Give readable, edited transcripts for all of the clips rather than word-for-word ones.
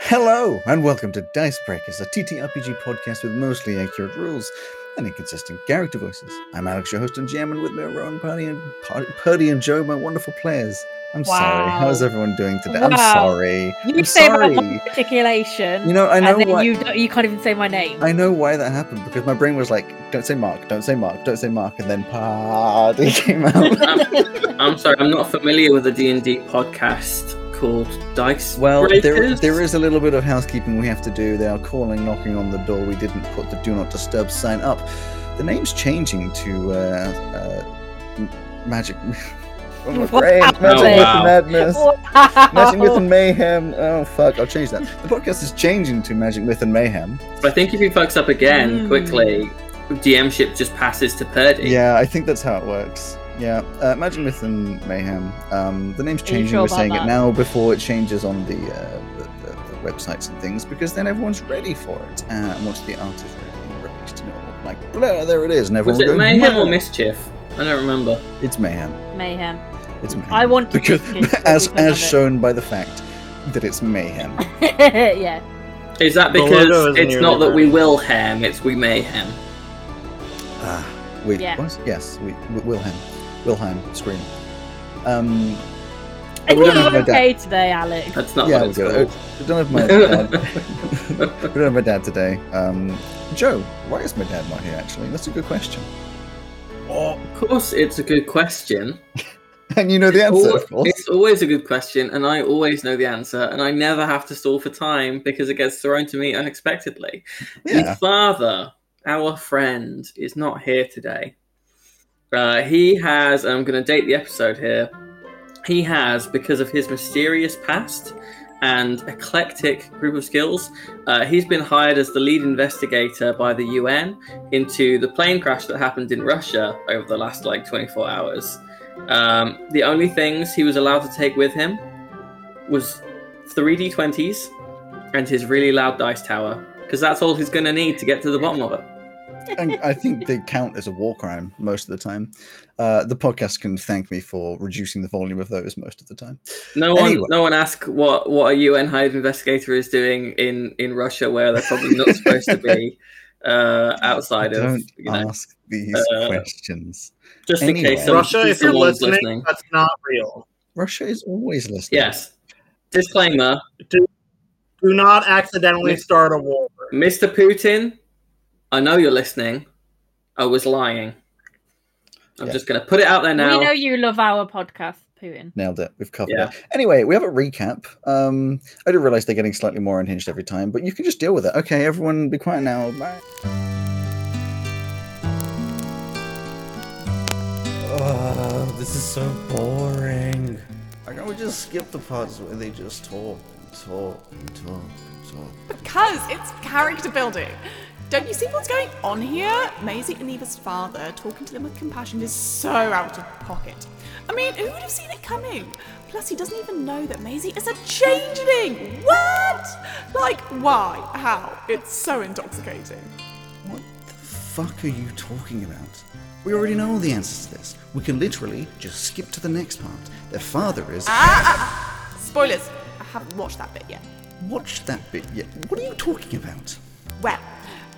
Hello, and welcome to Dice Breakers, a TTRPG podcast with mostly accurate rules and inconsistent character voices. I'm Alex, your host and GM, and with me are Rowan, Purdy, and Joe, my wonderful players. I'm sorry. How's everyone doing today? Wow. I'm sorry. You say about one articulation. You know, I know why. You can't even say my name. I know why that happened, because my brain was like, don't say Mark, and then Purdy came out. I'm sorry, I'm not familiar with the D&D podcast called Dice Breakers. There is a little bit of housekeeping we have to do. They are knocking on the door. We didn't put the Do Not Disturb sign up. The name's changing to Magic. Oh, my brain. Magic Myth and Madness. Wow. Magic Myth and Mayhem. Oh, fuck. I'll change that. The podcast is changing to Magic Myth and Mayhem. I think if he fucks up again quickly, DM-ship just passes to Purdy. Yeah, I think that's how it works. Yeah, Magic Myth and Mayhem. The name's changing. We're saying it now before it changes on the websites and things, because then everyone's ready for it. And once the art is released, I'm like, blah, there it is. And everyone was it Mayhem or Mischief? I don't remember. It's Mayhem. It's Mayhem. I want to because as shown by the fact that it's Mayhem. Yeah. Is that because it's not that we will ham? It's we mayhem. Wilhelm scream. I think you're okay today, Alex. That's not what it's called. I don't have my dad. We don't have my dad today. Joe, why is my dad not here, actually? That's a good question. Oh, of course it's a good question. And you know the answer, of course. It's always a good question, and I always know the answer, and I never have to stall for time because it gets thrown to me unexpectedly. Yeah. My father, our friend, is not here today. He has, and I'm going to date the episode here, he has, because of his mysterious past and eclectic group of skills, he's been hired as the lead investigator by the UN into the plane crash that happened in Russia over the last, 24 hours. The only things he was allowed to take with him was 3D20s and his really loud dice tower, because that's all he's going to need to get to the bottom of it. And I think they count as a war crime most of the time. The podcast can thank me for reducing the volume of those most of the time. No one asks what a UN hired investigator is doing in Russia, where they're probably not supposed to be outside of. Don't ask these questions. Just in case Russia, if you're listening, that's not real. Russia is always listening. Yes. Disclaimer: do not accidentally start a war, Mr. Putin. I know you're listening. I was lying. I'm just going to put it out there now. We know you love our podcast, Putin. Nailed it. We've covered it. Anyway, we have a recap. I do realize they're getting slightly more unhinged every time, but you can just deal with it. Okay, everyone be quiet now. Bye. Oh, this is so boring. Why can't we just skip the parts where they just talk? Because it's character building. Don't you see what's going on here? Maisie and Eva's father talking to them with compassion is so out of pocket. I mean, who would have seen it coming? Plus, he doesn't even know that Maisie is a changeling! What? Why? How? It's so intoxicating. What the fuck are you talking about? We already know all the answers to this. We can literally just skip to the next part. Their father is... Spoilers! I haven't watched that bit yet. What are you talking about? Well...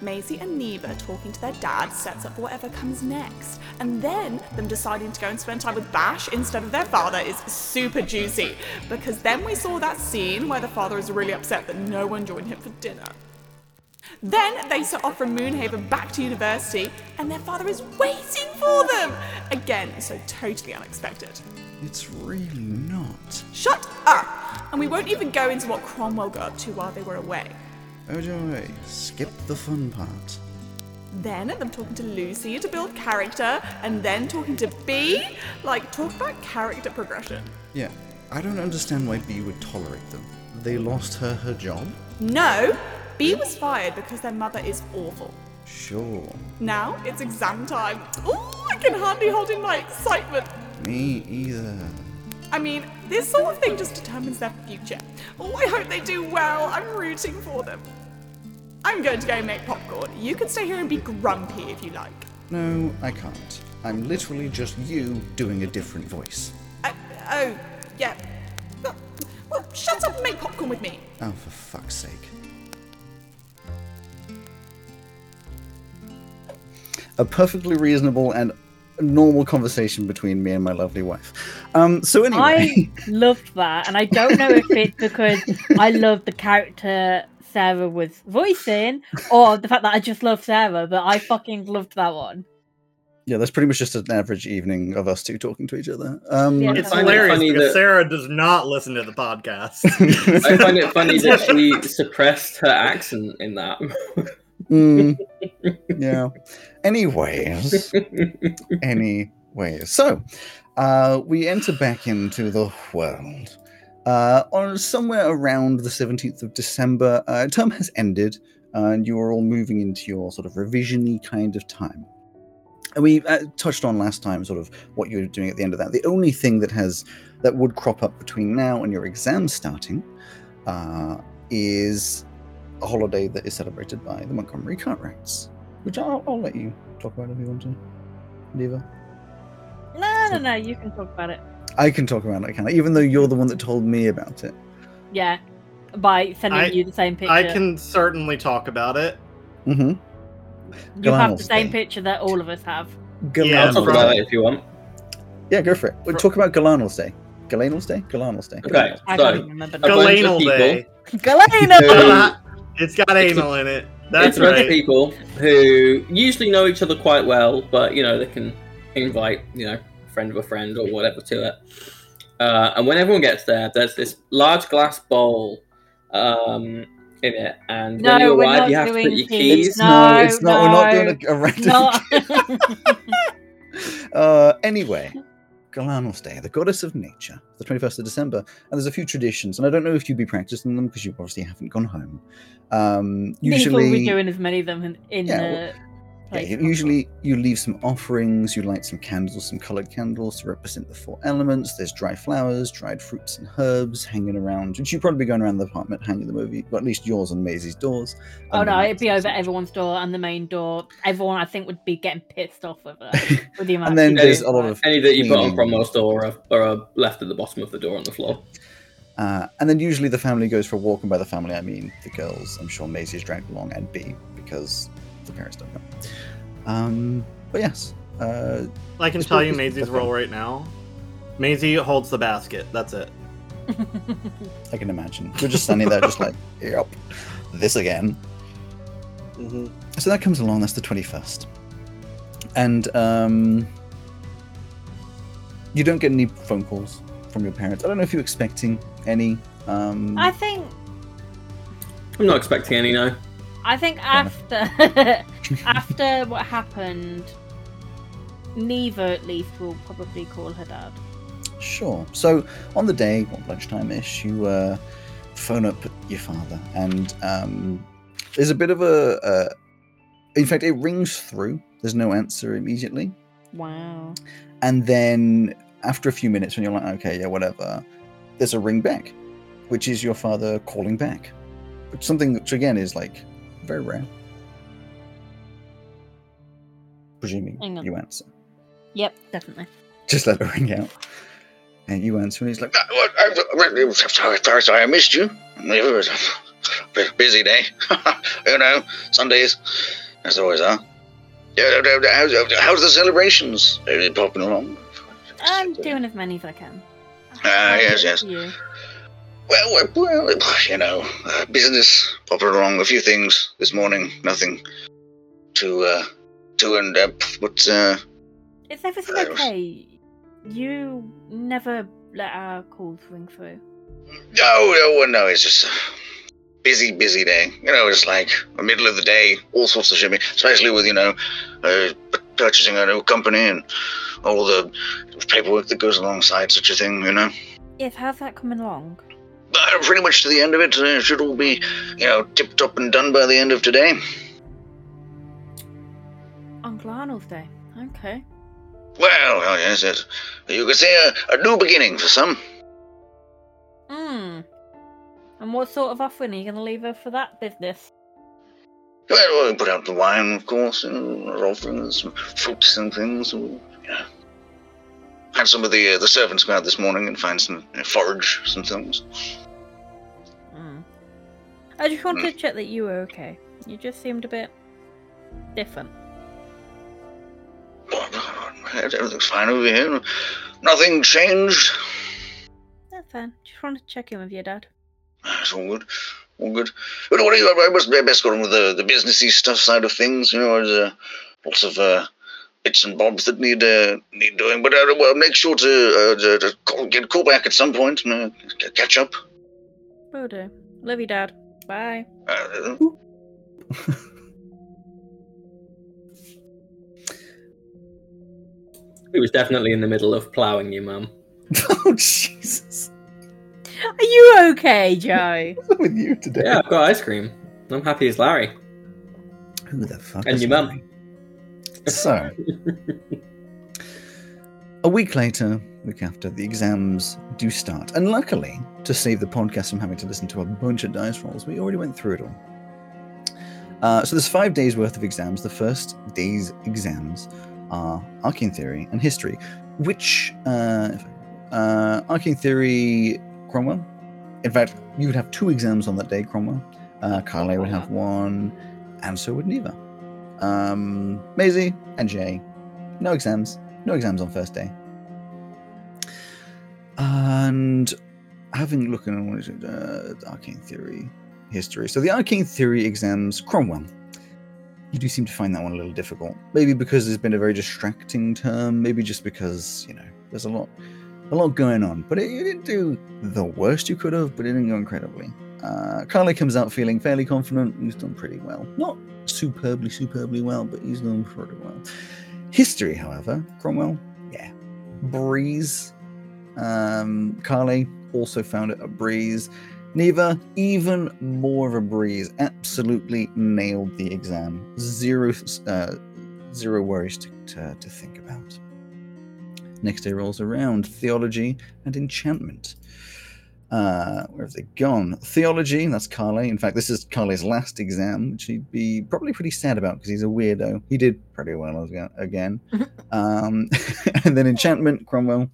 Maisie and Neva talking to their dad sets up whatever comes next, and then them deciding to go and spend time with Bash instead of their father is super juicy, because then we saw that scene where the father is really upset that no one joined him for dinner. Then they set off from Moonhaven back to university, and their father is waiting for them! Again, so totally unexpected. It's really not. Shut up! And we won't even go into what Cromwell got up to while they were away. Ojo, skip the fun part. Then them talking to Lucy to build character, and then talking to B. Talk about character progression. Yeah, I don't understand why B would tolerate them. They lost her job? No, B was fired because their mother is awful. Sure. Now it's exam time. Ooh, I can hardly hold in my excitement. Me either. I mean, this sort of thing just determines their future. Oh, I hope they do well. I'm rooting for them. I'm going to go make popcorn. You can stay here and be grumpy if you like. No, I can't. I'm literally just you doing a different voice. Oh, yeah. Well, Shut up and make popcorn with me! Oh, for fuck's sake. A perfectly reasonable and normal conversation between me and my lovely wife. So anyway. I loved that, and I don't know if it's because I love the character Sarah was voicing, or the fact that I just love Sarah, but I fucking loved that one. Yeah, that's pretty much just an average evening of us two talking to each other. Yeah, it's hilarious because Sarah does not listen to the podcast. I find it funny that she suppressed her accent in that. Yeah. Anyways. So, we enter back into the world. On somewhere around the 17th of December, term has ended, and you are all moving into your sort of revision-y kind of time. And we touched on last time sort of what you're doing at the end of that. The only thing that would crop up between now and your exam starting is a holiday that is celebrated by the Montgomery Cartwrights, which I'll let you talk about if you want to, Diva. No, you can talk about it. I can talk about it, can I? Even though you're the one that told me about it. Yeah, by sending you the same picture. I can certainly talk about it. Mm-hmm. You Galanos have the same Day. Picture that all of us have. Yeah, I'll talk about it if you want. Yeah, go for it. We'll talk about Galanos Day. Galanos Day? Galanos Day. Okay, I don't remember that. Galanal Day. Galanal! It's got anal in it. That's right. It's a bunch of people who usually know each other quite well, but, you know, they can invite, you know, a friend of a friend or whatever to it. And when everyone gets there, there's this large glass bowl in it, and no, when you arrive, you have to put your keys. No, it's not. We're not doing a random. Anyway, Galanos Day, the goddess of nature, the 21st of December, and there's a few traditions, and I don't know if you'd be practicing them because you obviously haven't gone home. Usually, we're doing as many of them usually you leave some offerings, you light some candles, some coloured candles to represent the four elements. There's dry flowers, dried fruits and herbs hanging around, which you'd probably be going around the apartment hanging them over, but at least yours and Maisie's doors. Oh no, it'd be over everyone's door and the main door. Everyone, I think, would be getting pissed off with it. With the amount and then there's a lot of any that you put on Cromwell's door are left at the bottom of the door on the floor. And then usually the family goes for a walk, and by the family I mean the girls. I'm sure Maisie's dragged along, and B, because the parents don't know. But yes. I can tell you Maisie's role right now. Maisie holds the basket. That's it. I can imagine. We're just standing there just like, yep, this again. Mm-hmm. So that comes along. That's the 21st. And you don't get any phone calls from your parents. I don't know if you're expecting any. I'm not expecting any, no. I think after what happened, Neva at least will probably call her dad. Sure. So on the day, lunchtime-ish, you phone up your father, and there's a bit of a... in fact, it rings through. There's no answer immediately. Wow. And then after a few minutes, when you're like, okay, yeah, whatever, there's a ring back, which is your father calling back. Something which, again, is like... very rare. Presuming you answer. Yep, definitely. Just let it ring out. And you answer, and he's like, sorry, I missed you. It was a busy day. You know, Sundays, as always are. How's the celebrations? Are you popping along? I'm doing as many as I can. Yes. You? Well, you know, business popping along. A few things this morning. Nothing too in depth, but is everything okay? You never let our calls ring through. No. It's just a busy day. You know, it's like the middle of the day, all sorts of shit. Especially with purchasing a new company and all the paperwork that goes alongside such a thing. You know. Yes, how's that coming along? Pretty much to the end of it. It should all be, tipped up and done by the end of today. On Glanal's Day. Okay. Well, yes, yes. You could say a new beginning for some. Hmm. And what sort of offering are you going to leave her for that business? Well, we put out the wine, of course, and offering some fruits and things. Yeah. Had some of the servants go out this morning and find some forage, some things. I just wanted to check that you were okay. You just seemed a bit different. Everything's fine over here. Nothing changed. That's fine. Just wanted to check in with you, Dad. It's all good. All good. But what are you? I must best go on with the businessy stuff side of things. You know, there's lots of bits and bobs that need doing. But well, make sure to get call back at some point and catch up. Will do. Love you, Dad. Bye. He was definitely in the middle of ploughing you, Mum. Oh, Jesus. Are you okay, Joe? What's with you today? Yeah, I've got ice cream. I'm happy as Larry. Who the fuck and is your Mum. So, a week after, the exams do start. And luckily, to save the podcast from having to listen to a bunch of dice rolls, we already went through it all. So there's 5 days worth of exams. The first day's exams are Arcane Theory and History, which Arcane Theory, Cromwell. In fact, you would have 2 exams on that day, Cromwell. Carly would have 1, and so would Neva. Maisie and Jay. No exams. No exams on first day. And having a look at Arcane Theory, History. So the Arcane Theory exams, Cromwell. You do seem to find that one a little difficult. Maybe because there's been a very distracting term. Maybe just because, you know, there's a lot going on. But you didn't do the worst you could have, but it didn't go incredibly. Carly comes out feeling fairly confident. He's done pretty well. Not superbly well, but he's done pretty well. History, however, Cromwell, yeah. Breeze. Carly also found it a breeze. Neva, even more of a breeze. Absolutely nailed the exam. Zero worries to think about. Next day rolls around. Theology and enchantment. Where have they gone? Theology, that's Carly. In fact, this is Carly's last exam, which he'd be probably pretty sad about because he's a weirdo. He did pretty well again. And then enchantment, Cromwell,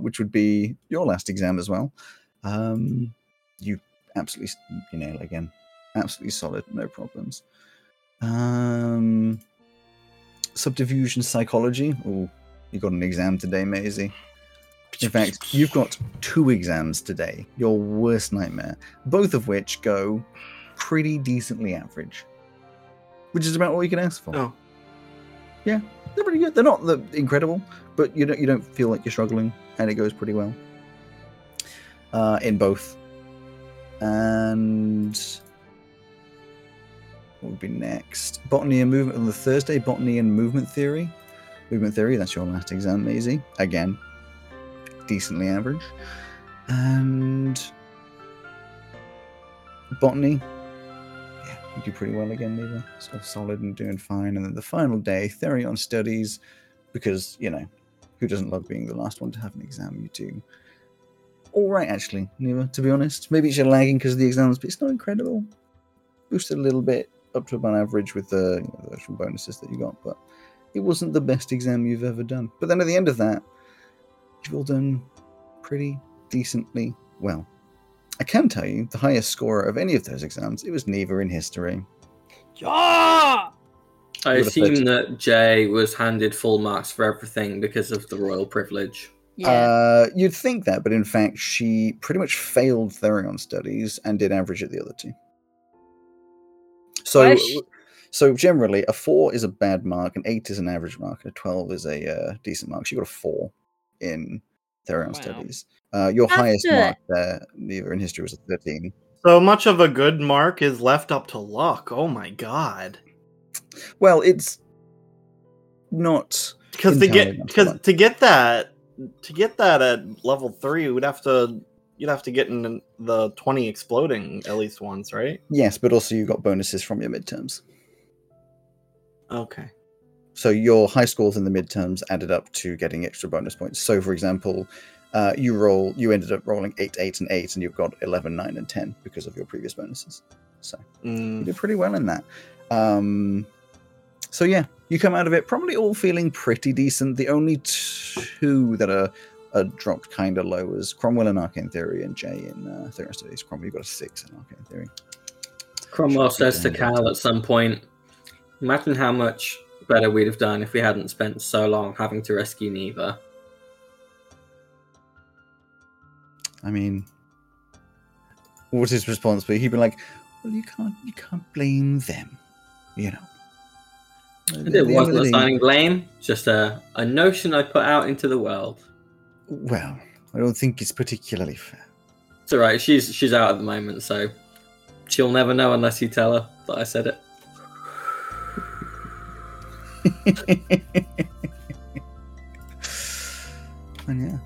which would be your last exam as well. You absolutely, you nail it again. Absolutely solid, no problems. Subterfuge and psychology. Oh, you got an exam today, Maisie. In fact, you've got 2 exams today. Your worst nightmare. Both of which go pretty decently average. Which is about all you can ask for. Oh. Yeah, they're pretty good. They're not incredible, but you don't feel like you're struggling, and it goes pretty well. In both. And what would be next? Botany and movement on the Thursday. Botany and movement theory. Movement theory, that's your last exam, Maisie. Again, decently average. And botany, yeah, you do pretty well again, Neva. So solid and doing fine. And then the final day, Therion studies, because, you know, who doesn't love being the last one to have an exam? You do. All right, actually, Neva, to be honest. Maybe it's your lagging because of the exams, but it's not incredible. Boosted a little bit, up to about average with the actual bonuses that you got, but it wasn't the best exam you've ever done. But then at the end of that, you've all done pretty decently well. I can tell you, the highest scorer of any of those exams, it was Neva in history. Yeah! I assume that Jay was handed full marks for everything because of the royal privilege. Yeah. You'd think that, but in fact, she pretty much failed Therion studies and did average at the other two. So generally, a 4 is a bad mark, an 8 is an average mark, a 12 is a decent mark. She got a 4 in Therion studies. Your highest mark there, Neva, in history was a 13. So much of a good mark is left up to luck. Oh my god. Well, it's not to get that at level 3, you'd have to get in the 20 exploding at least once, right? Yes, but also you got bonuses from your midterms. Okay. So your high scores in the midterms added up to getting extra bonus points. So, for example, you ended up rolling 8, 8, and 8, and you've got 11, 9, and 10 because of your previous bonuses. So you did pretty well in that. So yeah, you come out of it probably all feeling pretty decent. The only 2 that are dropped kind of low is Cromwell in Arcane Theory and Jay in Theory Studies. Cromwell, you got a 6 in Arcane Theory. Cromwell says to Kral at some point, imagine how much better we'd have done if we hadn't spent so long having to rescue Neva. I mean, what was his response? But he'd been like, well, you can't blame them, you know. It wasn't assigning blame, just a notion I put out into the world. Well, I don't think it's particularly fair. It's all right, she's out at the moment, so she'll never know unless you tell her that I said it. And yeah,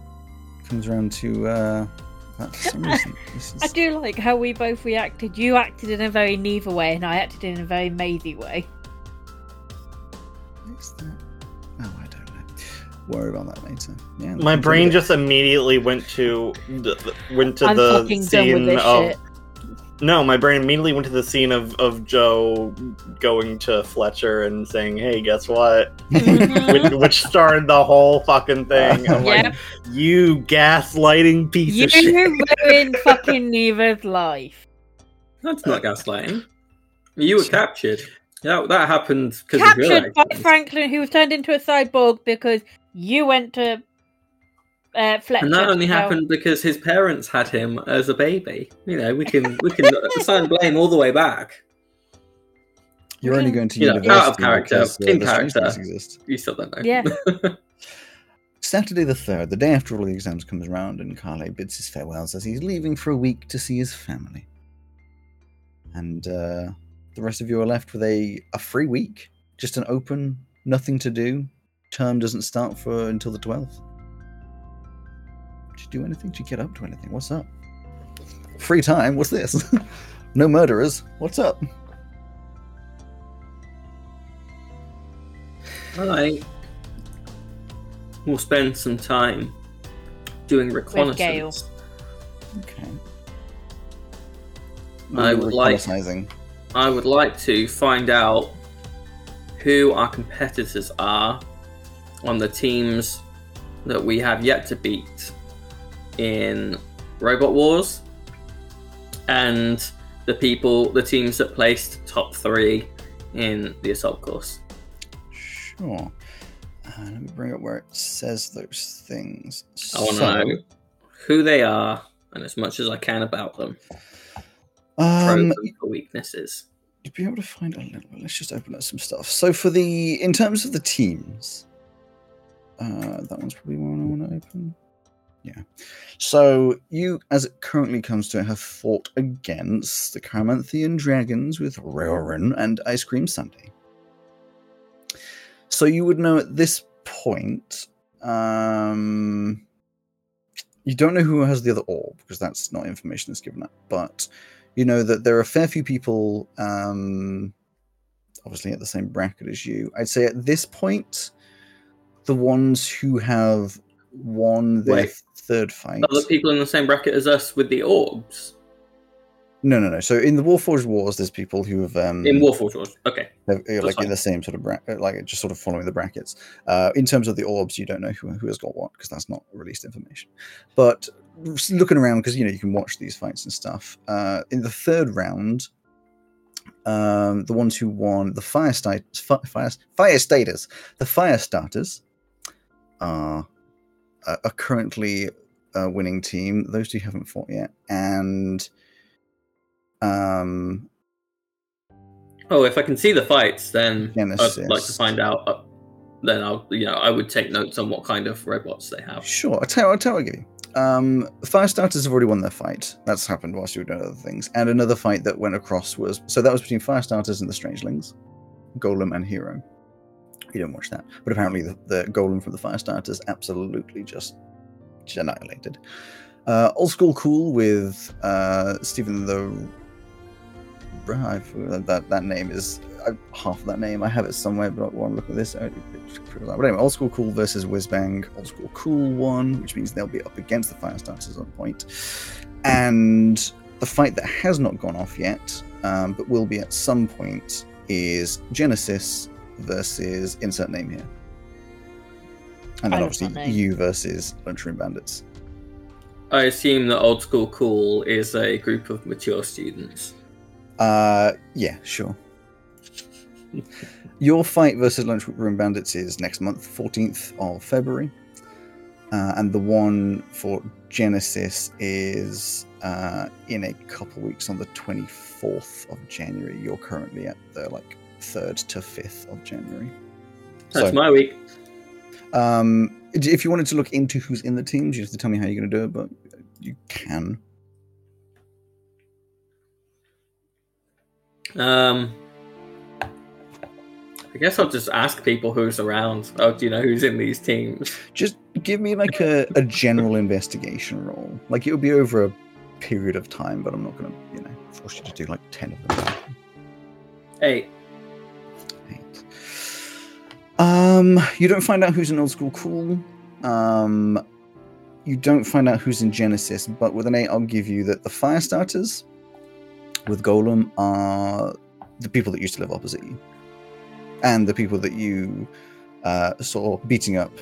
comes around to... I do like how we both reacted. You acted in a very Neva way, and I acted in a very Mathy way. What's that? Oh, I don't know. Worry about that later. Yeah, my brain just immediately went to the scene of. Shit. No, my brain immediately went to the scene of Joe going to Fletcher and saying, "Hey, guess what?" which started the whole fucking thing. I'm like, you gaslighting piece of shit! You ruined fucking Neva's life. That's not gaslighting. You were captured. Yeah, that happened because of your actions. Captured by Franklin, who was turned into a cyborg because you went to Fletcher. And that only happened because his parents had him as a baby. You know, we can assign blame all the way back. You're only going to university. Out of character, because, in character. You still don't know. Yeah. Saturday the 3rd, the day after all the exams, comes around and Carlo bids his farewells as he's leaving for a week to see his family. And, the rest of you are left with a free week. Just an open, nothing to do. Term doesn't start until the 12th. Did you do anything? Did you get up to anything? What's up? Free time? What's this? No murderers? What's up? I will spend some time doing reconnaissance. Okay. I would like to find out who our competitors are on the teams that we have yet to beat in Robot Wars and the teams that placed top 3 in the assault course. Sure. Let me bring up where it says those things. I want to know who they are and as much as I can about them. For weaknesses. You'd be able to find a little bit. Let's just open up some stuff. So in terms of the teams, that one's probably one I want to open. Yeah. So you, as it currently comes to it, have fought against the Carmanthian Dragons with Rioran and Ice Cream Sunday. So you would know at this point, you don't know who has the other orb, because that's not information that's given up, but you know that there are a fair few people, obviously at the same bracket as you. I'd say at this point, the ones who have won their third fight. Are the people in the same bracket as us with the orbs? No. So in the Warforged Wars, there's people who have... in Warforged Wars, okay. In the same sort of bracket, just sort of following the brackets. In terms of the orbs, you don't know who has got what, because that's not released information. But... looking around, because you can watch these fights and stuff. In the third round, the ones who won the Firestarters are currently a winning team. Those two haven't fought yet, and if I can see the fights, then Genesis. I'd like to find out. Then I would take notes on what kind of robots they have. Sure, I'll tell you what I give you. Firestarters have already won their fight. That's happened whilst you were doing other things. And another fight that went across was... So that was between Firestarters and the Strangelings. Golem and Hero. You don't watch that. But apparently the Golem from the Firestarters absolutely just annihilated. Old School Cool with Stephen the... That name is... half of that name. I have it somewhere, but while I'm looking at this, but anyway, Old School Cool versus Whizbang. Old School Cool won, which means they'll be up against the Firestarters on point. And the fight that has not gone off yet, but will be at some point, is Genesis versus insert name here. And then obviously you versus Lunchroom Bandits. I assume that Old School Cool is a group of mature students. Yeah, sure. Your fight versus Lunchroom Bandits is next month, 14th of February. And the one for Genesis is in a couple weeks on the 24th of January. You're currently at the 3rd to 5th of January. That's my week. If you wanted to look into who's in the team, you have to tell me how you're going to do it, but you can. I guess I'll just ask people who's around. Oh, do you know who's in these teams? Just give me a general investigation roll. It would be over a period of time, but I'm not going to force you to do 10 of them. 8. You don't find out who's in Old School Cool. You don't find out who's in Genesis, but with an 8, I'll give you that the Firestarters with Golem are the people that used to live opposite you, and the people that you saw beating up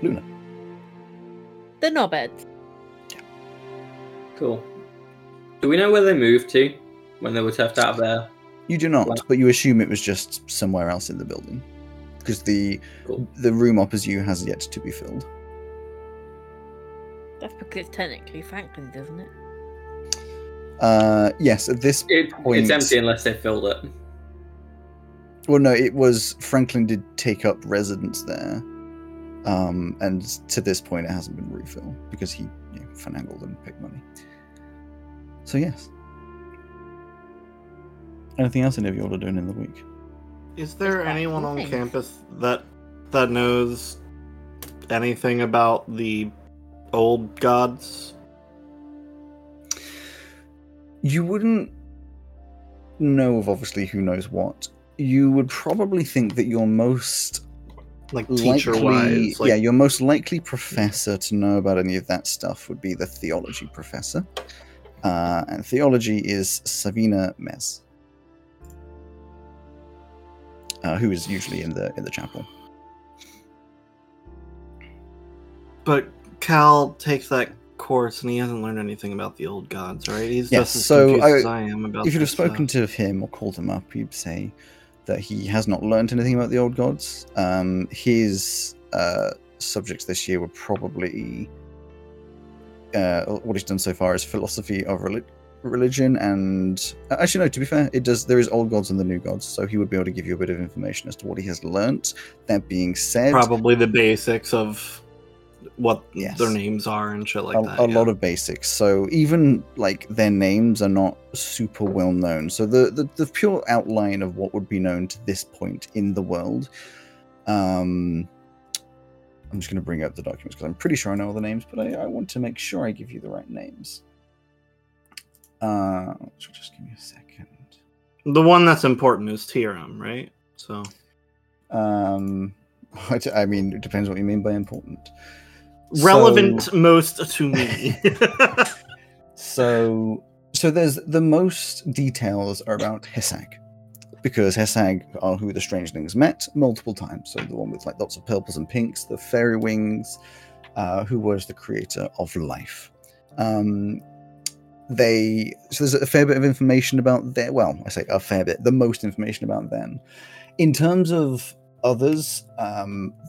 Luna. The Nobheads. Yeah. Cool. Do we know where they moved to when they were left out of there? You do not, but you assume it was just somewhere else in the building, because the room opposite you has yet to be filled. That's because it's technically Franklin, doesn't it? Yes, at this point... It's empty unless they filled it. Well, no, it was... Franklin did take up residence there. And to this point, it hasn't been refilled because he finangled and picked money. So, yes. Anything else any of you all are doing in the week? Is there anyone on campus that knows anything about the old gods? You wouldn't know of obviously who knows what. You would probably think that your most teacher-wise, your most likely professor to know about any of that stuff would be the theology professor, and theology is Savina Mez, who is usually in the chapel. But Kral takes that course, and he hasn't learned anything about the old gods, right? He's just as confused as I am about. If you'd have spoken to him or called him up, you'd say that he has not learned anything about the old gods. His subjects this year were probably what he's done so far is philosophy of religion, and actually no. To be fair, it does. There is old gods and the new gods, so he would be able to give you a bit of information as to what he has learnt. That being said, probably the basics of what their names are and shit that. A lot of basics. So even their names are not super well known. So the pure outline of what would be known to this point in the world. I'm just going to bring up the documents because I'm pretty sure I know all the names, but I want to make sure I give you the right names. So just give me a second. The one that's important is Tyridom, right? So. I mean, it depends what you mean by important. Relevant most to me. So there's the most details are about Hesag, because Hesag are who the Strangelings met multiple times. So the one with lots of purples and pinks, the fairy wings, who was the creator of life. So there's a fair bit of information about their. Well, I say a fair bit. The most information about them, in terms of others,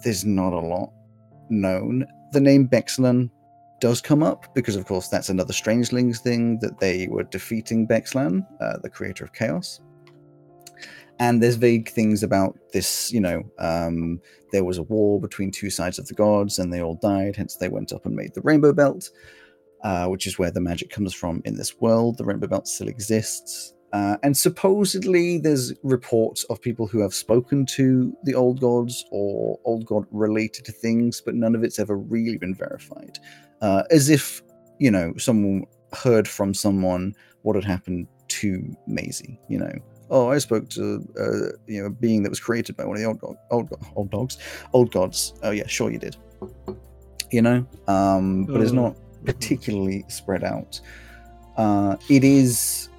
there's not a lot known. The name Bexlan does come up because, of course, that's another Strangelings thing, that they were defeating Bexlan, the creator of chaos. And there's vague things about this, there was a war between two sides of the gods and they all died, hence they went up and made the Rainbow Belt, which is where the magic comes from in this world. The Rainbow Belt still exists. And supposedly there's reports of people who have spoken to the old gods or old god related to things, but none of it's ever really been verified. As if, someone heard from someone what had happened to Maisie, Oh, I spoke to a being that was created by one of the old gods. Oh yeah, sure you did. But it's not particularly spread out. It is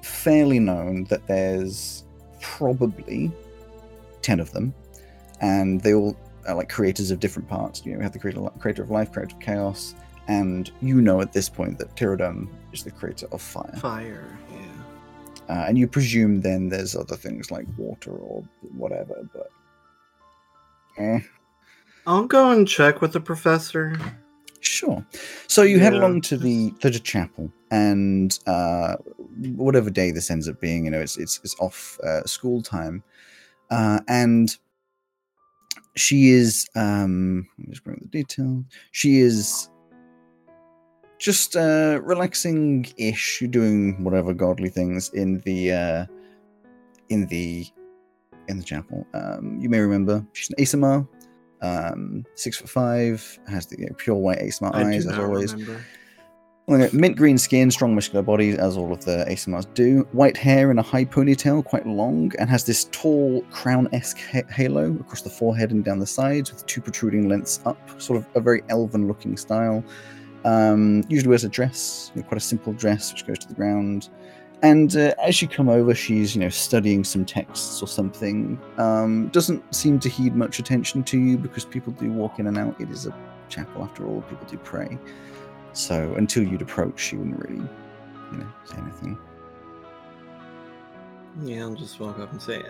fairly known that there's probably 10 of them, and they all are creators of different parts. We have the creator of life, creator of chaos, and at this point that Tyridom is the creator of fire. And you presume then there's other things like water or whatever, but... I'll go and check with the professor. Sure. So you head along to the chapel, and whatever day this ends up being, you know, it's off school time, and she is. Let me just bring up the detail. She is just relaxing-ish, doing whatever godly things in the chapel. You may remember she's an ASMR. 6'5", has the pure white ASMR eyes as always. Mint green skin, strong muscular body as all of the ASMRs do. White hair in a high ponytail, quite long, and has this tall crown-esque halo across the forehead and down the sides with two protruding lengths up. Sort of a very elven looking style. Usually wears a dress, quite a simple dress which goes to the ground. And as you come over, she's, studying some texts or something. Doesn't seem to heed much attention to you because people do walk in and out. It is a chapel, after all. People do pray. So until you'd approach, she wouldn't really, say anything. Yeah, I'll just walk up and say,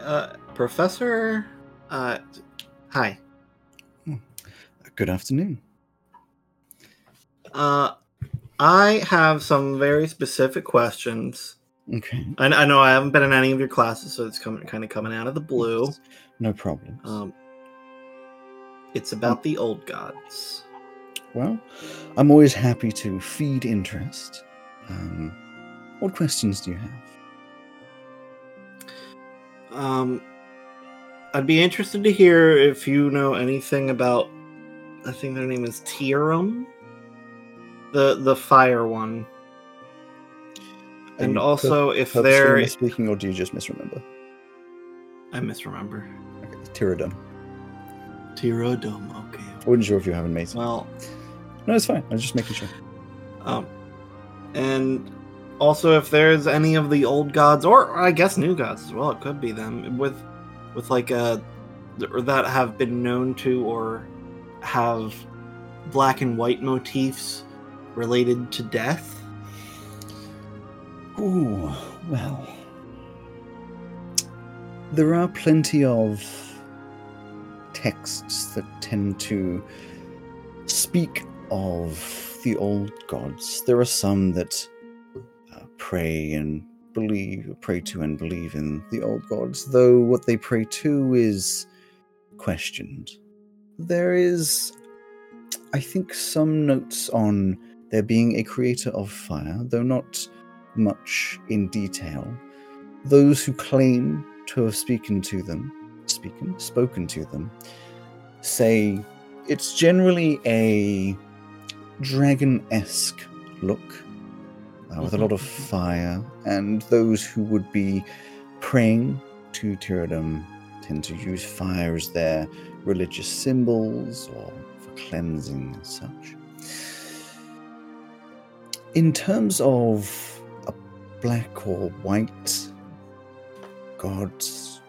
Professor, hi. Good afternoon. I have some very specific questions. Okay. I know I haven't been in any of your classes, so it's kind of coming out of the blue. No problem. It's about the old gods. Well, I'm always happy to feed interest. What questions do you have? I'd be interested to hear if you know anything about, I think their name is Tyridom, the fire one. And also, if they're speaking, or do you just misremember? I misremember. Okay, Tyridom. Okay. I wasn't sure if you haven't made it. Well, no, it's fine. I was just making sure. And also, if there's any of the old gods, or I guess new gods as well, it could be them with like or that have been known to or have black and white motifs related to death. Ooh, well, there are plenty of texts that tend to speak of the old gods. There are some that pray to and believe in the old gods, though what they pray to is questioned. There is, I think, some notes on there being a creator of fire, though not much in detail. Those who claim to have spoken to them say it's generally a dragon-esque look with a lot of fire, and those who would be praying to Tyridom tend to use fire as their religious symbols or for cleansing and such. In terms of black or white gods,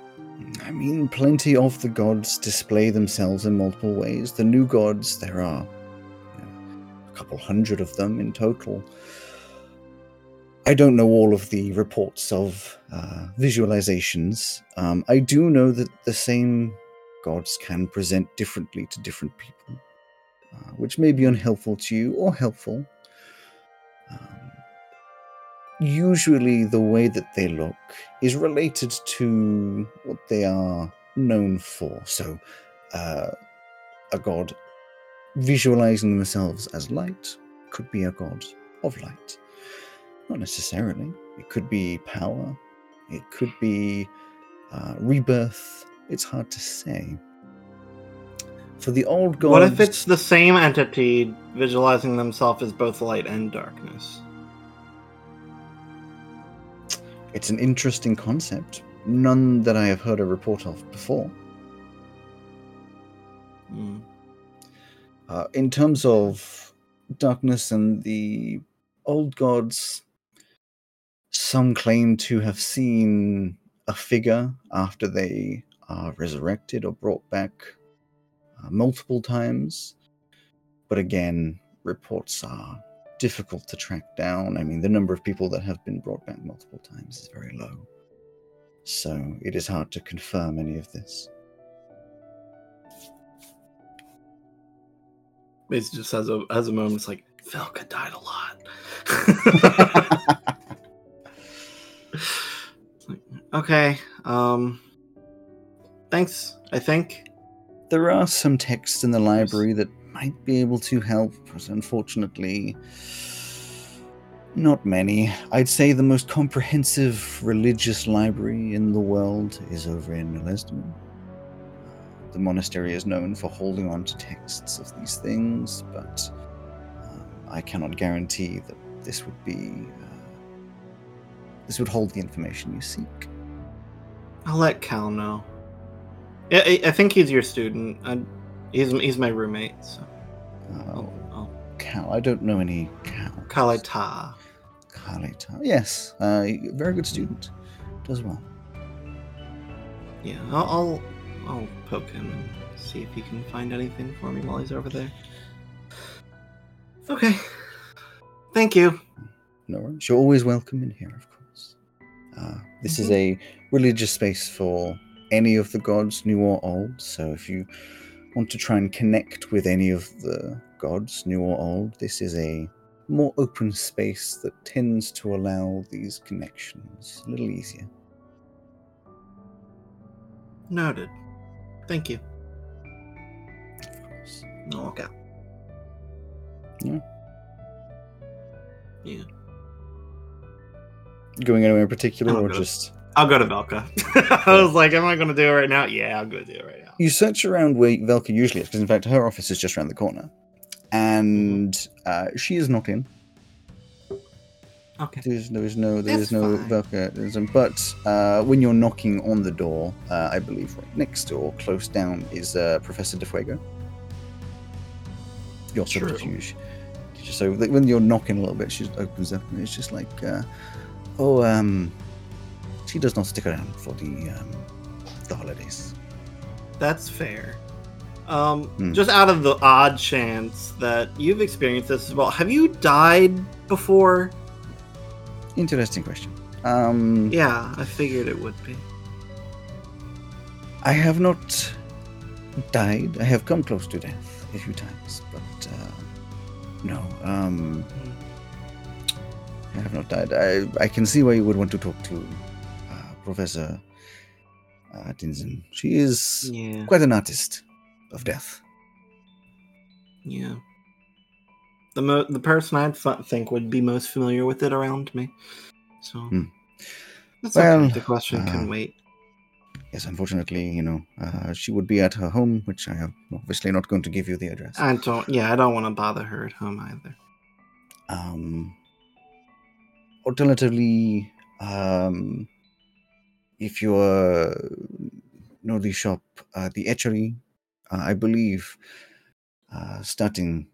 I mean, plenty of the gods display themselves in multiple ways. The new gods, there are a couple hundred of them in total. I don't know all of the reports of visualizations. I do know that the same gods can present differently to different people, which may be unhelpful to you or helpful. Usually the way that they look is related to what they are known for. So a god visualizing themselves as light could be a god of light. Not necessarily. It could be power. It could be rebirth. It's hard to say. For the old gods... What if it's the same entity visualizing themselves as both light and darkness? It's an interesting concept, none that I have heard a report of before. Mm. In terms of darkness and the old gods, some claim to have seen a figure after they are resurrected or brought back multiple times. But again, reports are difficult to track down. I mean, the number of people that have been brought back multiple times is very low. So it is hard to confirm any of this. It just has a moment, it's like, Velka died a lot. Like, okay. Thanks, I think. There are some texts in the library that might be able to help, but unfortunately, not many. I'd say the most comprehensive religious library in the world is over in Milestom. The monastery is known for holding on to texts of these things, but I cannot guarantee that this would be... this would hold the information you seek. I'll let Kral know. Yeah, I think he's your student. He's my roommate, so... Oh, Kral. I don't know any Kral. Kalita. Yes. Very good student. Does well. Yeah, I'll poke him and see if he can find anything for me while he's over there. Okay. Thank you. No worries. You're always welcome in here, of course. This is a religious space for any of the gods, new or old. So if you want to try and connect with any of the gods, new or old, this is a more open space that tends to allow these connections a little easier. Noted. Thank you. Of course. I'll walk out. Yeah. Going anywhere in particular, I'll go to Velka. I was like, am I going to do it right now? Yeah, I'm going to do it right now. You search around where Velka usually is, because in fact her office is just around the corner, and she is not in. Okay. There is no Velka. But when you're knocking on the door, I believe right next door, close down, is Professor DeFuego. Your subterfuge. So when you're knocking a little bit, she opens up and it's just like, she does not stick around for the holidays. That's fair. Just out of the odd chance that you've experienced this as well, have you died before? Interesting question. Yeah, I figured it would be. I have not died. I have come close to death a few times, but no. I have not died. I can see why you would want to talk to Professor Dinsen. She is quite an artist of death. Yeah. The person I'd think would be most familiar with it around me. So, that's okay. The question can wait. Yes, unfortunately, she would be at her home, which I am obviously not going to give you the address. I don't want to bother her at home either. Alternatively, if you know the shop, the etchery, I believe, starting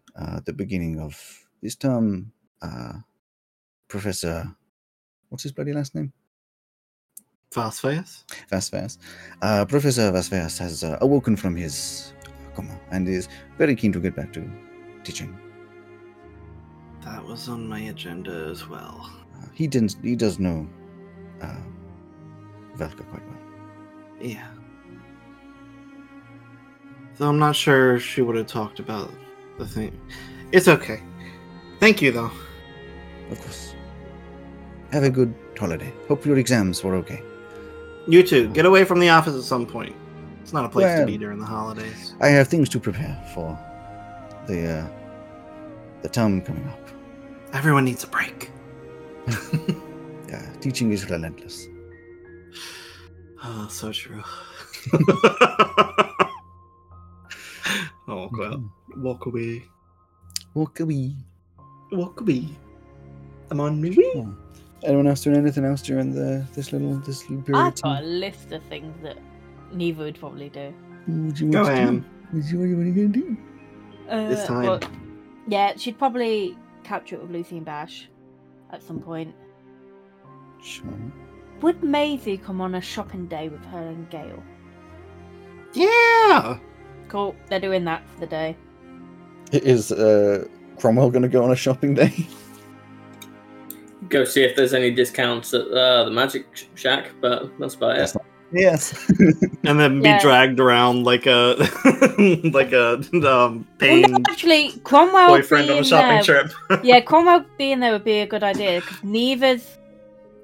the beginning of this term, Professor, what's his bloody last name? Vasvaeus. Professor Vasvaeus has awoken from his coma and is very keen to get back to teaching. That was on my agenda as well. He does know Velka quite well. Yeah. Though I'm not sure she would have talked about the thing. It's okay. Thank you, though. Of course. Have a good holiday. Hope your exams were okay. You too. Get away from the office at some point. It's not a place to be during the holidays. I have things to prepare for the term coming up. Everyone needs a break. Yeah, teaching is relentless. Oh, so true. Oh, well. Walk away. I'm on me. Yeah. Anyone else doing anything else during this little period? I've got a list of things that neither would probably do. What are you going to do? This time. Well, yeah, she'd probably catch up with Lucy and Bash at some point. Sure. Would Maisie come on a shopping day with her and Gale? Yeah! Cool, they're doing that for the day. Is Cromwell going to go on a shopping day? go see if there's any discounts at the Magic Shack, but that's about it. Yes. And then be dragged around like a pain. Well, no, actually, Cromwell boyfriend on a shopping trip. Yeah, Cromwell being there would be a good idea, because Neva's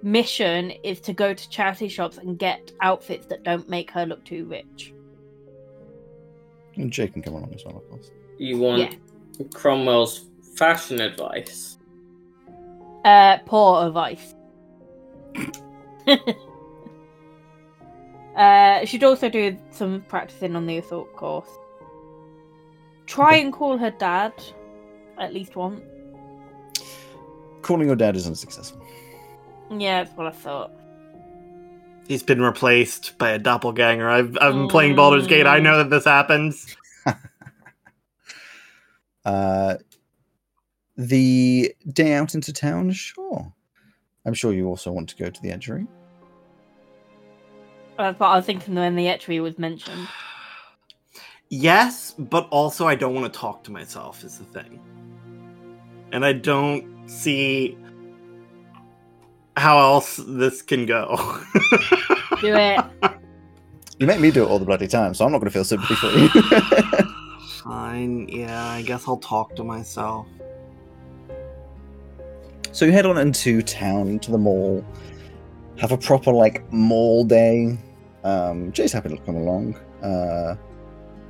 mission is to go to charity shops and get outfits that don't make her look too rich. And Jay can come along as well, of course. You want Cromwell's fashion advice? Poor advice. She'd also do some practicing on the assault course. Try and call her dad at least once. Calling your dad isn't successful. Yeah, that's what I thought. He's been replaced by a doppelganger. I've been playing Baldur's Gate. I know that this happens. The day out into town, sure. I'm sure you also want to go to the Edgery. That's what I was thinking when the Etri was mentioned. Yes, but also I don't want to talk to myself is the thing. And I don't see how else this can go. Do it. You make me do it all the bloody time, so I'm not going to feel sympathy for you. Fine, yeah, I guess I'll talk to myself. So you head on into town, into the mall. Have a proper, mall day. Jay's happy to come along.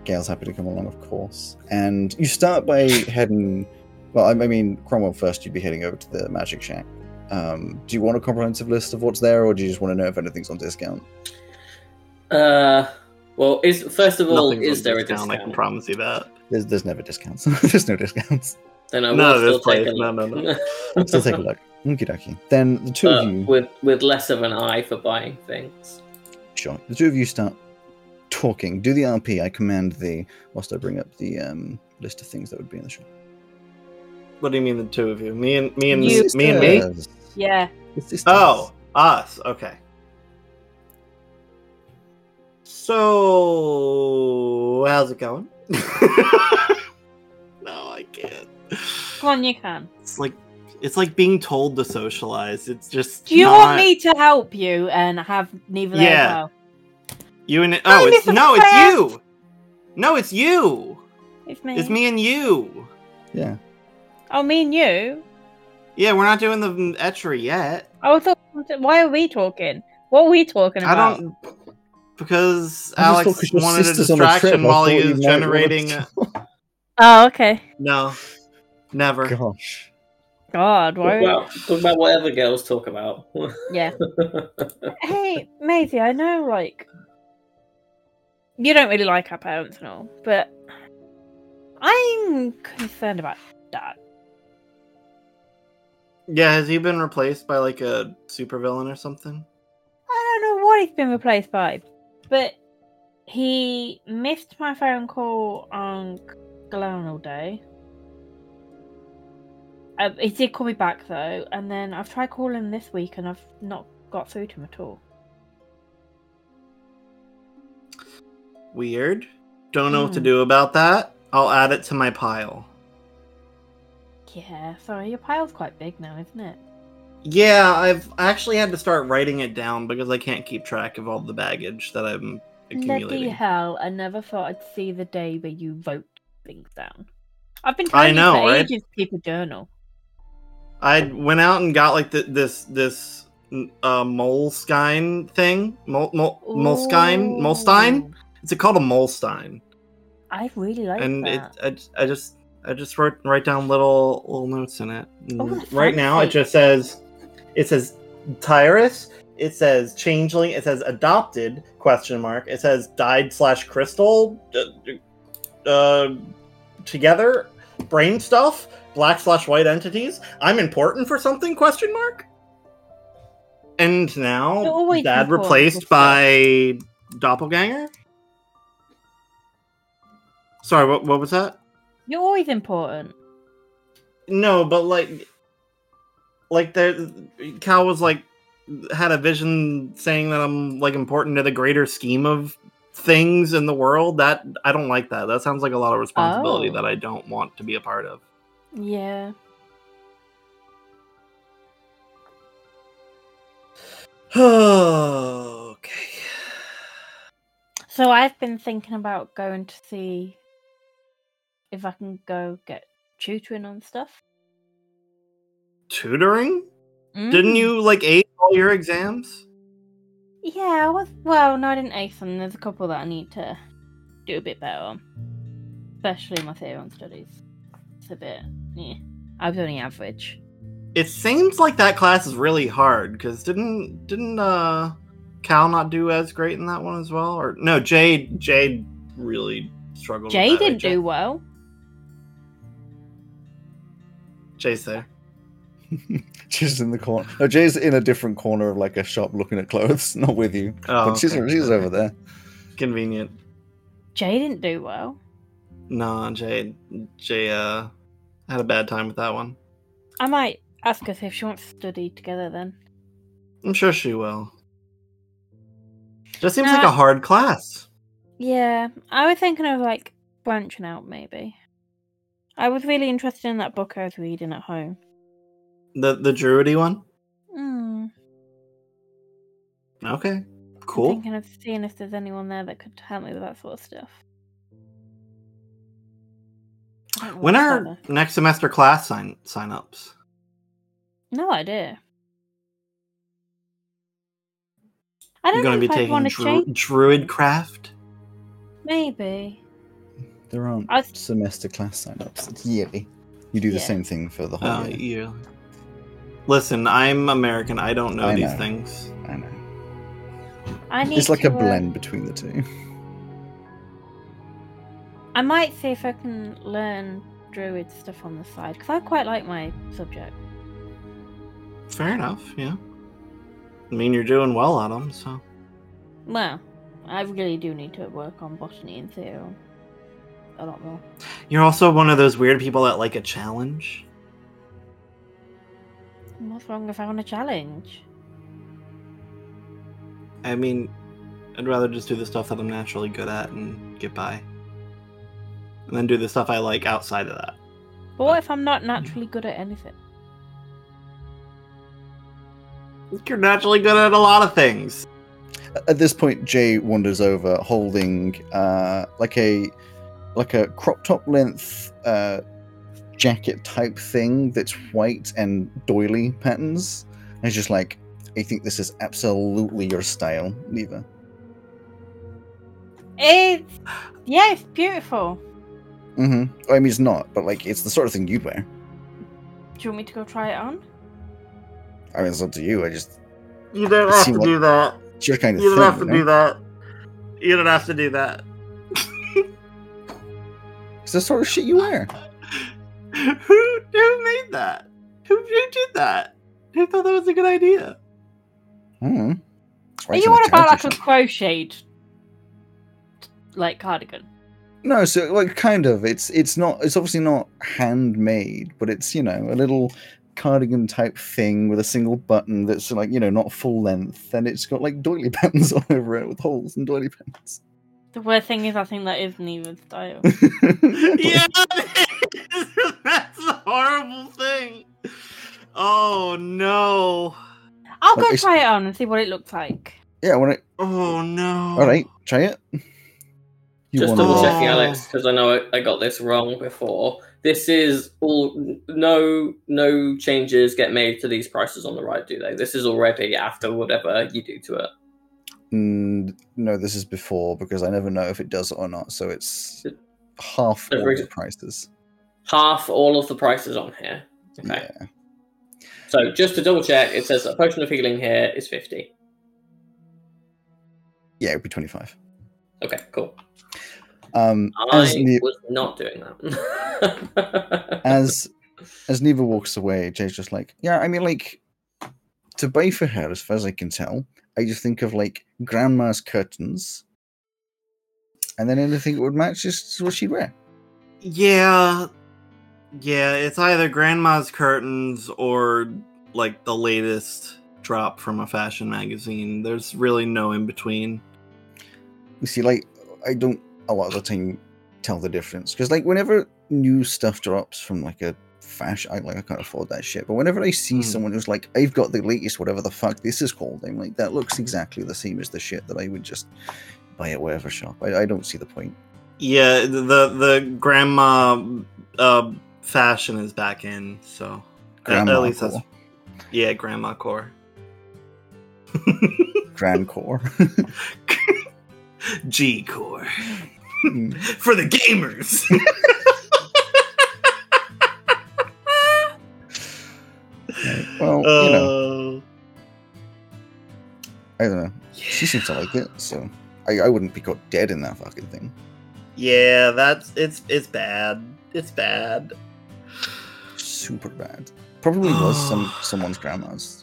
Gail's happy to come along, of course. And you start by heading... Well, I mean, Cromwell first, you'd be heading over to the Magic Shack. Do you want a comprehensive list of what's there, or do you just want to know if anything's on discount? First of all, is there a discount? I can promise you that. There's never discounts. There's no discounts. Then I will still take a look. No. I'll still take a look. Okie dokie. Then the two of you... With less of an eye for buying things. Sure. The two of you start talking. Do the RP, I command thee, whilst I bring up the list of things that would be in the shop. What do you mean, the two of you? Me and me? Yeah. Oh, us. Okay. So... How's it going? No, I can't. Come on, you can. It's like being told to socialize. It's just. Do you want me to help you and have Neva there as well? You and it's you. No, it's you. It's me. It's me and you. Yeah. Oh, me and you. Yeah, we're not doing the etchery yet. I thought. Why are we talking? What are we talking about? I don't. Because Alex wanted a distraction while he was generating. Oh, okay. No, never. Gosh. God, why? Talk about whatever girls talk about. Yeah. Hey, Maisie, I know, you don't really like our parents and all, but I'm concerned about Dad. Yeah, has he been replaced by, a supervillain or something? I don't know what he's been replaced by, but he missed my phone call on Galanos Day. He did call me back, though, and then I've tried calling him this week, and I've not got through to him at all. Weird. Don't know what to do about that. I'll add it to my pile. Yeah, sorry, your pile's quite big now, isn't it? Yeah, I've actually had to start writing it down because I can't keep track of all the baggage that I'm accumulating. Bloody hell, I never thought I'd see the day where you wrote things down. I've been trying for ages to keep a journal. I went out and got this Moleskine thing. Moleskine? It's called a Moleskine. I really like that. And I just write down little notes in it. Right now it says Tyrus, it says changeling, it says adopted ? It says dyed/crystal together, brain stuff, black/white entities. I'm important for something ? And now Dad replaced by doppelganger. Sorry, what was that? You're always important. No, but there, Cal was had a vision saying that I'm important to the greater scheme of things in the world. That I don't like that. That sounds like a lot of responsibility that I don't want to be a part of. Yeah. Okay. So I've been thinking about going to see if I can go get tutoring on stuff. Tutoring? Mm. Didn't you, like, ace all your exams? Yeah, well, no, I didn't ace them. There's a couple that I need to do a bit better on. Especially my theory on studies. It's a bit, yeah. I was only average. It seems like that class is really hard, because didn't Cal not do as great in that one as well? Or no, Jade really struggled. Jade didn't do well. Jay's there. She's in the corner. No, Jay's in a different corner of like a shop looking at clothes, not with you. Oh, but she's over there. Convenient. Jay didn't do well. No, Jay had a bad time with that one. I might ask her if she wants to study together then. I'm sure she will. Just seems like a hard class. Yeah, I was thinking of like branching out maybe. I was really interested in that book I was reading at home. The druidy one? Mm. Okay, cool. I'm thinking of seeing if there's anyone there that could help me with that sort of stuff. When are next semester class sign-ups? No idea. I don't know if I'd want to change. Druidcraft? Maybe. There aren't semester class sign-ups. It's yearly. You do the same thing for the whole year. Yearly. Listen, I'm American. I don't know these things. I know. It's like a blend between the two. I might see if I can learn druid stuff on the side, because I quite like my subject. Fair enough, yeah. I mean, you're doing well at them, so... Well, I really do need to work on botany and theory a lot more. You're also one of those weird people that like a challenge. What's wrong if I want a challenge? I mean, I'd rather just do the stuff that I'm naturally good at and get by. And then do the stuff I like outside of that. But what if I'm not naturally good at anything? You're naturally good at a lot of things. At this point, Jay wanders over, holding like a crop top length jacket type thing that's white and doily patterns. And he's just like, I think this is absolutely your style, Neva. It's beautiful. Mm-hmm. Well, I mean, it's not, but like, it's the sort of thing you'd wear. Do you want me to go try it on? I mean, it's up to you. You don't have to do that. It's your kind of thing. You don't have to do that. You don't have to do that. It's the sort of shit you wear. Who made that? Who did that? Who thought that was a good idea? Hmm. Are you on about like a crocheted, like cardigan? No, so like kind of. It's obviously not handmade, but it's, you know, a little cardigan type thing with a single button that's like, you know, not full length, and it's got like doily patterns all over it with holes and doily patterns. The weird thing is I think that is Neva's style. Yeah, that's the horrible thing. Oh no. I'll go try it on and see what it looks like. Yeah, oh no. Alright, try it. Just double checking, Alex, because I know I got this wrong before. This is all no changes get made to these prices on the right, do they? This is already after whatever you do to it. No, this is before, because I never know if it does it or not. So it's half all of the prices. Half all of the prices on here. Okay. Yeah. So just to double check, it says a potion of healing here is 50. Yeah, it would be 25. Okay, cool. I was not doing that. as Neva walks away, Jay's just like, yeah, I mean, like, to buy for her, as far as I can tell, I just think of, like, grandma's curtains, and then anything that would match is what she'd wear. Yeah, it's either grandma's curtains or, like, the latest drop from a fashion magazine. There's really no in-between. You see, like, I don't a lot of the time tell the difference, because like whenever new stuff drops from like a fashion. I can't afford that shit. But whenever I see someone who's like, I've got the latest whatever the fuck this is called, I'm like, that looks exactly the same as the shit that I would just buy at whatever shop. I don't see the point. Yeah, the grandma fashion is back in, so at least that's, yeah, grandma core. Grand core. G core. For the gamers. Right. Well, you know, I don't know. Yeah. She seems to like it, so I wouldn't be caught dead in that fucking thing. Yeah, that's it's bad. It's bad. Super bad. Probably was someone's grandma's.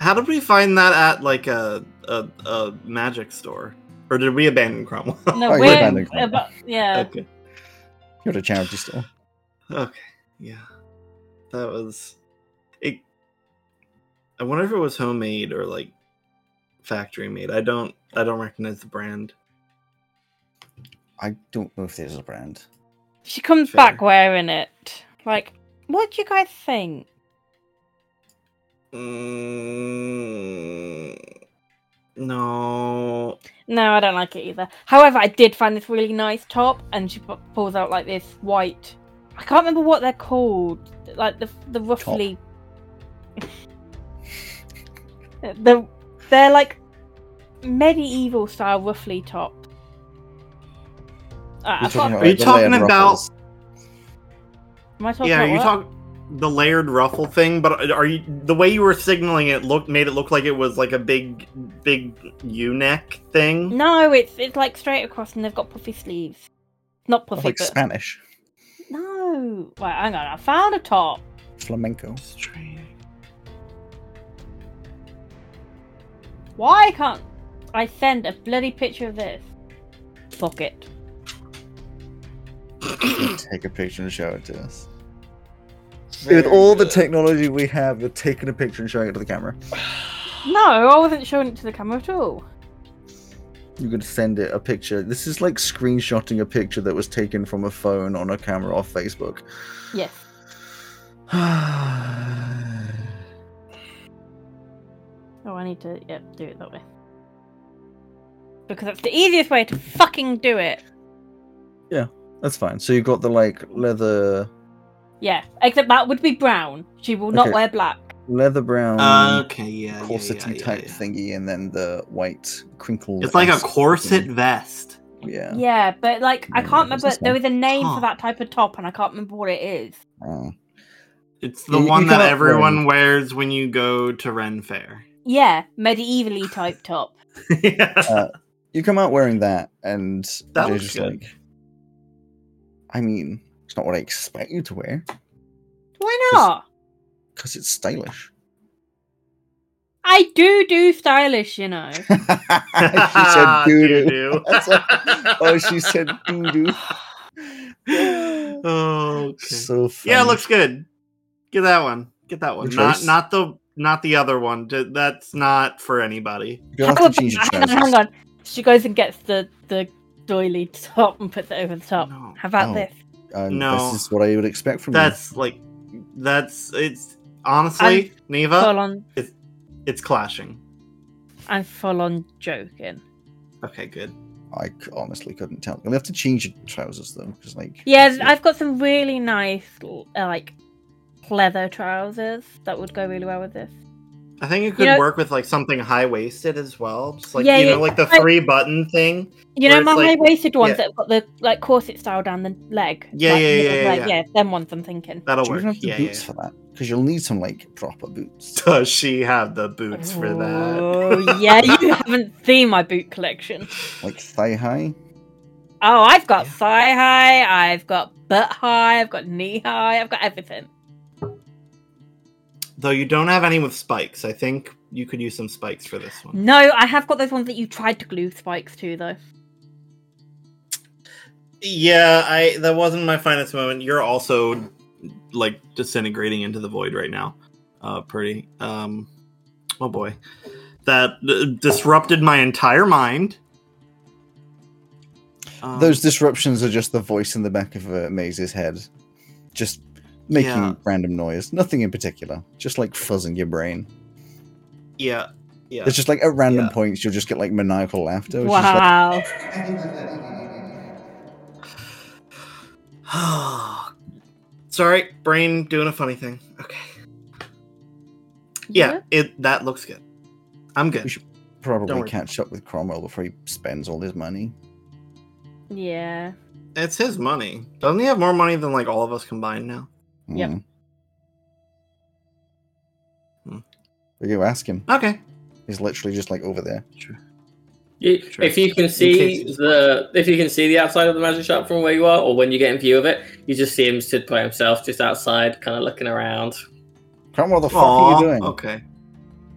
How did we find that at like a magic store? Or did we abandon Cromwell? No, we abandoned Cromwell. Yeah. Okay. You're at a charity store. Okay. Yeah. That was it. I wonder if it was homemade or like factory made. I don't recognize the brand. I don't know if there's a brand. She comes back wearing it. Like, what do you guys think? No. No, I don't like it either. However, I did find this really nice top, and she pulls out like this white. I can't remember what they're called. Like the roughly, they're like medieval style roughly top. Are you talking about? Am I talking about? Yeah, you talk the layered ruffle thing, but are you the way you were signaling it made it look like it was like a big U neck thing? No, it's like straight across, and they've got puffy sleeves. Not puffy, like Spanish. No, wait, hang on. I found a top. Flamenco. Why can't I send a bloody picture of this? Fuck it. Take a picture and show it to us. With all the technology we have, you're taking a picture and showing it to the camera. No, I wasn't showing it to the camera at all. You're going to send it a picture. This is like screenshotting a picture that was taken from a phone on a camera off Facebook. Yes. Oh, I need to do it that way. Because that's the easiest way to fucking do it. Yeah, that's fine. So you've got the like leather... Yeah, except that would be brown. She will not wear black. Leather brown, corsety type thingy, and then the white crinkle. It's like a corset vest. Yeah. Yeah, but like I can't remember. There was a name for that type of top, and I can't remember what it is. Oh. It's the one that everyone wears when you go to Ren Fair. Yeah, medievally type top. Yeah. You come out wearing that, and that was just good. Like, I mean, it's not what I expect you to wear. Why not? Because it's stylish. I do stylish, you know. She said doo-doo. She said doo-doo. Oh, okay. So funny. Yeah, it looks good. Get that one. Not the other one. That's not for anybody. Hang on. She goes and gets the doily top and puts it over the top. No. How about this? No. This is what I would expect from you. It's honestly, Neva, it's clashing. I'm full on joking. Okay, good. I honestly couldn't tell. You'll have to change your trousers though, because I've got some really nice like leather trousers that would go really well with this. I think it could work with like something high waisted as well, just like like the three button thing. You know my high waisted ones that have got the like corset style down the leg. Yeah. Them ones I'm thinking. That'll work. Have the boots for that because you'll need some like proper boots. Does she have the boots for that? Oh yeah, you haven't seen my boot collection. Like thigh high. Oh, I've got thigh high. I've got butt high. I've got knee high. I've got everything. Though you don't have any with spikes. I think you could use some spikes for this one. No, I have got those ones that you tried to glue spikes to, though. Yeah, that wasn't my finest moment. You're also, like, disintegrating into the void right now. Pretty. Oh, boy. That disrupted my entire mind. Those disruptions are just the voice in the back of Maze's head. just making random noise. Nothing in particular. Just like fuzzing your brain. Yeah. Yeah. It's just like at random points you'll just get like maniacal laughter. Wow. Sorry, brain doing a funny thing. Okay. Yeah, that looks good. I'm good. We should probably catch up with Cromwell before he spends all his money. Yeah. It's his money. Doesn't he have more money than like all of us combined now? Mm. Yep. Hmm. We go ask him. Okay. He's literally just like over there. Sure. If you can see the outside of the magic shop from where you are, or when you get in view of it, you just see him stood by himself, just outside, kind of looking around. Cromwell, the fuck are you doing? Okay.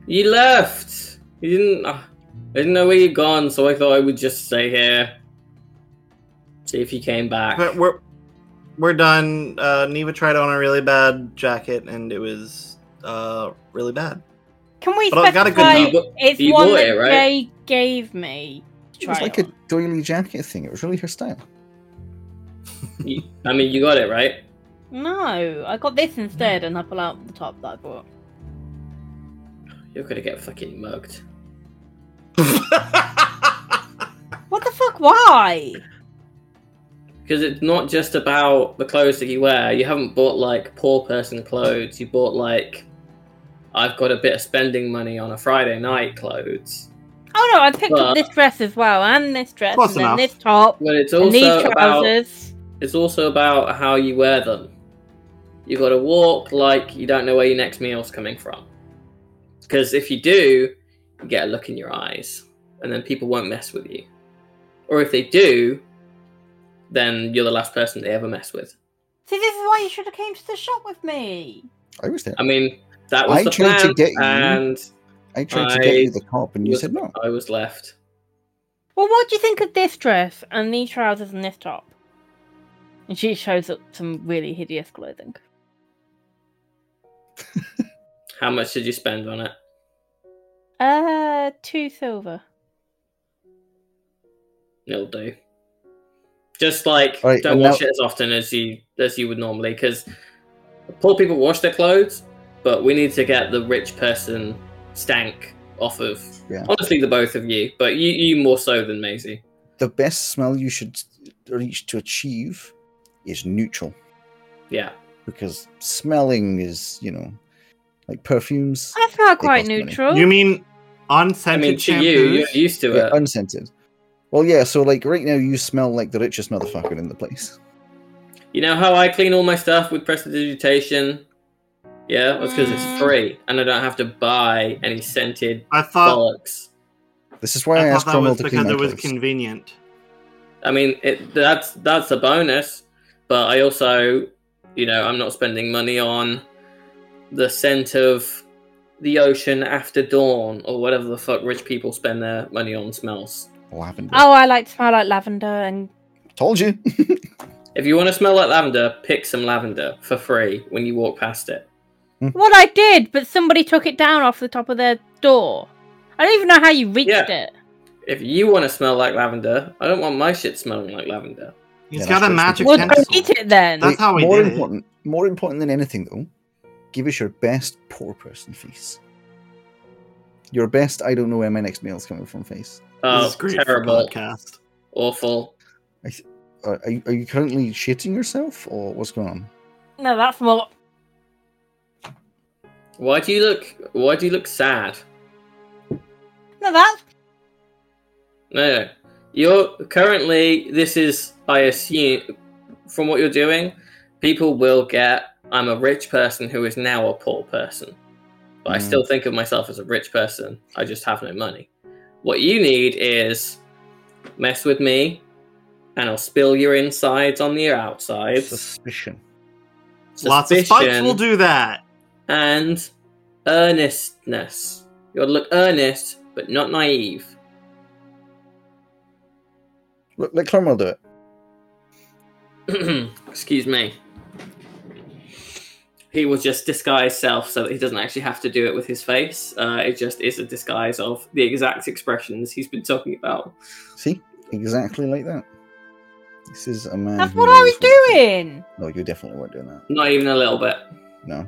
You left. You didn't. I didn't know where you'd gone, so I thought I would just stay here. See if you came back. But we're done. Neva tried on a really bad jacket, and it was really bad. Can we specify it's one that it, right? Jay gave me? It was like a doily jacket thing. It was really her style. I mean, you got it, right? No, I got this instead, and I pull out the top that I bought. You're going to get fucking mugged. What the fuck? Why? Because it's not just about the clothes that you wear. You haven't bought, like, poor person clothes. You bought, like... I've got a bit of spending money on a Friday night clothes. Oh no, I picked up this dress as well, and this dress, and then this top, and these trousers. It's also about how you wear them. You've got to walk like you don't know where your next meal's coming from. Because if you do, you get a look in your eyes, and then people won't mess with you. Or if they do, then you're the last person they ever mess with. See, this is why you should have came to the shop with me. I was there. I mean... That was the plan, to get you, and I tried to get you the cop, and you said no. I was left. Well, what do you think of this dress, and these trousers, and this top? And she shows up some really hideous clothing. How much did you spend on it? 2 silver. It'll do. Just like, right, don't wash it as often as you would normally, because poor people wash their clothes. But we need to get the rich person stank off of. Yeah. Honestly, the both of you, but you more so than Maisie. The best smell you should reach to achieve is neutral. Yeah. Because smelling is, like perfumes. That's not quite neutral. Money. You mean unscented? I mean, to you, you're used to it. Unscented. Well, yeah, so like right now you smell like the richest motherfucker in the place. You know how I clean all my stuff with prestidigitation? Yeah, that's because it's free, and I don't have to buy any scented bollocks. This is why I asked Cromwell to clean my clothes. Because it was convenient. I mean, that's a bonus, but I also, I'm not spending money on the scent of the ocean after dawn, or whatever the fuck rich people spend their money on smells. Lavender. Oh, I like to smell like lavender, and... Told you! If you want to smell like lavender, pick some lavender for free when you walk past it. Well, I did, but somebody took it down off the top of their door. I don't even know how you reached it. If you want to smell like lavender, I don't want my shit smelling like lavender. He's got a magic pencil. Well, eat it then. That's how we did it. More important than anything, though, give us your best poor person face. Your best I don't know where my next meal's coming from face. Oh, this is great. Terrible. Podcast. Awful. Are you currently shitting yourself, or what's going on? No, that's not... Why do you look sad? No, that. No. You're currently. This is. I assume from what you're doing, people will get. I'm a rich person who is now a poor person, but I still think of myself as a rich person. I just have no money. What you need is mess with me, and I'll spill your insides on the outsides. Suspicion. Lots of spikes will do that. And earnestness. You ought to look earnest, but not naive. Look, let Cromwell do it. Excuse me. He will just disguise self so that he doesn't actually have to do it with his face. It just is a disguise of the exact expressions he's been talking about. See? Exactly like that. This is a man. That's what I was doing. No, you definitely weren't doing that. Not even a little bit. No.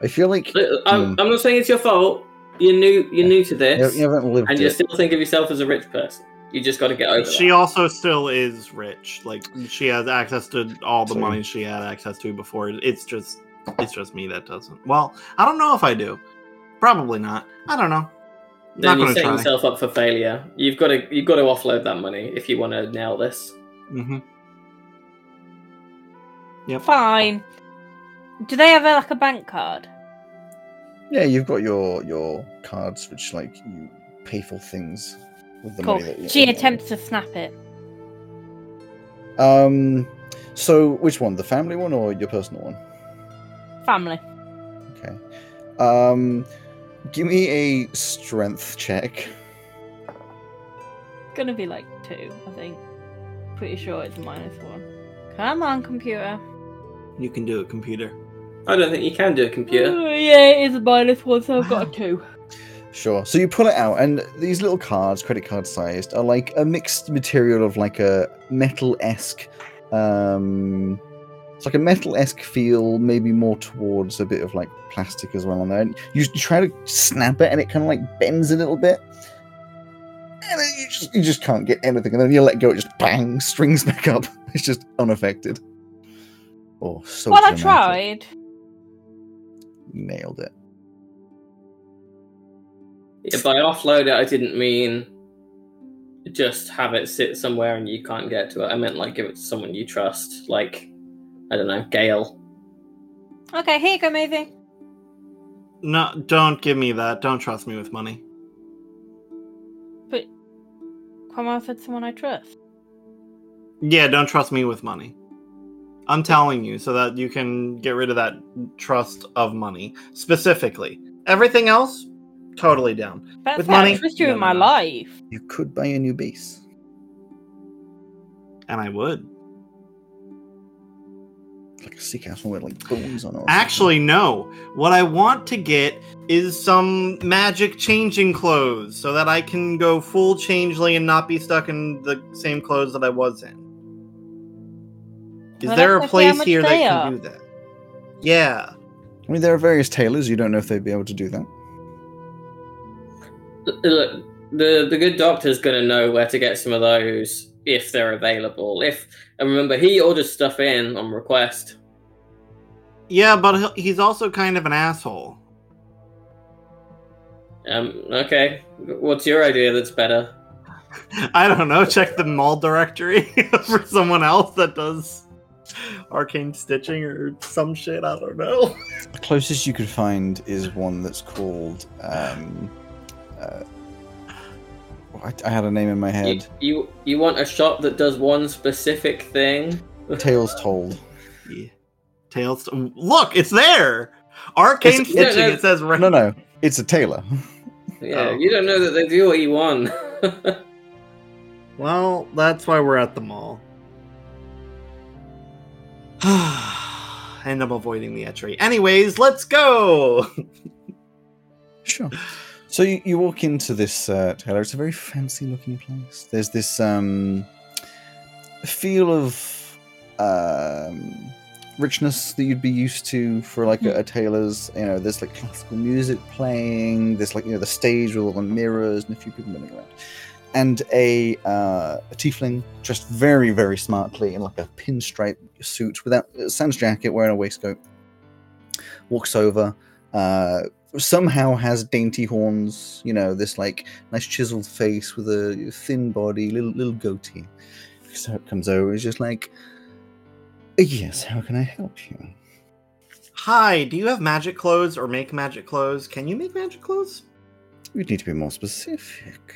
I feel like I'm not saying it's your fault. You're new to this. You haven't lived and you still think of yourself as a rich person. You just got to get over it. She also still is rich. Like she has access to all the money she had access to before. It's just me that doesn't. Well, I don't know if I do. Probably not. I don't know. Then you're setting yourself up for failure. You've got to offload that money if you want to nail this. Mm-hmm. Yep. Fine. Do they have a bank card? Yeah, you've got your cards, which you pay for things with the money. That she attempts to snap it. So which one, the family one or your personal one? Family. Okay. Give me a strength check. It's gonna be 2, I think. Pretty sure it's -1. Come on, computer. You can do it, computer. I don't think you can do a computer. Yeah, it is a -1, so I've got a 2. Sure. So you pull it out, and these little cards, credit card sized, are like a mixed material of a metal-esque... it's like a metal-esque feel, maybe more towards a bit of plastic as well on there. And you try to snap it, and it kind of bends a little bit. And then you just can't get anything. And then you let go, it just bang, strings back up. It's just unaffected. Oh, so well, dramatic. I tried. Nailed it. Yeah, by offload it, I didn't mean just have it sit somewhere and you can't get to it. I meant give it to someone you trust, I don't know, Gale. Okay, here you go, Maisie. No, don't give me that. Don't trust me with money. But Cromwell said someone I trust. Yeah, don't trust me with money. I'm telling you so that you can get rid of that trust of money specifically. Everything else, totally down. That's with money, I trust you in my life. You could buy a new base, and I would. A sea castle with bones on it. Actually, no. What I want to get is some magic changing clothes so that I can go full changeling and not be stuck in the same clothes that I was in. Is there a place here that can do that? Yeah. I mean, there are various tailors. You don't know if they'd be able to do that. Look, the good doctor's going to know where to get some of those if they're available. And remember, he orders stuff in on request. Yeah, but he's also kind of an asshole. Okay. What's your idea that's better? I don't know. Check the mall directory for someone else that does arcane stitching or some shit. I don't know. The closest you could find is one that's called... I had a name in my head. You want a shop that does one specific thing? Tales Told. Yeah. Tales Told. Look, it's there! Arcane stitching, it says... No, it's a tailor. Yeah, You don't know that they do what you want. Well, that's why we're at the mall. And I'm avoiding the eatery. Anyways, let's go! Sure. So you walk into this tailor. It's a very fancy-looking place. There's this feel of richness that you'd be used to for a tailor's. You know, there's classical music playing. There's the stage with all the mirrors and a few people running around, and a tiefling dressed very, very smartly in a pinstripe suit without sans jacket, wearing a waistcoat. Walks over. Somehow has dainty horns, this nice chiseled face with a thin body, little goatee. So it comes over, it's just yes, how can I help you? Hi, do you have magic clothes or make magic clothes? Can you make magic clothes? We'd need to be more specific.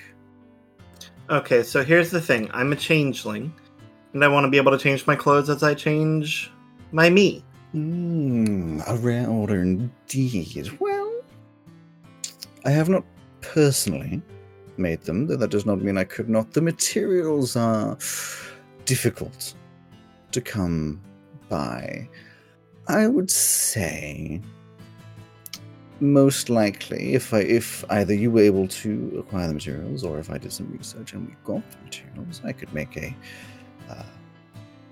Okay, so here's the thing. I'm a changeling, and I want to be able to change my clothes as I change my me. A rare order indeed. Well, I have not personally made them, though that does not mean I could not. The materials are difficult to come by. I would say most likely, if either you were able to acquire the materials, or if I did some research and we got the materials, I could make a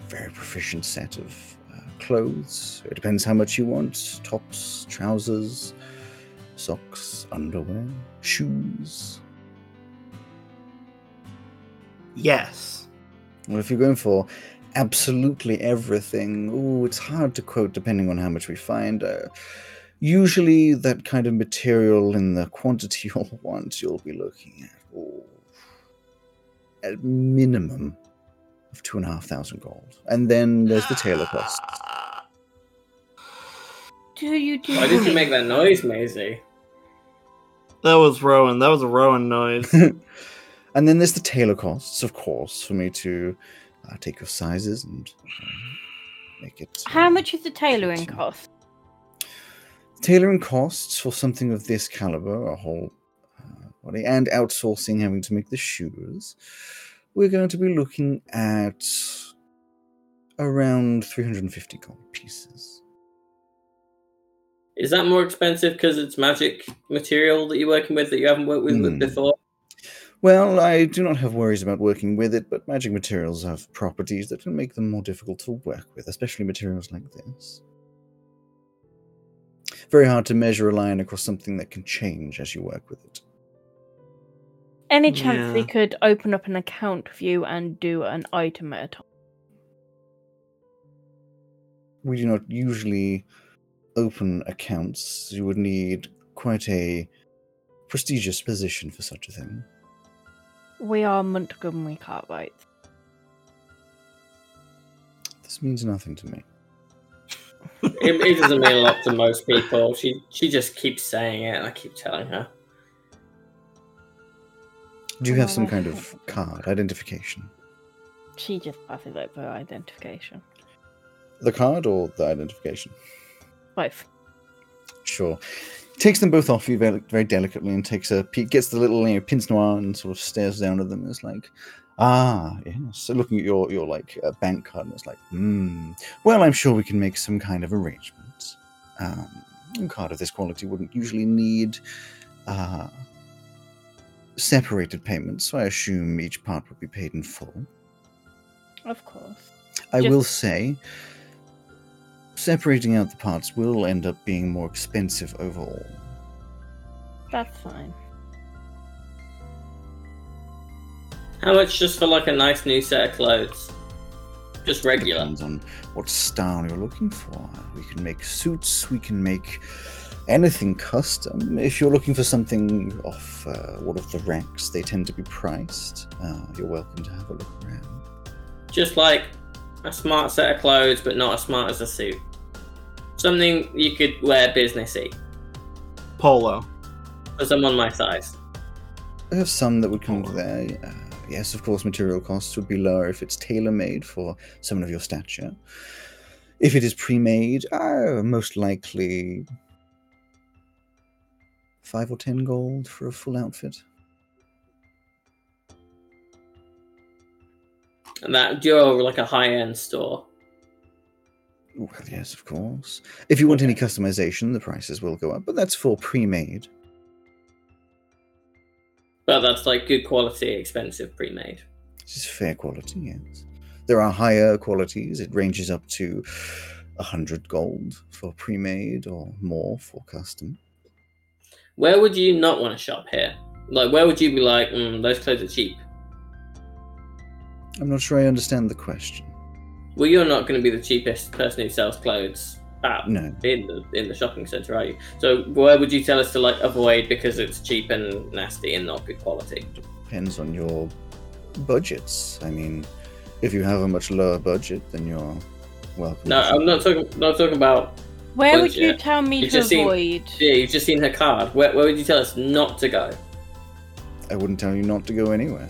very proficient set of clothes. It depends how much you want. Tops, trousers, socks, underwear, shoes. Yes. Well, if you're going for absolutely everything, it's hard to quote depending on how much we find. Usually that kind of material in the quantity you'll want, you'll be looking at a minimum of 2,500 gold. And then there's the tailor cost. Why did you make that noise, Maisie? That was Rowan. That was a Rowan noise. And then there's the tailor costs, of course, for me to take your sizes and make it... How much is the tailoring cost? Tailoring costs for something of this caliber, a whole body, and outsourcing, having to make the shoes, we're going to be looking at around 350 gold pieces. Is that more expensive because it's magic material that you're working with that you haven't worked with before? Well, I do not have worries about working with it, but magic materials have properties that can make them more difficult to work with, especially materials like this. Very hard to measure a line across something that can change as you work with it. Any chance we could open up an account with you and do an item at a time? We do not usually open accounts. You would need quite a prestigious position for such a thing. We are Montgomery Cartwright. This means nothing to me. It doesn't mean a lot to most people. She just keeps saying it, and I keep telling her. Do you have some kind of card, identification? She just passes over identification. The card or the identification? Both. Sure. Takes them both off you very delicately and takes a peek, gets the little pince noir and sort of stares down at them. It's like, yes. So looking at your like bank card, and it's like, well, I'm sure we can make some kind of arrangement. A card of this quality wouldn't usually need separated payments, so I assume each part would be paid in full. Of course. I will say, separating out the parts will end up being more expensive overall. That's fine. How much just for like a nice new set of clothes? Just regular. Depends on what style you're looking for. We can make suits, we can make anything custom. If you're looking for something off one of the racks, they tend to be priced. You're welcome to have a look around. Just like a smart set of clothes, but not as smart as a suit. Something you could wear businessy. Polo. For someone my size. I have some that would come to there. Yes, of course, material costs would be lower if it's tailor-made for someone of your stature. If it is pre-made, most likely 5 or 10 gold for a full outfit. And that you're like a high-end store. Well, yes, of course. If you want any customization, the prices will go up, but that's for pre-made. But that's like good quality, expensive pre-made. This is fair quality, yes. There are higher qualities. It ranges up to 100 gold for pre-made or more for custom. Where would you not want to shop here? Like, where would you be like, those clothes are cheap? I'm not sure I understand the question. Well, you're not going to be the cheapest person who sells clothes in the shopping centre, are you? So where would you tell us to like avoid because it's cheap and nasty and not good quality? Depends on your budgets. I mean, if you have a much lower budget, then you're welcome. No, I'm not talking about where budget. Would you tell me you've to avoid? You've just seen her card. Where would you tell us not to go? I wouldn't tell you not to go anywhere.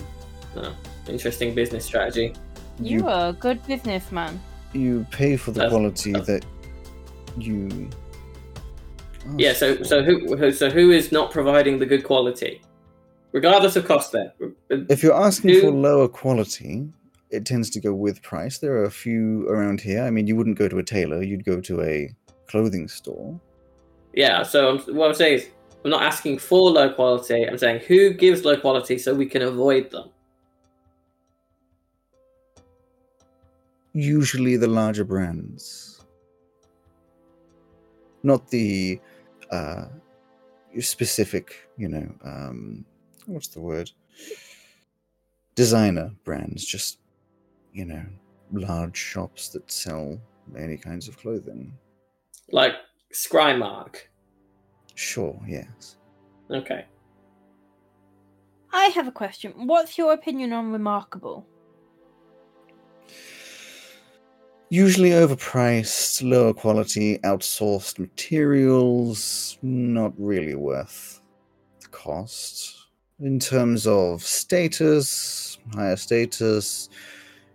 No. Interesting business strategy. You are a good businessman. You pay for the quality that you. Yeah. So who is not providing the good quality, regardless of cost? There. If you're asking for lower quality, it tends to go with price. There are a few around here. I mean, you wouldn't go to a tailor. You'd go to a clothing store. Yeah, so what I'm saying is I'm not asking for low quality. I'm saying who gives low quality so we can avoid them. Usually the larger brands. Not the specific, what's the word? Designer brands, just, large shops that sell many kinds of clothing. Like Scrymark? Sure, yes. Okay. I have a question. What's your opinion on Remarkable? Usually overpriced, lower quality, outsourced materials, not really worth the cost. In terms of status, higher status,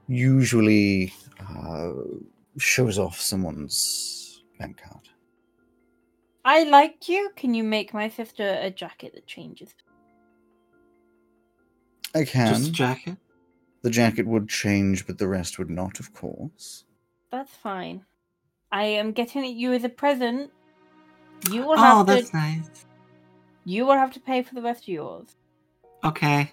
usually shows off someone's bank card. I like you. Can you make my sister a jacket that changes? I can. Just a jacket? The jacket would change, but the rest would not, of course. That's fine. I am getting it you as a present. You will have that's nice. You will have to pay for the rest of yours. Okay.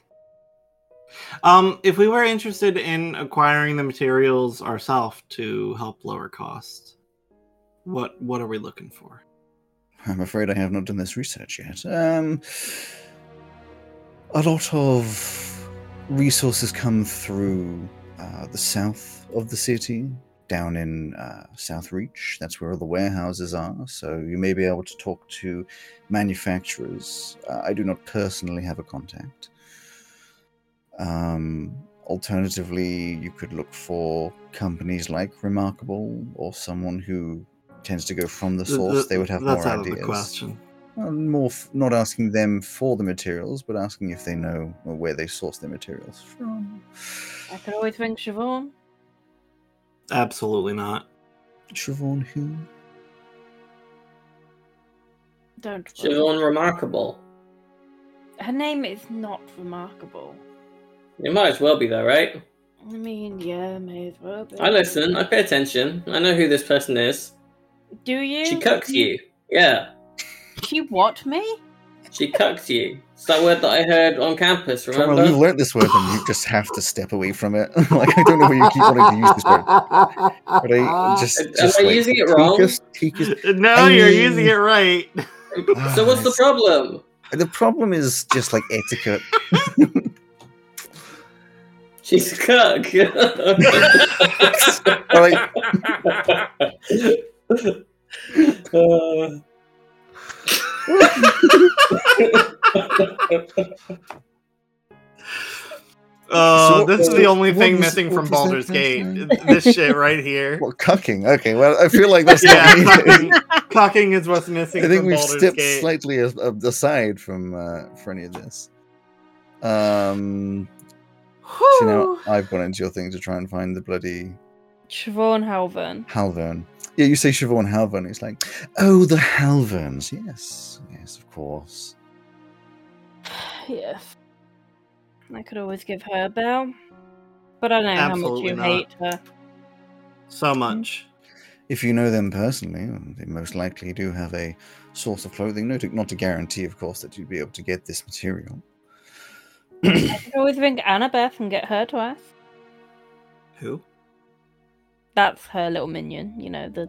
If we were interested in acquiring the materials ourselves to help lower costs, what are we looking for? I'm afraid I have not done this research yet. A lot of resources come through the south of the city. Down in South Reach, that's where all the warehouses are, so you may be able to talk to manufacturers. I do not personally have a contact. Alternatively, you could look for companies like Remarkable or someone who tends to go from the source. They would have more ideas. That's out of the question. Not asking them for the materials, but asking if they know where they source their materials from. I could always ring Siobhan. Absolutely not. Siobhan who? Don't. Siobhan Remarkable. Her name is not Remarkable. It might as well be though, right? I mean, yeah, may as well be. I listen. I pay attention. I know who this person is. Do you? She cucks you. Yeah. She what me? She cucks you. It's that word that I heard on campus, remember? Well, you've learnt this word and you just have to step away from it. Like, I don't know why you keep wanting to use this word. But I just am I using it wrong? No, you're using it right. So what's the problem? The problem is just, like, etiquette. She's a cuck. All right. This is the only thing missing from Baldur's Gate. This shit right here. Well, cucking. Okay, well, I feel like that's not me. Cucking is what's missing. I think we've stepped slightly aside from for any of this. So now I've gone into your thing to try and find the bloody Siobhan Halvern. Yeah, you say Siobhan Halvern. It's like, oh, the Halverns. Yes, of course. Yes. I could always give her a bell. But I know how much you hate her. So much. If you know them personally, they most likely do have a source of clothing. Not to guarantee, of course, that you'd be able to get this material. I could always ring Annabeth and get her to us. Who? That's her little minion, the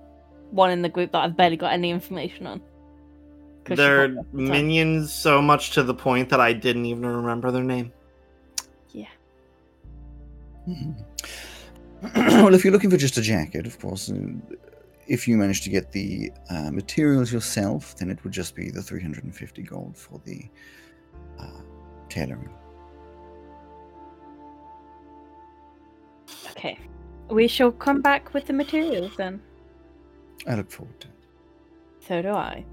one in the group that I've barely got any information on. They're minions so much to the point that I didn't even remember their name. Yeah. Well, if you're looking for just a jacket, of course, if you manage to get the materials yourself, then it would just be the 350 gold for the tailoring. Okay. We shall come back with the materials, then. I look forward to it. So do I.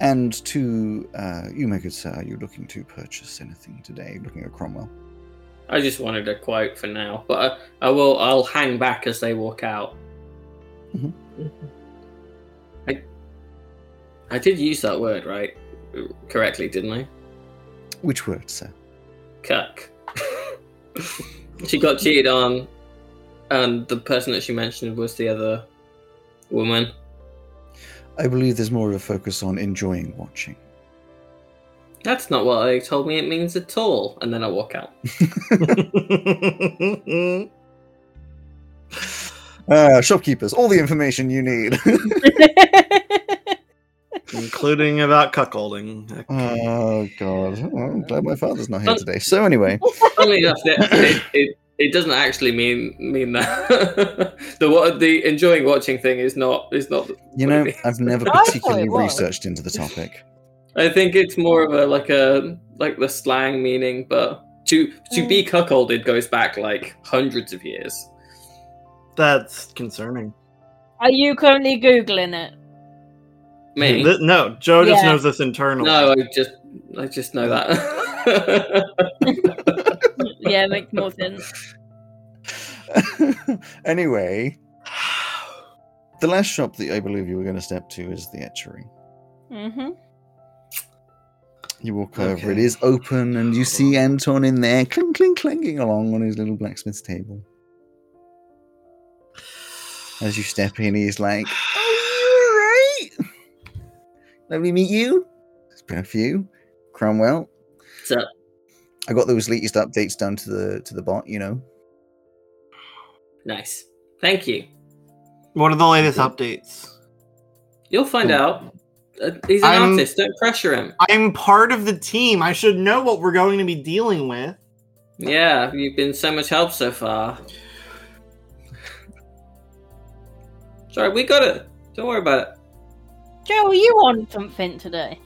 And to you, my good sir, are you looking to purchase anything today? Looking at Cromwell? I just wanted a quote for now, but I'll hang back as they walk out. Mm-hmm. I did use that word, right? Correctly, didn't I? Which word, sir? Cuck. She got cheated on. And the person that she mentioned was the other woman. I believe there's more of a focus on enjoying watching. That's not what they told me it means at all. And then I walk out. Shopkeepers, all the information you need. Including about cuckolding. Okay. Oh, God. Well, I'm glad my father's not here today. So anyway. It doesn't actually mean that. The enjoying watching thing is not. You know, I've never particularly researched into the topic. I think it's more of like the slang meaning, but to be cuckolded goes back like hundreds of years. That's concerning. Are you currently Googling it? Me? No, Joe just knows this internally. No, I just know that. Yeah, makes more sense. Anyway, the last shop that I believe you were going to step to is the etchery. Mm-hmm. You walk over, it is open, and you see Anton in there, clanging along on his little blacksmith's table. As you step in, he's like, "Oh, you're right. Lovely to meet you. It's been a few. Cromwell. What's up? I got those latest updates done to the bot, you know." Nice. Thank you. What are the latest updates? You'll find out. He's an artist. Don't pressure him. I'm part of the team. I should know what we're going to be dealing with. Yeah, you've been so much help so far. Sorry, we got it. Don't worry about it. Joe, you want something today?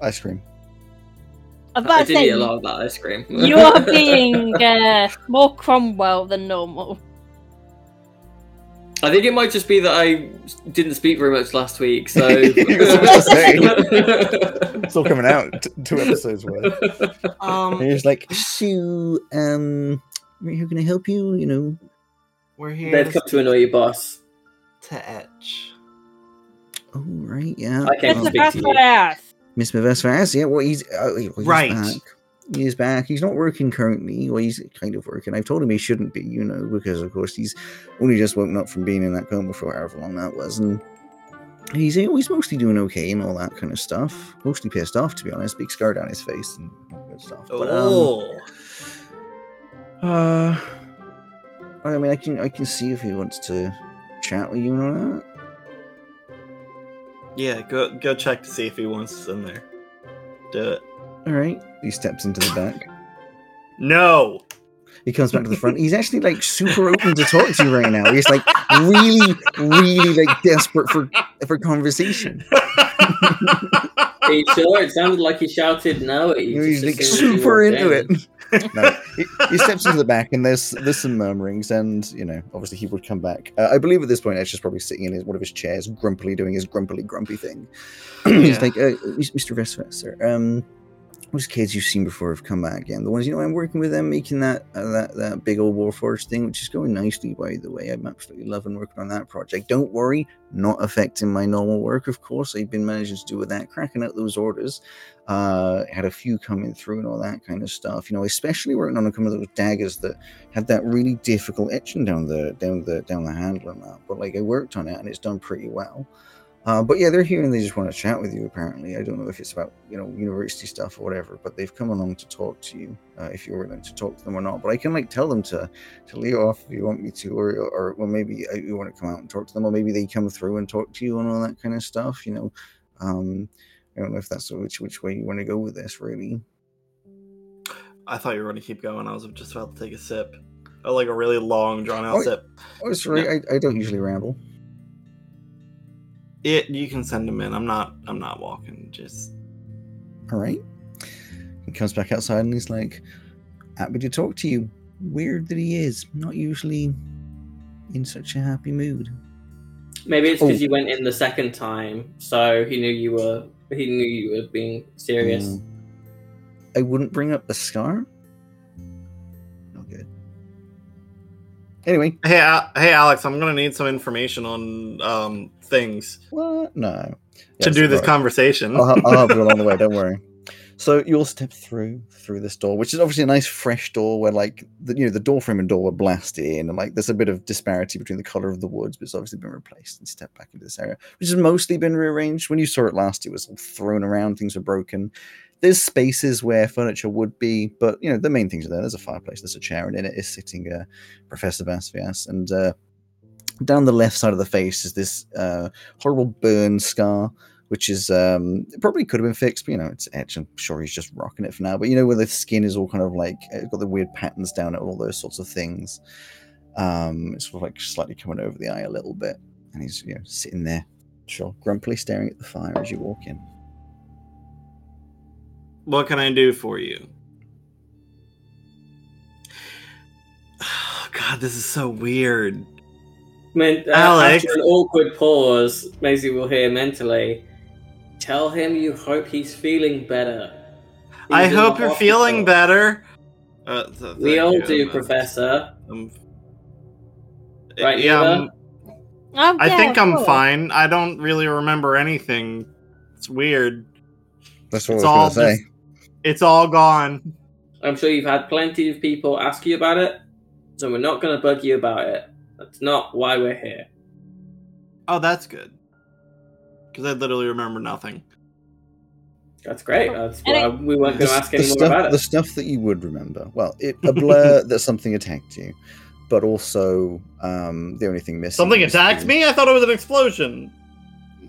Ice cream. I did eat a lot of that ice cream. You are being more Cromwell than normal. I think it might just be that I didn't speak very much last week, so... It's all coming out. 2 episodes worth. And you're just like, "So, who can I help you? You know, we're here. They've come to annoy your boss. To etch." Oh, right, yeah. I can't speak to you. Mr. Vasvaeus, yeah, well, he's right. He's back. He's not working currently. Well, he's kind of working. I've told him he shouldn't be, you know, because, of course, he's only just woken up from being in that coma for however long that was. And he's mostly doing okay and all that kind of stuff. Mostly pissed off, to be honest. Big scar down his face and all that stuff. But, I mean, I can see if he wants to chat with you and all that. Yeah, go check to see if he wants us in there. Do it. Alright. He steps into the back. No! He comes back to the front. He's actually, like, super open to talk to you right now. He's, like, really, like, desperate for conversation. He sure, it sounded like he shouted no. He's, like, super into it. No, he steps into the back, and there's some murmurings, and you know, obviously he would come back. I believe at this point, Ed's just probably sitting in one of his chairs, grumpily doing his grumpy thing. He's like, "Mr. Vesper, sir, those kids you've seen before have come back again. The ones, you know, I'm working with them, making that big old Warforged thing, which is going nicely, by the way. I'm absolutely loving working on that project. Don't worry, not affecting my normal work, of course. I've been managing to do with that, cracking out those orders. Had a few coming through and all that kind of stuff. You know, especially working on a couple of those daggers that had that really difficult etching down the handle and that. But like, I worked on it and it's done pretty well. But yeah, they're here and they just want to chat with you, apparently. I don't know if it's about, you know, university stuff or whatever, but they've come along to talk to you, if you're willing to talk to them or not. But I can, like, tell them to leave off if you want me to, or well, maybe you want to come out and talk to them, or maybe they come through and talk to you and all that kind of stuff, you know. I don't know if that's which way you want to go with this, really. I thought you were going to keep going. I was just about to take a sip. Oh, like a really long, drawn-out sip. Oh, sorry. Yeah. I don't usually ramble. You can send him in. I'm not walking. Just all right. He comes back outside and he's like, "Happy to talk to you." Weird that he is. Not usually in such a happy mood. Maybe it's because you went in the second time, so he knew you were. He knew you were being serious. I wouldn't bring up the scar. Not good. Anyway, hey Alex, I'm gonna need some information on things. What? No. Yeah, to do this conversation. I'll help you along the way, don't worry. So you all step through this door, which is obviously a nice fresh door where, like, the door frame and door were blasted in, and like there's a bit of disparity between the color of the woods, but it's obviously been replaced and stepped back into this area, which has mostly been rearranged. When you saw it last, it was all thrown around, things were broken. There's spaces where furniture would be, but the main things are there. There's a fireplace, there's a chair, and in it is sitting Professor Vasvaeus, and down the left side of the face is this horrible burn scar, which is probably could have been fixed, but it's etched. I'm sure he's just rocking it for now. But where the skin is all kind of like got the weird patterns down it, all those sorts of things. It's sort of like slightly coming over the eye a little bit, and he's sitting there, sure, grumpily staring at the fire as you walk in. What can I do for you? Oh, God, this is so weird. Alex, after an awkward pause, Maisie will hear mentally. Tell him you hope he's feeling better. He's I hope you're hospital. Feeling better. We all do, Professor. Right, yeah. I think I'm fine. I don't really remember anything. It's weird. That's what I was going to say. It's all gone. I'm sure you've had plenty of people ask you about it, so we're not going to bug you about it. That's not why we're here. Oh, that's good. Because I literally remember nothing. That's great. That's why we weren't going to ask any more about it. The stuff that you would remember. Well, a blur that something attacked you, but also the only thing missing. Something attacked me? I thought it was an explosion.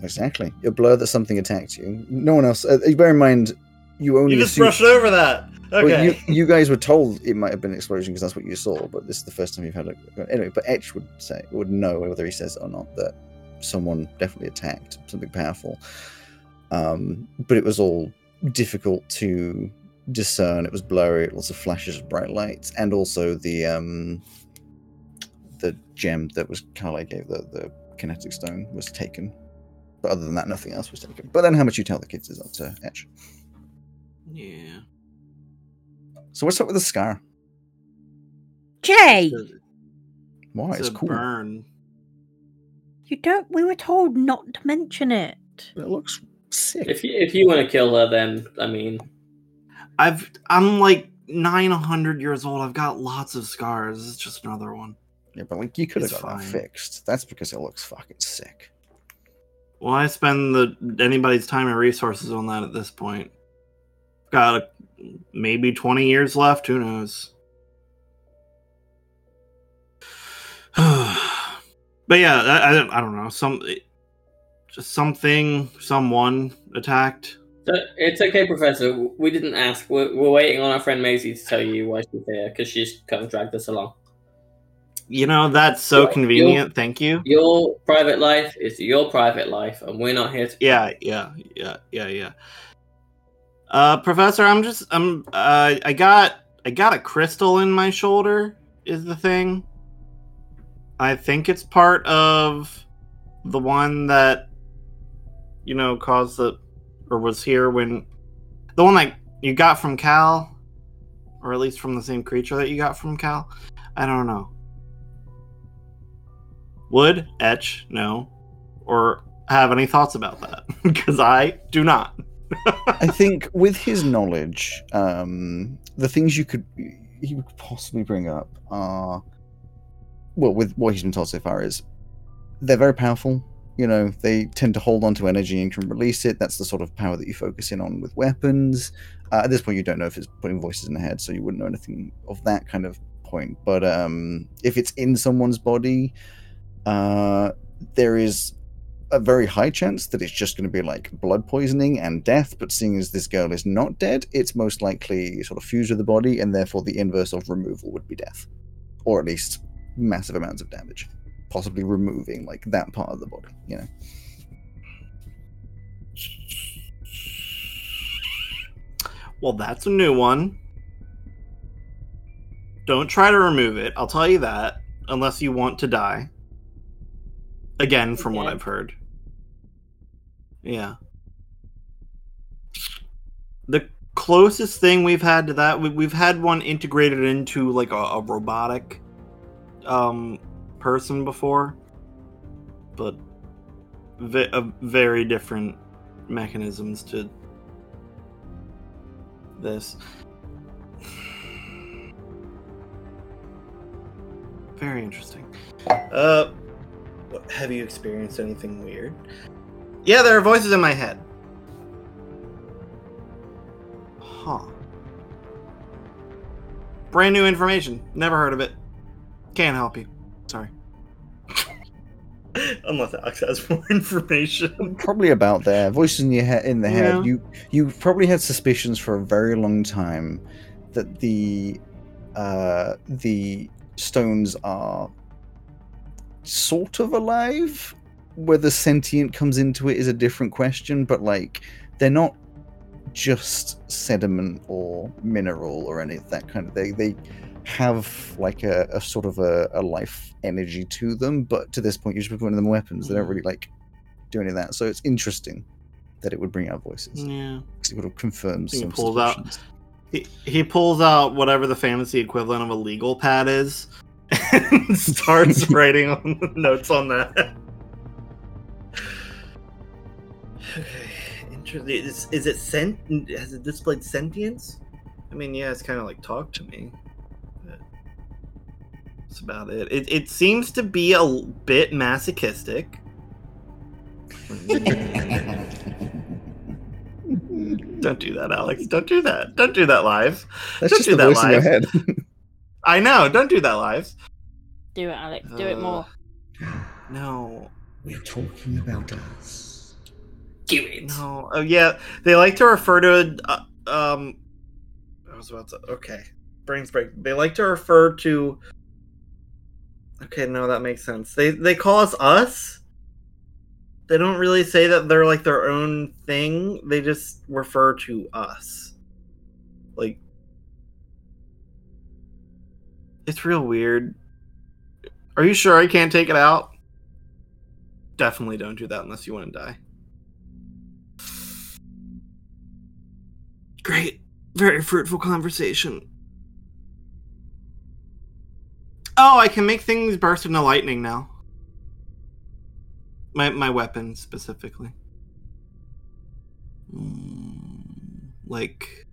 Exactly. A blur that something attacked you. No one else. Bear in mind, you only. You just brushed over that. Okay. Well, you guys were told it might have been an explosion because that's what you saw, but this is the first time you've had it. Anyway, but Etch would know, whether he says it or not, that someone definitely attacked something powerful. But it was all difficult to discern. It was blurry, lots of flashes of bright lights, and also the gem that was Carly gave, the kinetic stone, was taken. But other than that, nothing else was taken. But then how much you tell the kids is up to Etch. Yeah. So what's up with the scar? Jay! Why? It's cool. Burn. We were told not to mention it. It looks sick. If you want to kill her, then, I mean... I'm like 900 years old. I've got lots of scars. It's just another one. Yeah, but like you could have got that fixed. That's because it looks fucking sick. Well, I spend anybody's time and resources on that at this point. Got maybe 20 years left. Who knows? But yeah, I don't know. Someone attacked. It's okay, Professor. We didn't ask. We're waiting on our friend Maisie to tell you why she's here because she's kind of dragged us along. That's so convenient. Thank you. Your private life is your private life, and we're not here to. Yeah. Professor, I got a crystal in my shoulder is the thing. I think it's part of the one that, caused or was here when, the one that you got from Kral, or at least from the same creature that you got from Kral. I don't know. Would Etch know, or have any thoughts about that? Because I do not. I think with his knowledge, the things he would possibly bring up are, well, with what he's been told so far is, they're very powerful. They tend to hold on to energy and can release it. That's the sort of power that you focus in on with weapons. At this point, you don't know if it's putting voices in the head, so you wouldn't know anything of that kind of point. But if it's in someone's body, there is a very high chance that it's just going to be like blood poisoning and death, but seeing as this girl is not dead, it's most likely sort of fused with the body, and therefore the inverse of removal would be death, or at least massive amounts of damage, possibly removing like that part of the body, Well, that's a new one. Don't try to remove it, I'll tell you that, unless you want to die. Again, from what I've heard. Yeah. The closest thing we've had to that, we've had one integrated into, like, a robotic person before. But very different mechanisms to this. Very interesting. Have you experienced anything weird? Yeah, there are voices in my head. Huh. Brand new information. Never heard of it. Can't help you. Sorry. Unless Alex has more information. Probably about there. Voices in your head. In the head. You probably had suspicions for a very long time that the stones are sort of alive. Whether sentient comes into it is a different question, but like they're not just sediment or mineral or any of that kind of thing. They have like a sort of a life energy to them, but to this point you're just providing them weapons. They don't really like do any of that, so it's interesting that it would bring out voices. Yeah, because it would have confirmed some situations. He pulls out whatever the fantasy equivalent of a legal pad is and starts writing on the notes on that. Okay. Is it sent? Has it displayed sentience? I mean, yeah, it's kind of like talk to me. But that's about it. It seems to be a bit masochistic. Don't do that, Alex. Don't do that. Don't do that live. That's don't just do the that voice live. In your head. I know. Don't do that live. Do it, Alex. Do it more. No. We're talking about us. Do it. No. Oh, yeah. They like to refer to. I was about to. Okay. Brains break. They like to refer to. Okay, no, that makes sense. They call us. They don't really say that they're like their own thing. They just refer to us. Like. It's real weird. Are you sure I can't take it out? Definitely don't do that unless you want to die. Great. Very fruitful conversation. Oh, I can make things burst into lightning now. My weapon, specifically. Like,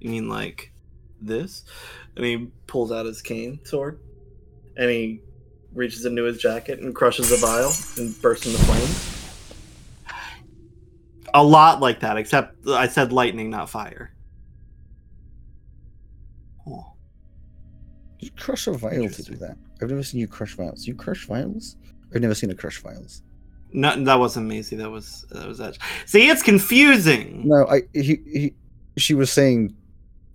you mean like this? And he pulls out his cane sword. And he reaches into his jacket and crushes a vial and bursts into flames. A lot like that, except I said lightning, not fire. Oh. You crush a vial to do that. I've never seen you crush vials. You crush vials? I've never seen a crush vials. No, that wasn't me. See, that was Edge. See, it's confusing. No, she was saying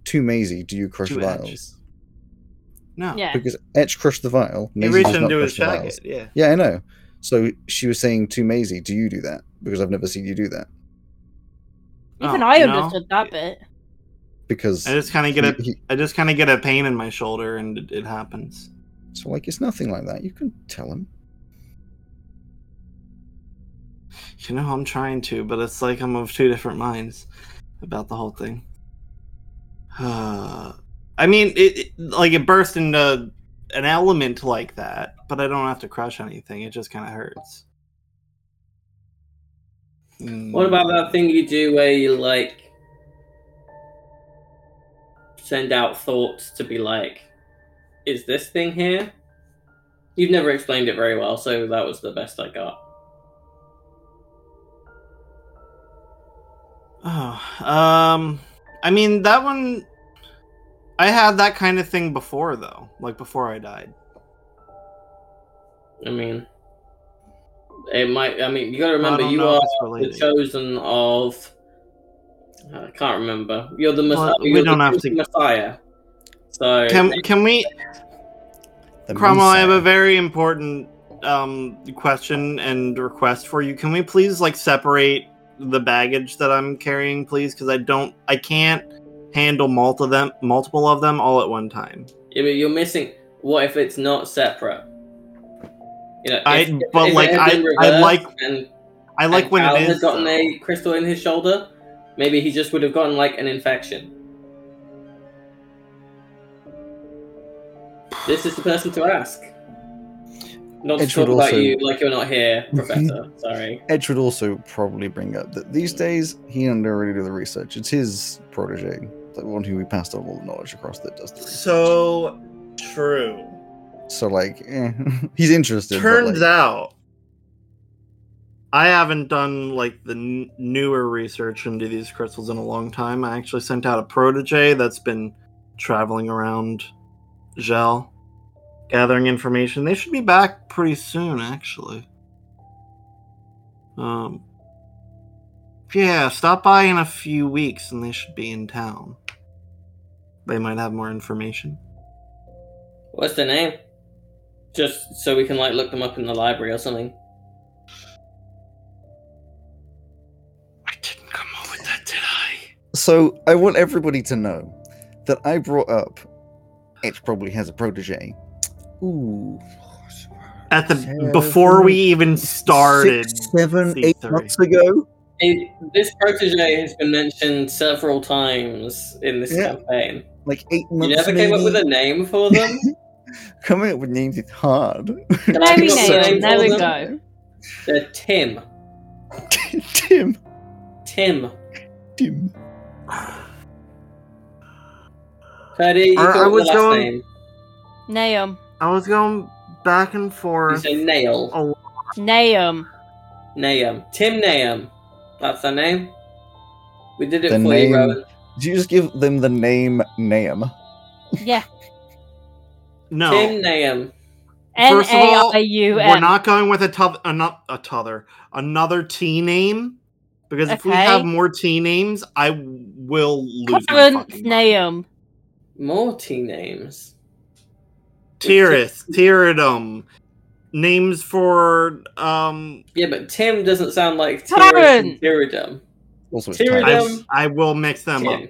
to Maisie, do you crush vials? Edge. No. Yeah. Because Edge crushed the vial. He reached into his jacket, yeah. Yeah, I know. So she was saying to Maisie, do you do that? Because I've never seen you do that. Even I understood that bit. Because I just kind of get a pain in my shoulder, and it happens. So like, it's nothing like that. You can tell him. You know, I'm trying to, but it's like I'm of two different minds about the whole thing. I mean, it burst into an element like that, but I don't have to crush anything. It just kind of hurts. What about that thing you do where you, like, send out thoughts to be like, is this thing here? You've never explained it very well, so that was the best I got. Oh, I mean, that one, I had that kind of thing before, though. Like, before I died. I mean... It might. I mean, you got to remember, you are the chosen of. I can't remember. You're the Messiah. Well, we don't have to. Messiah. So can we? Cromwell, I have a very important question and request for you. Can we please like separate the baggage that I'm carrying, please? Because I can't handle multiple of them all at one time. Yeah, but you're missing. What if it's not separate? You know, I like when Al it is. Has gotten a crystal in his shoulder. Maybe he just would have gotten like an infection. This is the person to ask. Not Edge to talk about you like you're not here, Professor. Sorry. Edge would also probably bring up that these days he doesn't really do the research. It's his protege. everyone who we passed on all the knowledge across that does the research. So true. So, like, he's interested. Turns out, I haven't done, like, the newer research into these crystals in a long time. I actually sent out a protege that's been traveling around Gel, gathering information. They should be back pretty soon, actually. Yeah, stop by in a few weeks and they should be in town. They might have more information. What's their name? Just so we can, like, look them up in the library or something. I didn't come up with that, did I? So, I want everybody to know that I brought up it probably has a protege. Ooh. At the seven, before we even started 6, 7, 8 months ago. This protege has been mentioned several times in this campaign. Like 8 months. You never came up with a name for them? Coming up with names is hard. Can I rename them? There we go. They're Tim. Tim. Teddy, you got the last name. Nahum. I was going back and forth. You say Nail. Nahum. Tim Nahum. That's the name. We did it for you, Rowan. Did you just give them the name Nahum? Yeah. No. Tim Nahum. N-A-I-U-M. We're not going with another T name. Because if we have more T names, I will lose my fucking Nahum. More T names? Tirith. Tyridom. Names for, Yeah, but Tim doesn't sound like Tyridom. Tyridom. I will mix them up.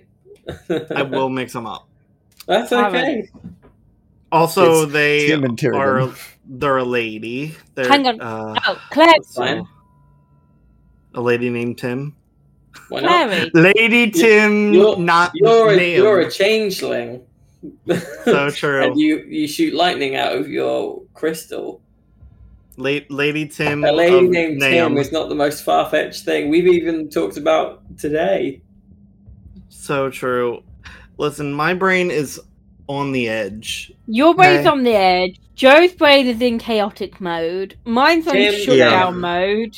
That's okay. Also, they're a lady. Hang on. Claire. A lady named Tim. Why not? Lady Tim, you're a changeling. So true. And you shoot lightning out of your crystal. Lady Tim. A lady named Tim is not the most far-fetched thing we've even talked about today. So true. Listen, my brain is on the edge. Your brain's on the edge. Joe's brain is in chaotic mode. Mine's on shutdown mode.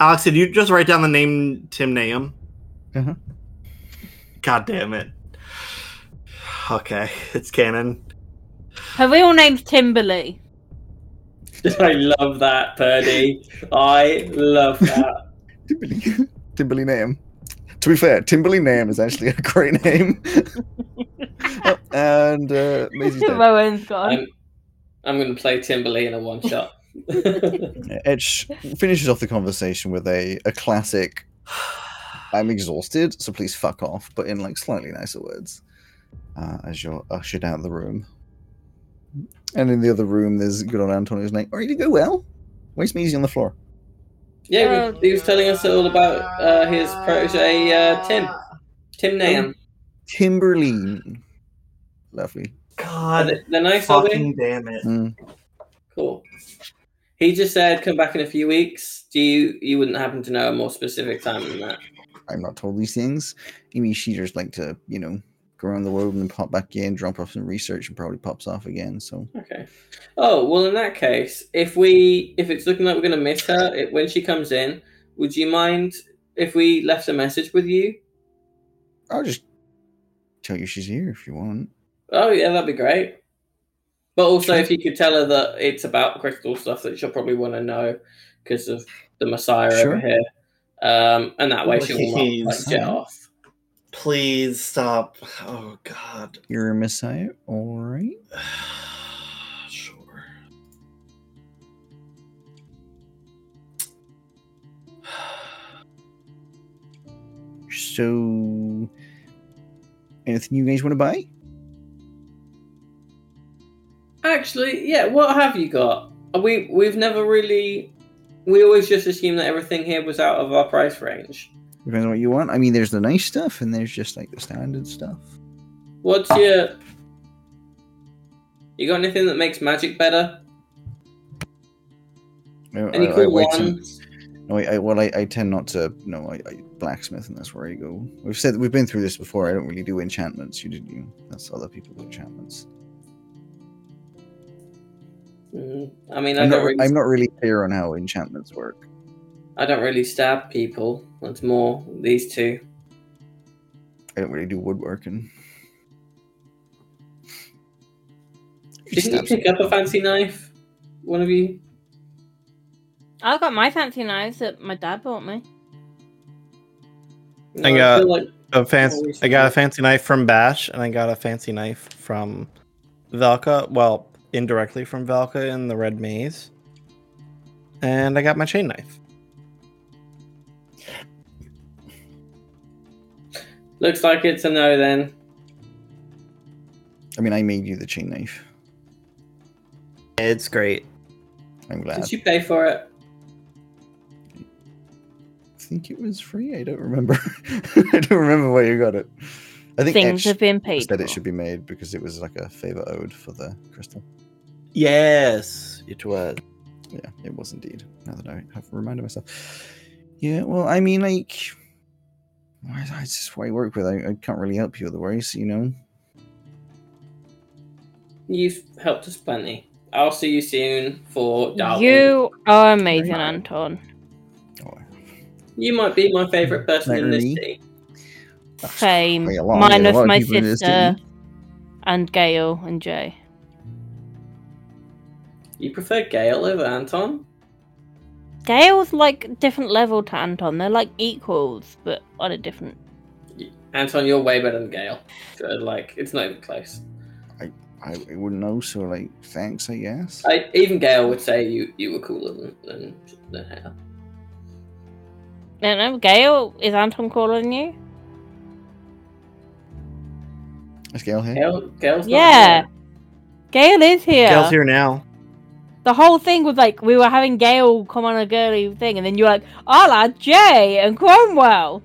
Alex, did you just write down the name Tim Nahum? Uh-huh. God damn it. Okay, it's canon. Her real name's Timberly. I love that, Purdy. I love that. Timberly Nahum. To be fair, Timberly Nahum is actually a great name. And Maisie's dead. Rowan's gone. I'm going to play Timberly in a one-shot. Edge finishes off the conversation with a classic I'm exhausted, so please fuck off, but in like slightly nicer words, as you're ushered out of the room. And in the other room there's good old Antonio's name. Oh, you did go well. Where's Measy on the floor? Yeah, he was telling us all about his protege Tim Nahum. Timberly. Lovely. God, they're nice, fucking damn it. Cool. He just said, "Come back in a few weeks." Do you wouldn't happen to know a more specific time than that? I'm not told these things. You mean she just like to, go around the world and pop back in, drop off some research, and probably pops off again. So okay. Oh well, in that case, if it's looking like we're going to miss her when she comes in, would you mind if we left a message with you? I'll just tell you she's here if you want. Oh yeah, that'd be great. But also, if you could tell her that it's about crystal stuff that she'll probably want to know because of the Messiah over here. And that way she will not get off. Please stop. Oh, God. You're a Messiah? All right. Sure. So, anything you guys want to buy? Actually, yeah, what have you got? We've never really... We always just assumed that everything here was out of our price range. Depends on what you want. I mean, there's the nice stuff, and there's just, like, the standard stuff. What's your... You got anything that makes magic better? Any cool wands? No, I tend not to. No, I blacksmith, and that's where I go. We've been through this before. I don't really do enchantments. You did you? That's other people do enchantments. Mm-hmm. I mean, I'm not really clear on how enchantments work. I don't really stab people. That's more these two. I don't really do woodworking. Didn't you pick up a fancy knife? One of you? I got my fancy knives that my dad bought me. No, I got a fancy knife from Bash, and I got a fancy knife from Velka. Well, indirectly from Velka in the Red Maze. And I got my chain knife. Looks like it's a no then. I mean, I made you the chain knife. It's great. I'm glad. Did you pay for it? I think it was free. I don't remember. I don't remember where you got it. I think things have been paid. Instead, it should be made because it was like a favor owed for the crystal. Yes, it was. Yeah, it was indeed. Now that I have reminded myself. Yeah, well, I mean, like, that's just what I work with. I can't really help you otherwise, you know. You've helped us plenty. I'll see you soon for Darwin. You are amazing, Anton. Oh. You might be my favorite person in this team. Same. Minus my sister and Gail and Jay. You prefer Gail over Anton? Gail's like different level to Anton. They're like equals, but on a different... Anton, you're way better than Gail. So, like, it's not even close. I wouldn't know, so like, thanks, I guess. Even Gail would say you were cooler than her. No, Gail, is Anton cooler than you? Is Gail here? Gail's not here. Gail is here. Gail's here now. The whole thing was like, we were having Gail come on a girly thing, and then you were like, I'll add Jay and Cromwell.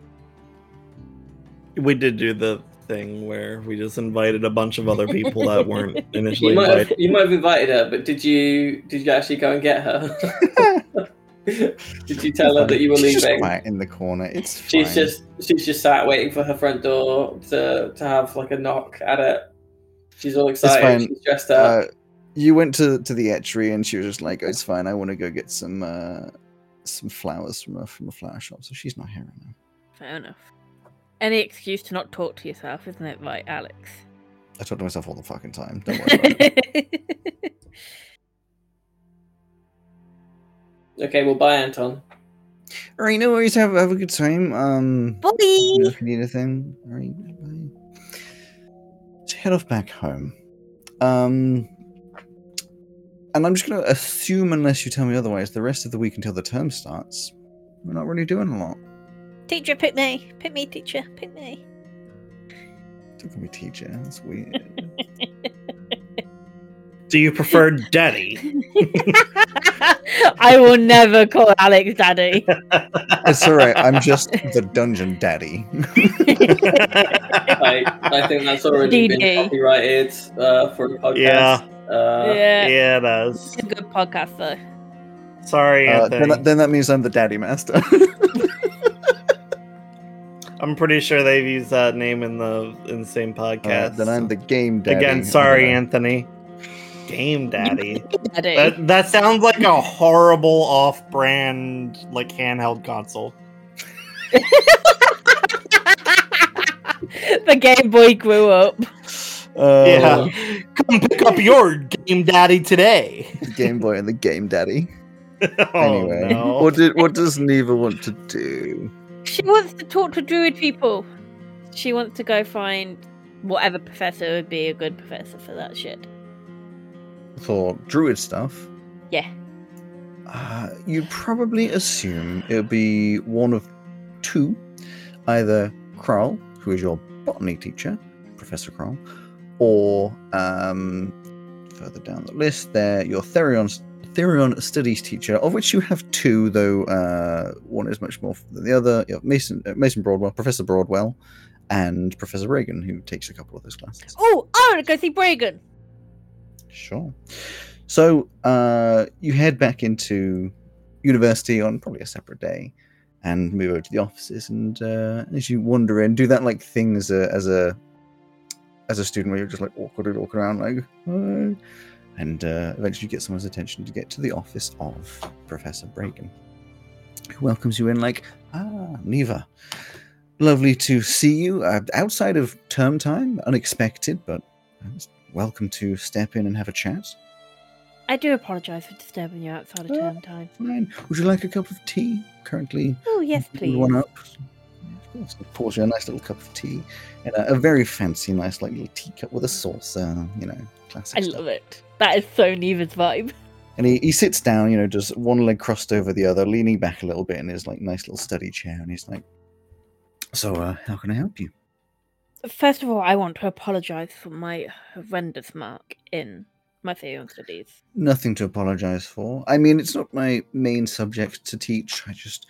We did do the thing where we just invited a bunch of other people that weren't initially invited. You might have invited her, but did you actually go and get her? Did you tell her that you were leaving? She's right in the corner. It's fine. She's just sat waiting for her front door to have like a knock at it. She's all excited. She's dressed up. You went to the etchery, and she was just like, oh, "It's fine. I want to go get some flowers from a flower shop." So she's not here right now. Fair enough. Any excuse to not talk to yourself, isn't it, right, Alex? I talk to myself all the fucking time. Don't worry about it. Okay, well, bye, Anton. All right, no worries. Have a good time. Bye! You know, if you need anything. All right, bye. So head off back home. And I'm just going to assume, unless you tell me otherwise, the rest of the week until the term starts, we're not really doing a lot. Teacher, pick me. Pick me, teacher. Pick me. Don't call me teacher. That's weird. Do you prefer daddy? I will never call Alex daddy. It's alright. I'm just the dungeon daddy. I think that's already been copyrighted for the podcast. Yeah. Yeah, it does. It's a good podcast, though. Sorry, Anthony. Then that means I'm the daddy master. I'm pretty sure they've used that name in the same podcast. Then I'm the game daddy. Again, sorry, Anthony. Game daddy. Daddy. That sounds like a horrible off-brand like handheld console. The Game Boy grew up. Yeah. Come pick up your Game Daddy today. The Game Boy and the Game Daddy. Anyway, no. What does Neva want to do? She wants to talk to druid people. She wants to go find whatever professor would be a good professor for that shit. For druid stuff? Yeah. You'd probably assume it would be one of two. Either Kral, who is your botany teacher, Professor Kral, or further down the list there, your Therion Studies teacher, of which you have two, though one is much more than the other. You have Mason Broadwell, Professor Broadwell, and Professor Bregan, who takes a couple of those classes. Oh, I want to go see Bregan. Sure. So you head back into university on probably a separate day and move over to the offices. And as you wander in, do that like thing as a student where you're just like awkwardly walking around like, oh. And eventually you get someone's attention to get to the office of Professor Bregan, who welcomes you in like, Neva, lovely to see you. Outside of term time, unexpected, but welcome to step in and have a chat. I do apologise for disturbing you outside of term time. Fine. Would you like a cup of tea? Currently, oh yes, please. One up. Of course, pours you a nice little cup of tea and a very fancy, nice like little teacup with a saucer. You know, classic. I love it. That is so Neva's vibe. And he sits down, you know, just one leg crossed over the other, leaning back a little bit in his like nice little study chair, and he's like, "So, how can I help you?" First of all, I want to apologise for my horrendous mark in my theory and studies. Nothing to apologise for. I mean, it's not my main subject to teach. I just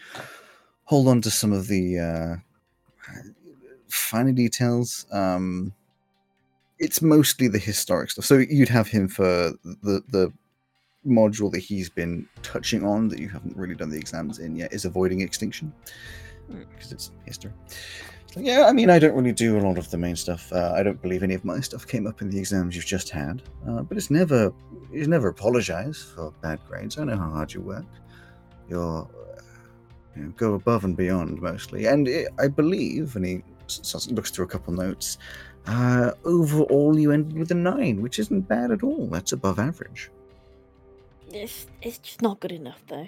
hold on to some of the finer details. It's mostly the historic stuff. So you'd have him for the module that he's been touching on that you haven't really done the exams in yet is avoiding extinction. Because it's history. So, yeah, I mean, I don't really do a lot of the main stuff. I don't believe any of my stuff came up in the exams you've just had. But it's never apologise for bad grades. I know how hard you work. You know, go above and beyond mostly. And I believe, and he looks through a couple notes, overall you ended with a 9, which isn't bad at all. That's above average. It's just not good enough, though.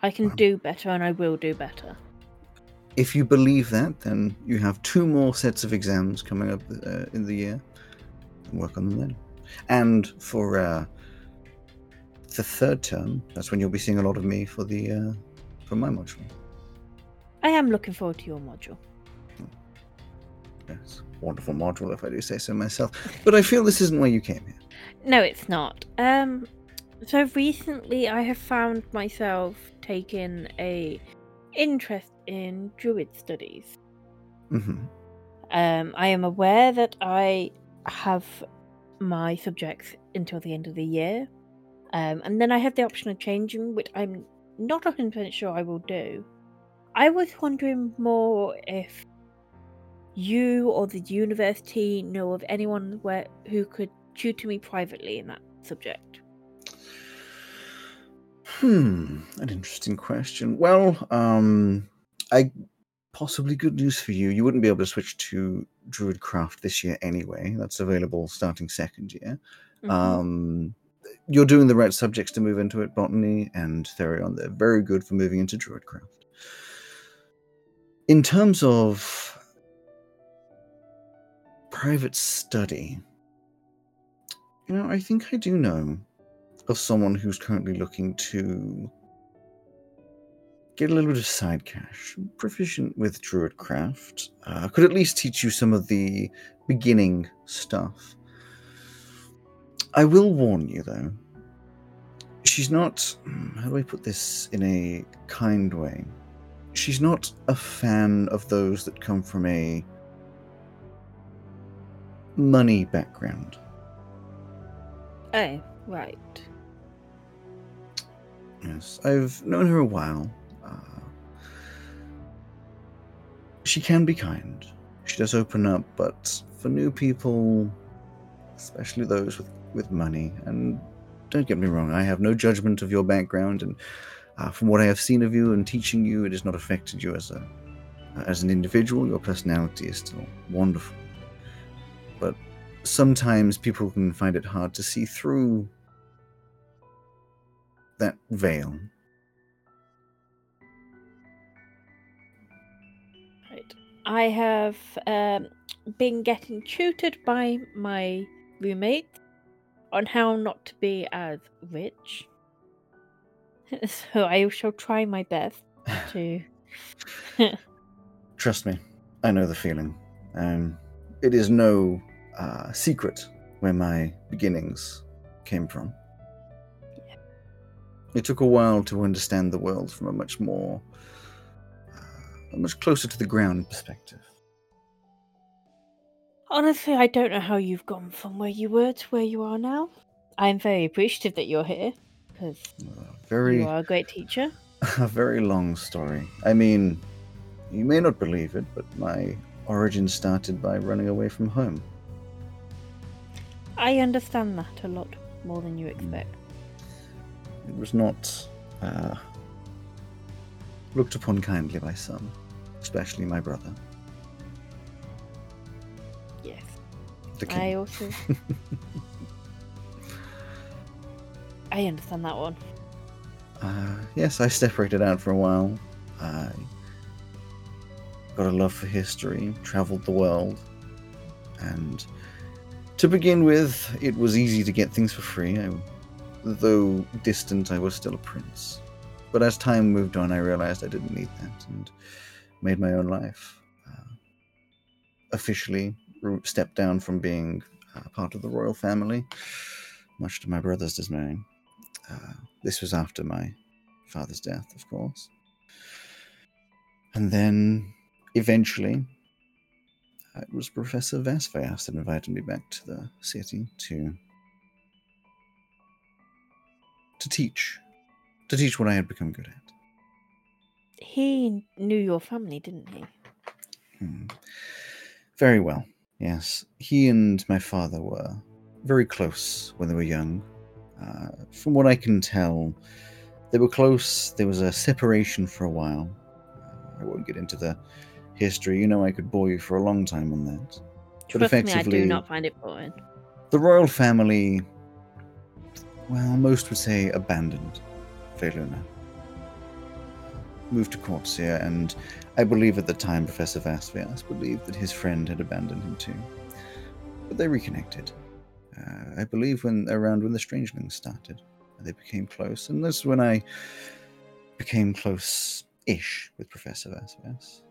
I can do better, and I will do better. If you believe that, then you have 2 more sets of exams coming up in the year. And work on them then. And for the 3rd term, that's when you'll be seeing a lot of me for the for my module. I am looking forward to your module. Yes, wonderful module, if I do say so myself. But I feel this isn't why you came here. No, it's not. So recently, I have found myself taking a interest in druid studies. Mm-hmm. I am aware that I have my subjects until the end of the year, and then I have the option of changing, which I'm not 100% sure I will do. I was wondering more if you or the university know of anyone who could tutor me privately in that subject. An interesting question. Well, possibly good news for you. You wouldn't be able to switch to Druidcraft this year anyway. That's available starting 2nd year. Mm-hmm. You're doing the right subjects to move into it, Botany and Therion. They're very good for moving into Druidcraft. In terms of private study, you know, I think I do know of someone who's currently looking to get a little bit of side cash, proficient with Druidcraft, could at least teach you some of the beginning stuff. I will warn you, though, she's not, how do I put this in a kind way? She's not a fan of those that come from a money background. Oh, right. Yes, I've known her a while. She can be kind. She does open up, but for new people, especially those with money, and don't get me wrong, I have no judgment of your background, and from what I have seen of you and teaching you, it has not affected you as an individual. Your personality is still wonderful. But sometimes people can find it hard to see through that veil. Right. I have been getting tutored by my roommate on how not to be as rich. So I shall try my best to... Trust me, I know the feeling. It is no secret where my beginnings came from. It took a while to understand the world from a much more, much closer to the ground perspective. Honestly, I don't know how you've gone from where you were to where you are now. I am very appreciative that you're here. because you are a great teacher. A very long story. I mean, you may not believe it, but my origin started by running away from home. I understand that a lot more than you expect. It was not looked upon kindly by some, especially my brother. Yes. The king. I also... I understand that one. Yes, I separated out for a while. I got a love for history, traveled the world, and to begin with, it was easy to get things for free. Though distant, I was still a prince. But as time moved on, I realized I didn't need that and made my own life. Officially stepped down from being part of the royal family, much to my brother's dismay. This was after my father's death, of course. And then, eventually, it was Professor Vasvaeus that invited me back to the city to teach what I had become good at. He knew your family, didn't he? Very well, yes. He and my father were very close when they were young. From what I can tell, they were close. There was a separation for a while. I won't get into the history. You know I could bore you for a long time on that. But effectively, me, I do not find it boring. The royal family, well, most would say abandoned Veluna. Moved to Courtsia, and I believe at the time Professor Vasvaeus believed that his friend had abandoned him too. But they reconnected. I believe around when the Strangelings started. They became close, and that's when I became close-ish with Professor Vasvaeus.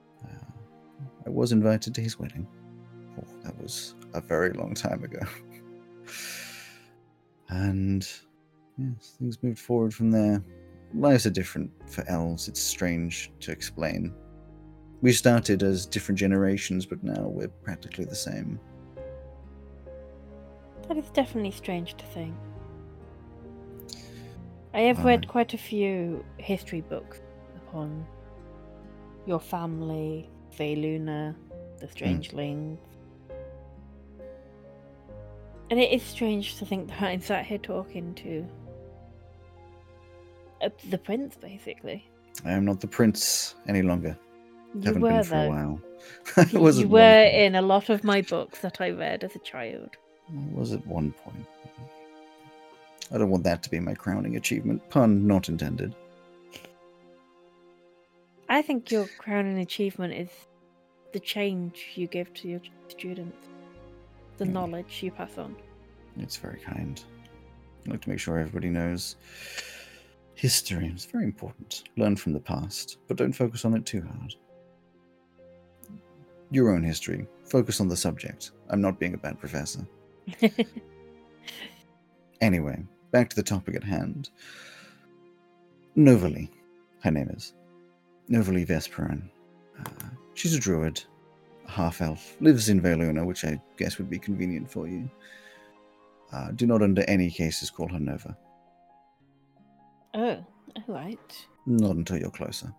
I was invited to his wedding. Oh, that was a very long time ago. And yes, things moved forward from there. Lives are different for elves. It's strange to explain. We started as different generations, but now we're practically the same. That is definitely strange to think. I have read quite a few history books upon your family, Veluna, the Strangelings. And it is strange to think that I'm sat here talking to the prince, basically. I am not the prince any longer. You haven't been for a while. You were in a lot of my books that I read as a child. I was at one point. I don't want that to be my crowning achievement. Pun not intended. I think your crowning achievement is the change you give to your students. The knowledge you pass on. It's very kind. I like to make sure everybody knows history. It's very important. Learn from the past, but don't focus on it too hard. Your own history. Focus on the subject. I'm not being a bad professor. Anyway, back to the topic at hand. Novali, her name is. Novali Vesperan. She's a druid, a half-elf, lives in Veluna, which I guess would be convenient for you. Do not under any cases call her Nova. Oh, alright. Not until you're closer.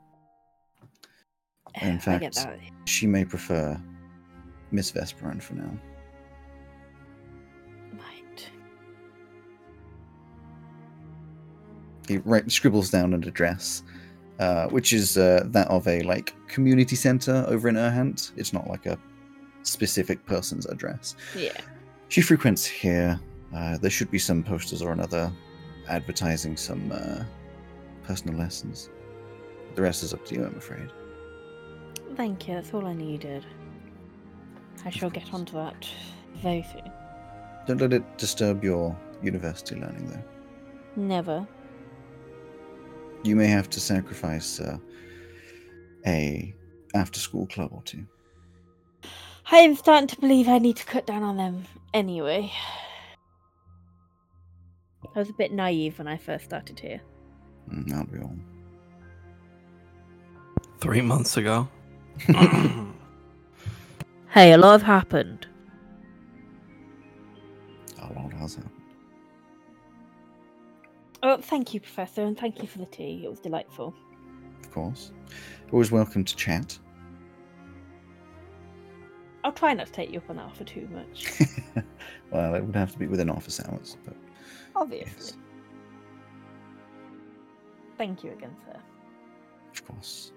In fact, she may prefer Miss Vesperan for now. He scribbles down an address, which is that of a community centre over in Erhant. It's not like a specific person's address. Yeah. She frequents here. There should be some posters or another advertising some personal lessons. The rest is up to you, I'm afraid. Thank you. That's all I needed. I shall get onto that very soon. Don't let it disturb your university learning, though. Never. You may have to sacrifice a after-school club or two. I am starting to believe I need to cut down on them anyway. I was a bit naive when I first started here. That'll be all. 3 months ago. Hey, a lot has happened. A lot has happened. Oh, thank you, Professor, and thank you for the tea. It was delightful. Of course. Always welcome to chat. I'll try not to take you up on that offer too much. Well, it would have to be within office hours, but... Obviously. Yes. Thank you again, sir. Of course.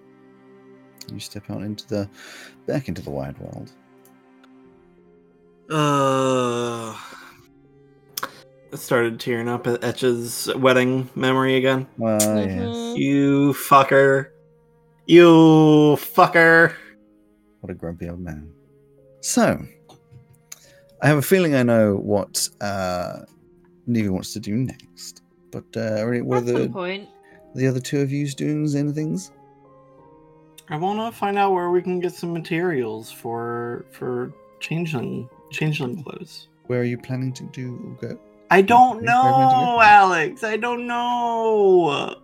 You step out into the... back into the wide world. I started tearing up at Etch's wedding memory again. Well, yes. You fucker. You fucker. What a grumpy old man. So, I have a feeling I know what Nevi wants to do next. But what are the other two of you doing anything? I want to find out where we can get some materials for changeling clothes. Where are you planning to go? I don't know, Alex. I don't know.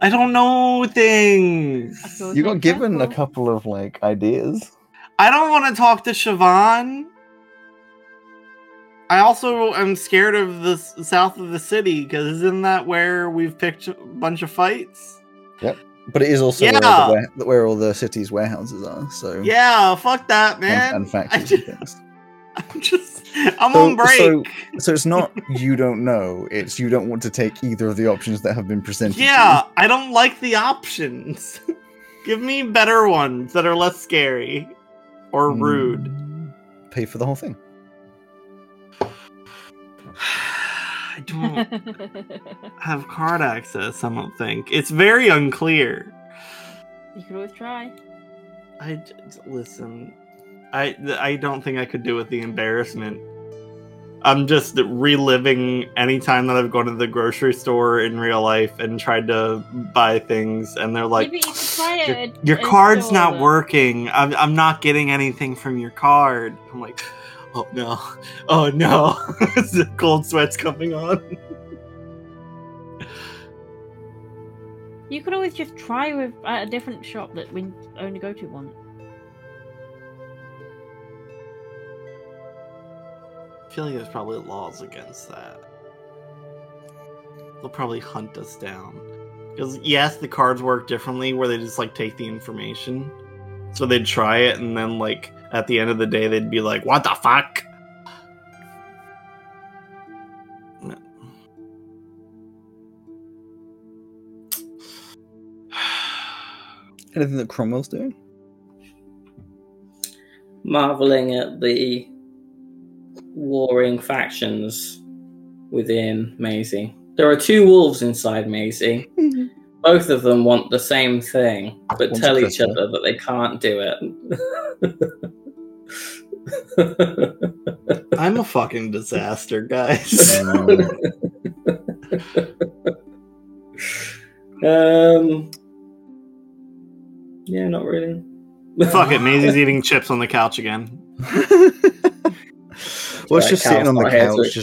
I don't know things. You got given a couple of ideas. I don't want to talk to Siobhan. I also am scared of the south of the city, because isn't that where we've picked a bunch of fights? Yep. But it is also where all the city's warehouses are. So yeah, fuck that, man. And factories and things. I'm on break. So it's not you don't know, it's you don't want to take either of the options that have been presented to you. Yeah, I don't like the options. Give me better ones that are less scary or rude. Pay for the whole thing. I don't have card access, I don't think. It's very unclear. You could always try. Listen... I don't think I could do with the embarrassment. I'm just reliving any time that I've gone to the grocery store in real life and tried to buy things, and they're like, your card's not working. I'm not getting anything from your card. I'm like, oh no, the cold sweat's coming on. You could always just try with a different shop that we only go to once. I feel like there's probably laws against that. They'll probably hunt us down. Because, yes, the cards work differently, where they just, take the information. So they'd try it, and then, at the end of the day, they'd be like, what the fuck? No. Anything that Cromwell's doing? Marveling at the warring factions within Maisie. There are two wolves inside Maisie. Mm-hmm. Both of them want the same thing, but tell each other that they can't do it. I'm a fucking disaster, guys. Yeah, not really. Fuck it, Maisie's eating chips on the couch again. Well, it's just sitting on the couch.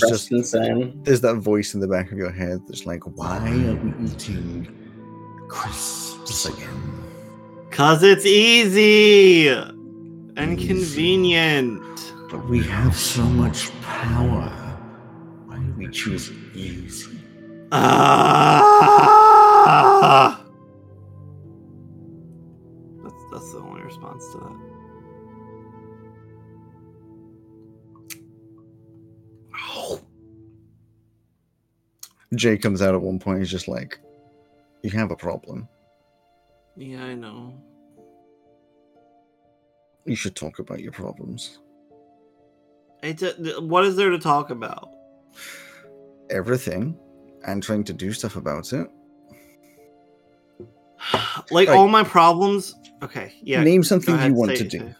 There's that voice in the back of your head that's like, why are we eating crisps again? Because it's easy and convenient. But we have so much power. Why do we choose easy? That's the only response to that. Jay comes out at one point, he's just like, you have a problem. Yeah, I know. You should talk about your problems. What is there to talk about? Everything. And trying to do stuff about it. All my problems? Okay, yeah. Name something you want to do.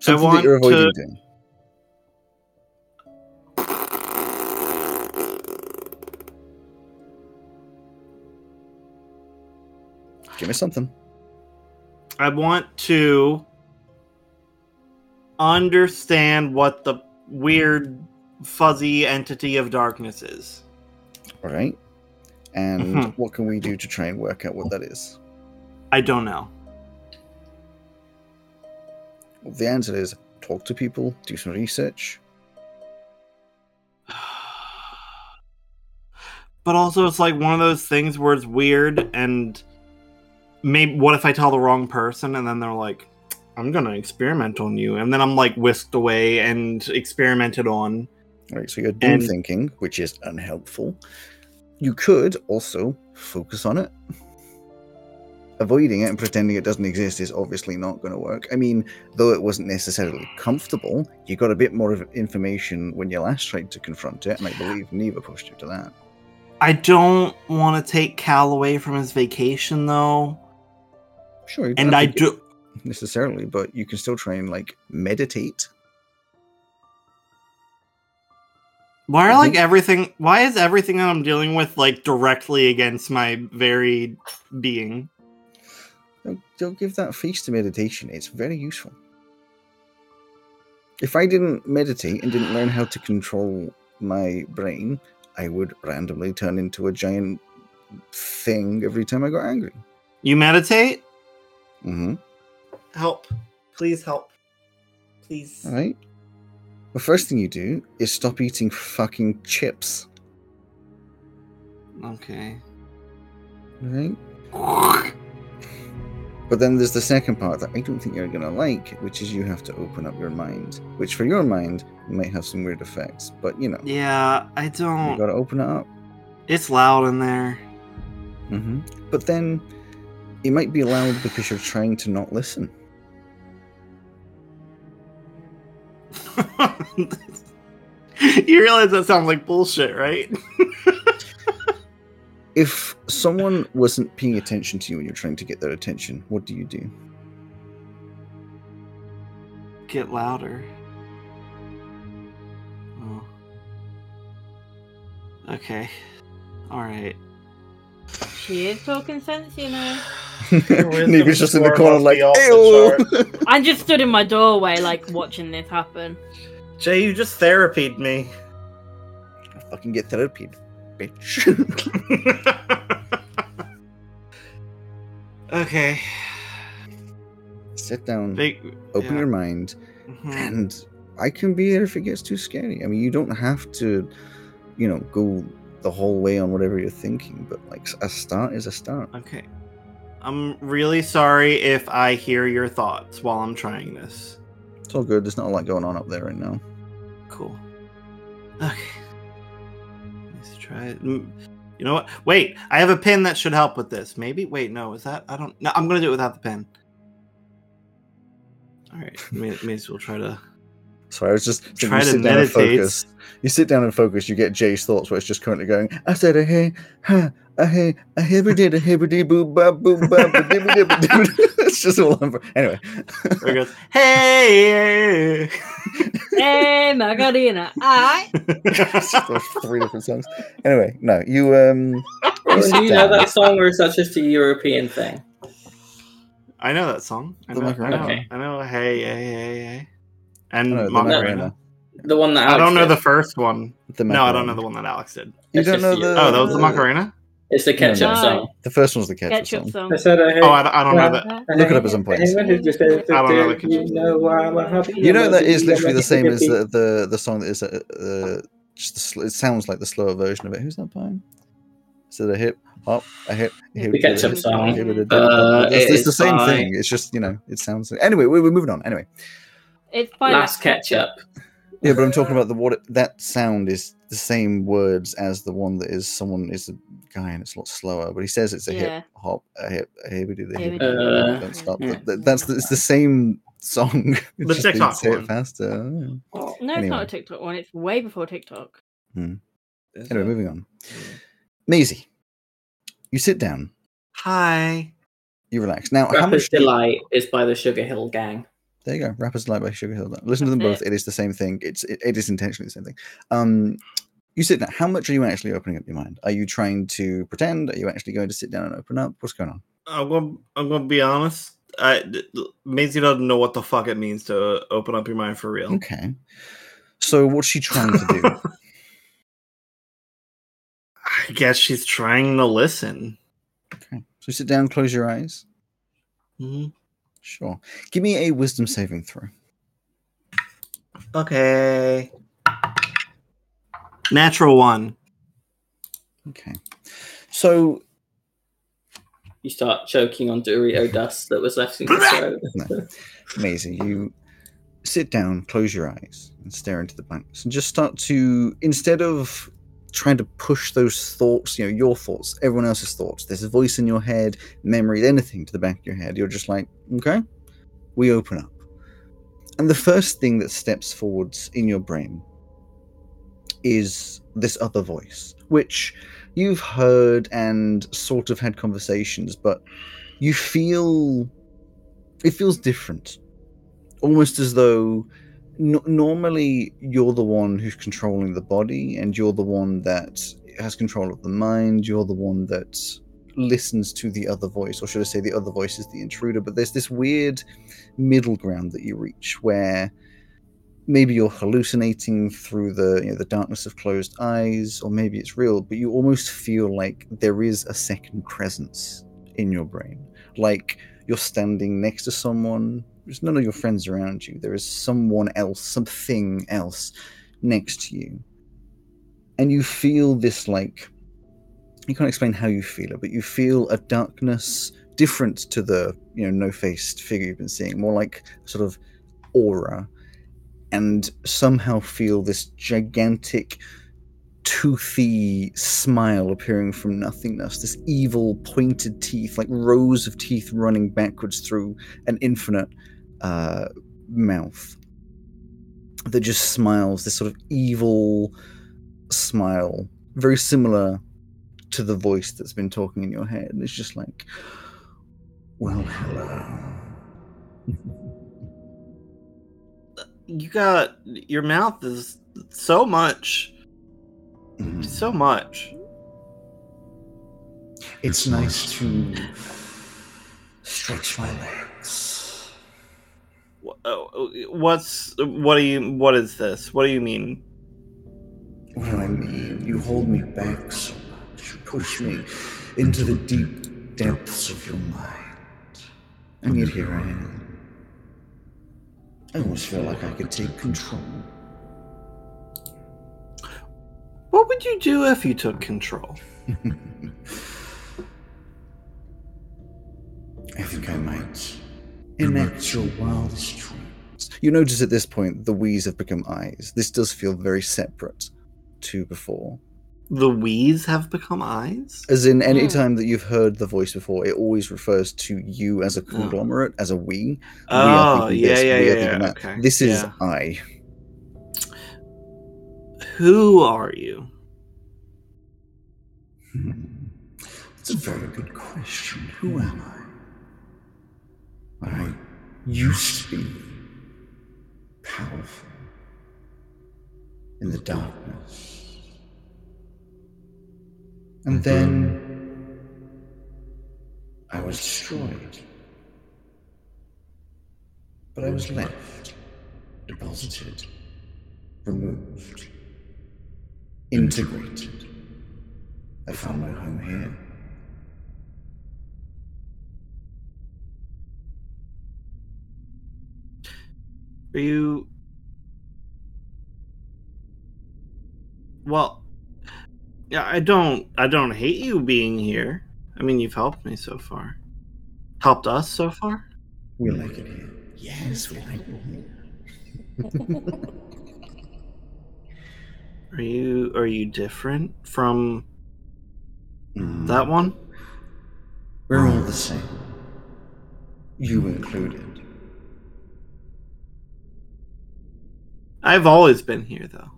Something that you're avoiding doing. Give me something. I want to understand what the weird, fuzzy entity of darkness is. All right. And what can we do to try and work out what that is? I don't know. Well, the answer is talk to people, do some research. But also it's like one of those things where it's weird and maybe what if I tell the wrong person and then they're like, I'm going to experiment on you. And then I'm like whisked away and experimented on. All right, so you're doom thinking, which is unhelpful. You could also focus on it. Avoiding it and pretending it doesn't exist is obviously not going to work. I mean, though it wasn't necessarily comfortable, you got a bit more of information when you last tried to confront it, and I believe Neva pushed you to that. I don't want to take Cal away from his vacation, though. Sure, you don't and I do necessarily, but you can still try and like meditate. Why are like everything? Why is everything that I'm dealing with like directly against my very being? Don't give that face to meditation. It's very useful. If I didn't meditate and didn't learn how to control my brain, I would randomly turn into a giant thing every time I got angry. You meditate? Mm-hmm. Help. Please help. Please. All right. The first thing you do is stop eating fucking chips. Okay. All right. But then there's the second part that I don't think you're going to like, which is you have to open up your mind, which for your mind might have some weird effects, but you know. Yeah, I don't... You got to open it up. It's loud in there. Mm-hmm. But then it might be loud because you're trying to not listen. You realize that sounds like bullshit, right? If someone wasn't paying attention to you when you're trying to get their attention, what do you do? Get louder. Oh. Okay. Alright. She is talking sense, you know. Neva's just in the corner like, Ayo! I just stood in my doorway, like, watching this happen. Jay, you just therapied me. I fucking get therapied. Bitch. Okay. Sit down. Open your mind. Mm-hmm. And I can be there if it gets too scary. I mean, you don't have to, you know, go the whole way on whatever you're thinking, but like a start is a start. Okay. I'm really sorry if I hear your thoughts while I'm trying this. It's all good. There's not a lot going on up there right now. Cool. Okay. Try it. You know what? Wait, I have a pin that should help with this. Maybe? Wait, no. Is that? I don't know. I'm going to do it without the pin. All right. May as well try to. Sorry, I was just trying to meditate. You sit down and focus. You get Jay's thoughts where it's just currently going, I said a hey, ha, a hey, a hibbity, a hibbity, boo, ba, boo, ba, ba, It's just all over. Anyway. There it goes. Hey! Hey, Macarena. I. Three different songs. Anyway, no, you. Do you know that song or is that just a European thing? I know that song. I know. Hey, hey, hey, hey. And Macarena. The one that Alex I don't know did. The first one. No, I don't know the one that Alex did. You don't know the... Oh, that was the Macarena? It's the ketchup song. The first one's the ketchup song. I don't know that. Look it up at some point. I don't know the ketchup song. You know that is literally the same as the song that is... it sounds like the slower version of it. Who's that playing? Is it a hip? Hop? A hip? The ketchup song. It's the same thing. It's just, you know, it sounds... Anyway, we're moving on. Anyway. It's Last Ketchup. Yeah, but I'm talking about the water. That sound is the same words as the one that is someone is a guy and it's a lot slower. But he says it's a hip hop, a hip. Hey, we do the hip. Don't stop. Yeah. It's the same song. The TikTok one. Faster. No, it's not a TikTok one. It's way before TikTok. Anyway, moving on. Maisie, you sit down. Hi. You relax now. Rapper's Delight is by the Sugar Hill Gang. There you go. Rapper's Delight by Sugar Hill. Listen to them both. It is the same thing. It is intentionally the same thing. You sit down. How much are you actually opening up your mind? Are you trying to pretend? Are you actually going to sit down and open up? What's going on? I'm gonna be honest. Maisie doesn't know what the fuck it means to open up your mind for real. Okay. So what's she trying to do? I guess she's trying to listen. Okay. So sit down. Close your eyes. Mm-hmm. Sure. Give me a wisdom saving throw. Okay. Natural one. Okay. So you start choking on Dorito dust that was left in the throat. No. Amazing. You sit down, close your eyes, and stare into the blanks, and just start to, instead of trying to push those thoughts, you know, your thoughts, everyone else's thoughts, there's a voice in your head, memories, anything to the back of your head, you're just like, okay, we open up. And the first thing that steps forwards in your brain is this other voice, which you've heard and sort of had conversations, but you feel, it feels different. Almost as though normally you're the one who's controlling the body, and you're the one that has control of the mind, you're the one that listens to the other voice, or should I say the other voice is the intruder, but there's this weird middle ground that you reach where maybe you're hallucinating through the, you know, the darkness of closed eyes, or maybe it's real, but you almost feel like there is a second presence in your brain. Like you're standing next to someone. There's none of your friends around you. There is someone else, something else next to you. And you feel this, like, you can't explain how you feel it, but you feel a darkness different to the, you know, no-faced figure you've been seeing, more like a sort of aura, and somehow feel this gigantic, toothy smile appearing from nothingness, this evil pointed teeth, like rows of teeth running backwards through an infinite mouth that just smiles, this sort of evil smile, very similar to the voice that's been talking in your head. And it's just like, well, hello. You got, your mouth is so much. So much. It's nice to stretch my legs. What is this? What do you mean? What do I mean? You hold me back so much. You push me into the deep depths of your mind. And yet here I am. I almost feel like I could take control. What would you do if you took control? I think I might enact your wildest dreams. You notice at this point the wheeze have become eyes. This does feel very separate to before. The wheeze have become eyes? As in, any time that you've heard the voice before, it always refers to you as a conglomerate, as a we. Oh, we are yeah. Okay. This is I. Who are you? That's a very good question. Who am I? I used to be powerful in the darkness. And then I was destroyed. But I was left, deposited, removed, integrated. I found my home here. Are you... Well, yeah, I don't hate you being here. I mean, you've helped me so far. Helped us so far? We like it here. Yes, we like it here. Are you different from that one? We're all the same. You included. I've always been here, though.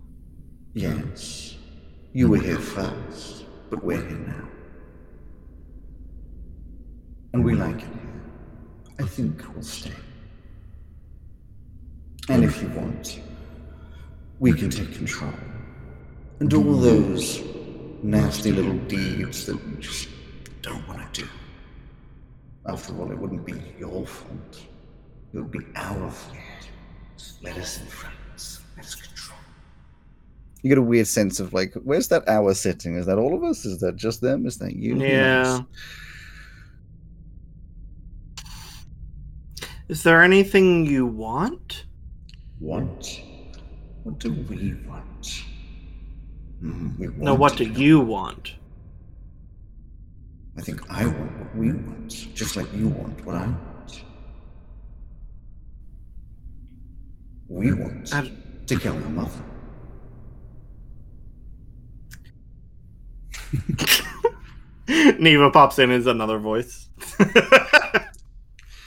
Yes. You were here first, but we're here now. And we like it here. I think we'll stay. And if you want, we can take control. And all those nasty little deeds that you just don't want to do. After all, it wouldn't be your fault. It would be our fault. Let us in friends. Let us control. You get a weird sense of, like, where's that hour sitting? Is that all of us? Is that just them? Is that you? Yeah. Is there anything you want? Want? What do we want? What do you want? I think I want what we want, just like you want what I want. We want to kill your mother. Neva pops in as another voice.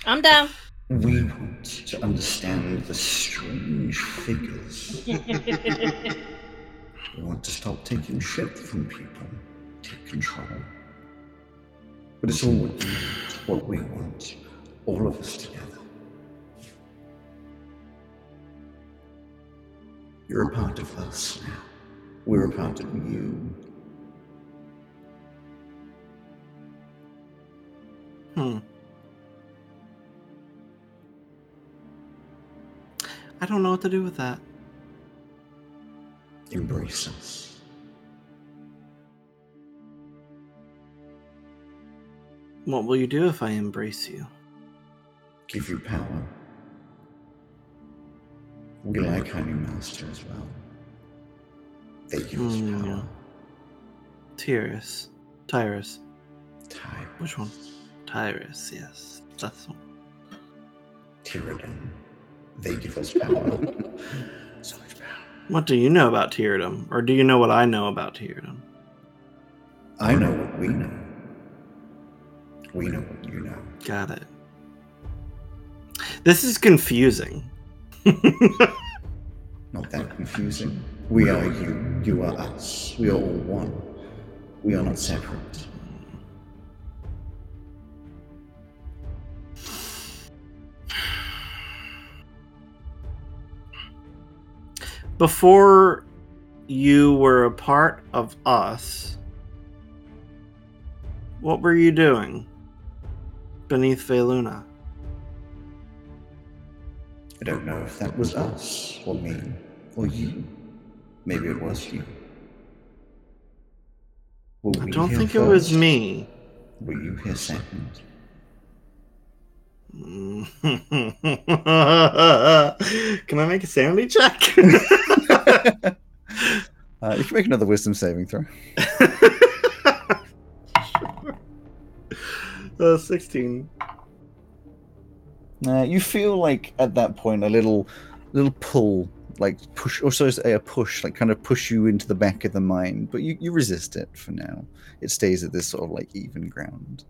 I'm down. We want to understand the strange figures. We want to stop taking shit from people. Take control. But it's all what we want. All of us together. You're a part of us now. We're a part of you. I don't know what to do with that. Embrace us. What will you do if I embrace you? Give you power. We like our new master as well. They give us power. Tyrus. Which one? Tyrus, yes. That's the one. Tyridom. They give us power. So much power. What do you know about Tyridom? Or do you know what I know about Tyridom? I know what we know. We know what you know. Got it. This is confusing. Not that confusing. We are you. You are us. We are all one. We are not separate. Before you were a part of us, what were you doing beneath Veluna? I don't know if that was us, or me, or you. Maybe it was you. I don't think it was me. Were you here second? Can I make a sanity check? You can make another wisdom saving throw. Sure. 16. You feel like at that point a little pull, like push, or so a push, like kind of push you into the back of the mine, but you resist it for now. It stays at this sort of like even ground.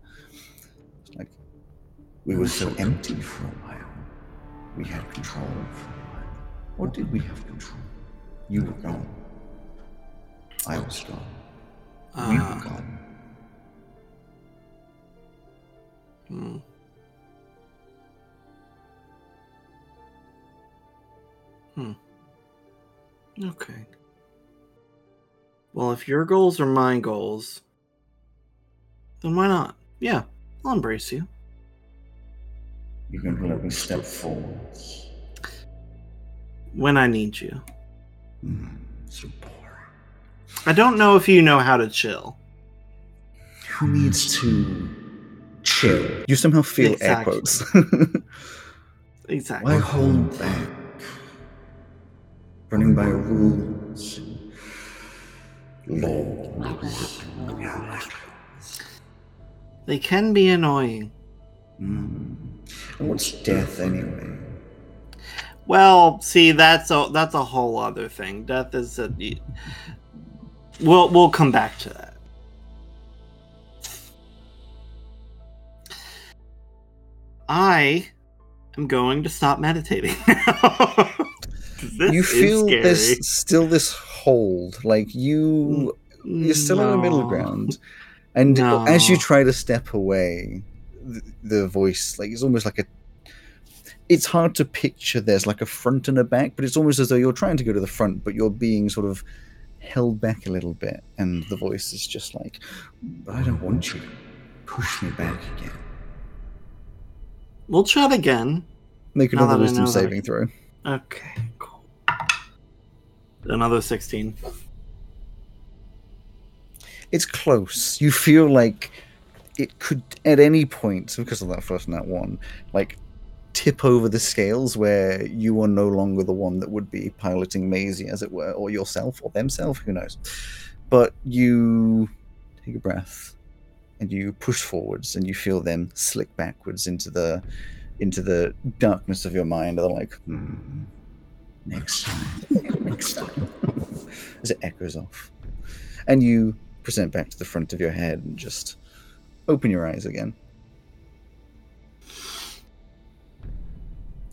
We were so empty for a while. We had control for a while. Or did we have control? You were gone. I was gone. We were gone. Okay. Well, if your goals are my goals, then why not? Yeah, I'll embrace you. You're going to let me step forwards. When I need you. So boring. I don't know if you know how to chill. Who needs to chill? You somehow feel air quotes. Exactly. Why hold back? Running by rules. Laws. They can be annoying. And what's death anyway? Well, see, that's a whole other thing. Death is a... We'll come back to that. I am going to stop meditating now. You feel there's still this hold. Like, you're still in the middle ground. And as you try to step away... The voice, like, it's almost like it's hard to picture. There's like a front and a back, but it's almost as though you're trying to go to the front, but you're being sort of held back a little bit, and the voice is just like, but I don't want you. Push me back again. We'll try it again. Make another wisdom saving throw. Okay, cool. Another 16. It's close. You feel like it could, at any point, because of that first and that one, like, tip over the scales where you are no longer the one that would be piloting Maisie, as it were, or yourself, or themself, who knows. But you take a breath, and you push forwards and you feel them slick backwards into the darkness of your mind. They're like, next time, next time, as it echoes off. And you present back to the front of your head and just open your eyes again.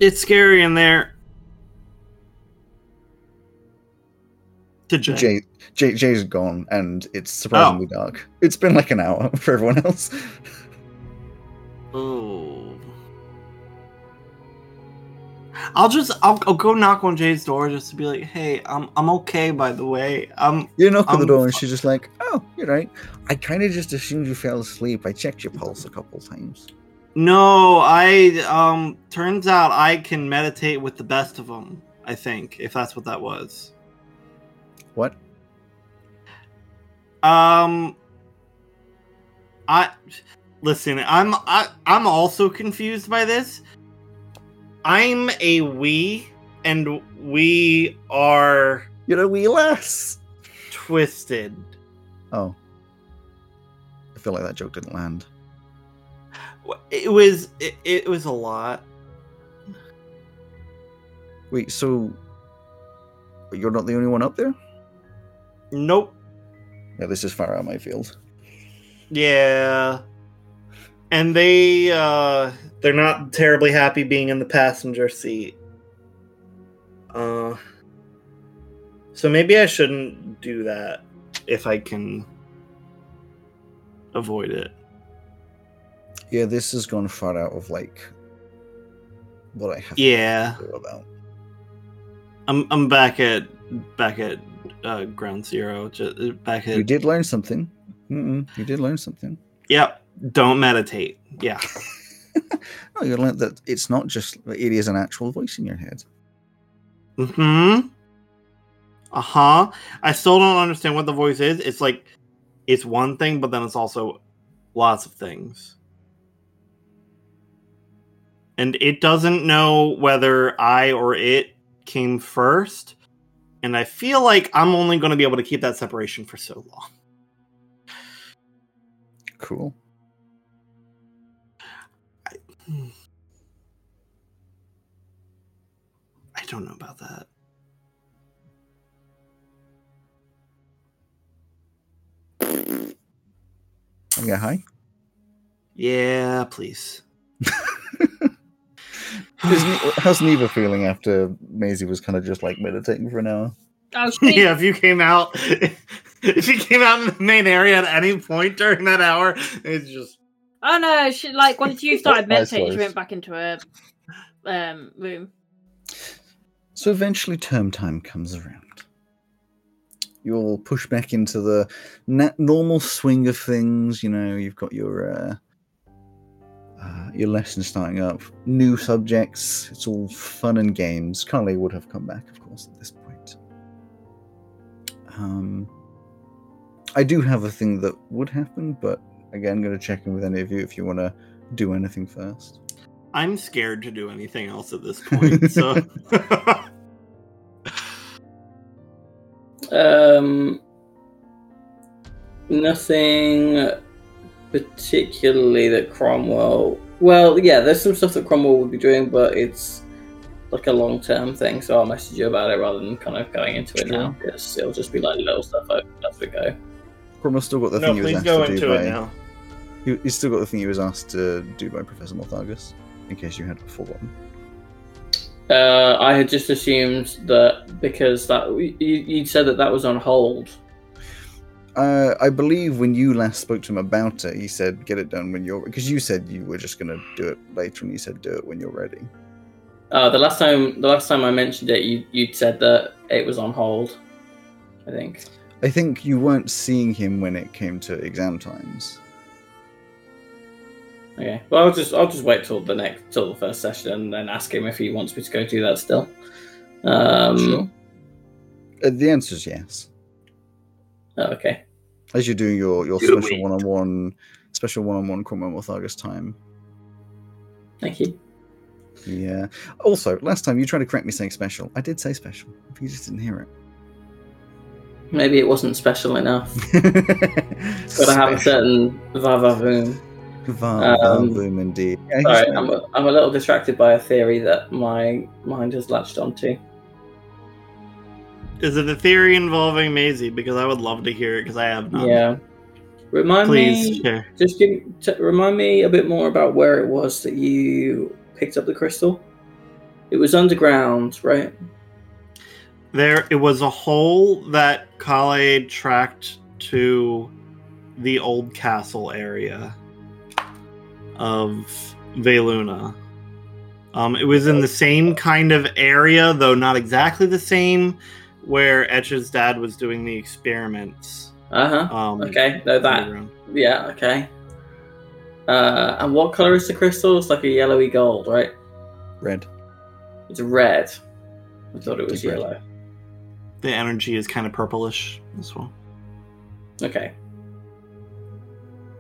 It's scary in there. To Jay. Jay's gone, and it's surprisingly dark. It's been like an hour for everyone else. Oh. I'll go knock on Jay's door just to be like, hey, I'm okay, by the way. You knock on the door, and she's just like, oh, you're right. I kind of just assumed you fell asleep. I checked your pulse a couple times. No, turns out I can meditate with the best of them, I think, if that's what that was. What? I'm also confused by this. I'm a wee, and we are... You're a wee lass. Twisted. Oh. I feel like that joke didn't land. It was a lot. Wait, so... You're not the only one up there? Nope. Yeah, this is far out of my field. Yeah. And they're not terribly happy being in the passenger seat. So maybe I shouldn't do that if I can avoid it. Yeah, this has gone far out of, like, what I have to do about. I'm back at Ground Zero. Just back at. You did learn something. You did learn something. Yep. Don't meditate. Yeah. Oh, you learned that it's not just. It is an actual voice in your head. Mm-hmm. Uh-huh. I still don't understand what the voice is. It's like, it's one thing, but then it's also lots of things. And it doesn't know whether I or it came first, and I feel like I'm only going to be able to keep that separation for so long. Cool. I don't know about that. I'm gonna hi. Yeah, please. How's Neva feeling after Maisie was kind of just like meditating for an hour? Yeah, if you came out in the main area at any point during that hour, it's just... Oh no, she, like, once you started meditating, she went back into her room. So eventually term time comes around. You all push back into the normal swing of things, you know, you've got your lesson starting up, new subjects, it's all fun and games. Carly would have come back, of course, at this point. I do have a thing that would happen, but again, I'm going to check in with any of you if you want to do anything first. I'm scared to do anything else at this point, so... Nothing... particularly that Cromwell... Well, yeah, there's some stuff that Cromwell would be doing, but it's like a long-term thing, so I'll message you about it rather than kind of going into it now, because it'll just be like little stuff as we go. Cromwell's still got the thing he was asked to do by... No, please go into it now. He's still got the thing he was asked to do by Professor Morthagus, in case you had forgotten. I had just assumed that because that... You'd said that was on hold... I believe when you last spoke to him about it, he said, get it done when you're... Because you said you were just going to do it later, and you said, do it when you're ready. The last time I mentioned it, you'd said that it was on hold, I think. I think you weren't seeing him when it came to exam times. Okay. Well, I'll just wait till the first session and then ask him if he wants me to go do that still. Sure. The answer's yes. Oh, okay. As you're doing your special one-on-one Cromwell Morthagus time. Thank you. Yeah. Also, last time you tried to correct me saying special. I did say special. You just didn't hear it. Maybe it wasn't special enough. Gotta have a certain va-va-voom. Va-va-voom, indeed. Yeah, sorry, I'm a little distracted by a theory that my mind has latched onto. Is it a theory involving Maisie? Because I would love to hear it, because I have none. Yeah. Remind me a bit more about where it was that you picked up the crystal. It was underground, right? It was a hole that Kale tracked to the old castle area of Veluna. It was in the same kind of area, though not exactly the same, where Etch's dad was doing the experiments. Uh-huh. Okay. No, that. Yeah, okay. And what color is the crystal? It's like a yellowy gold, right? Red. It's red. I thought it was yellow. Red. The energy is kind of purplish as well. Okay.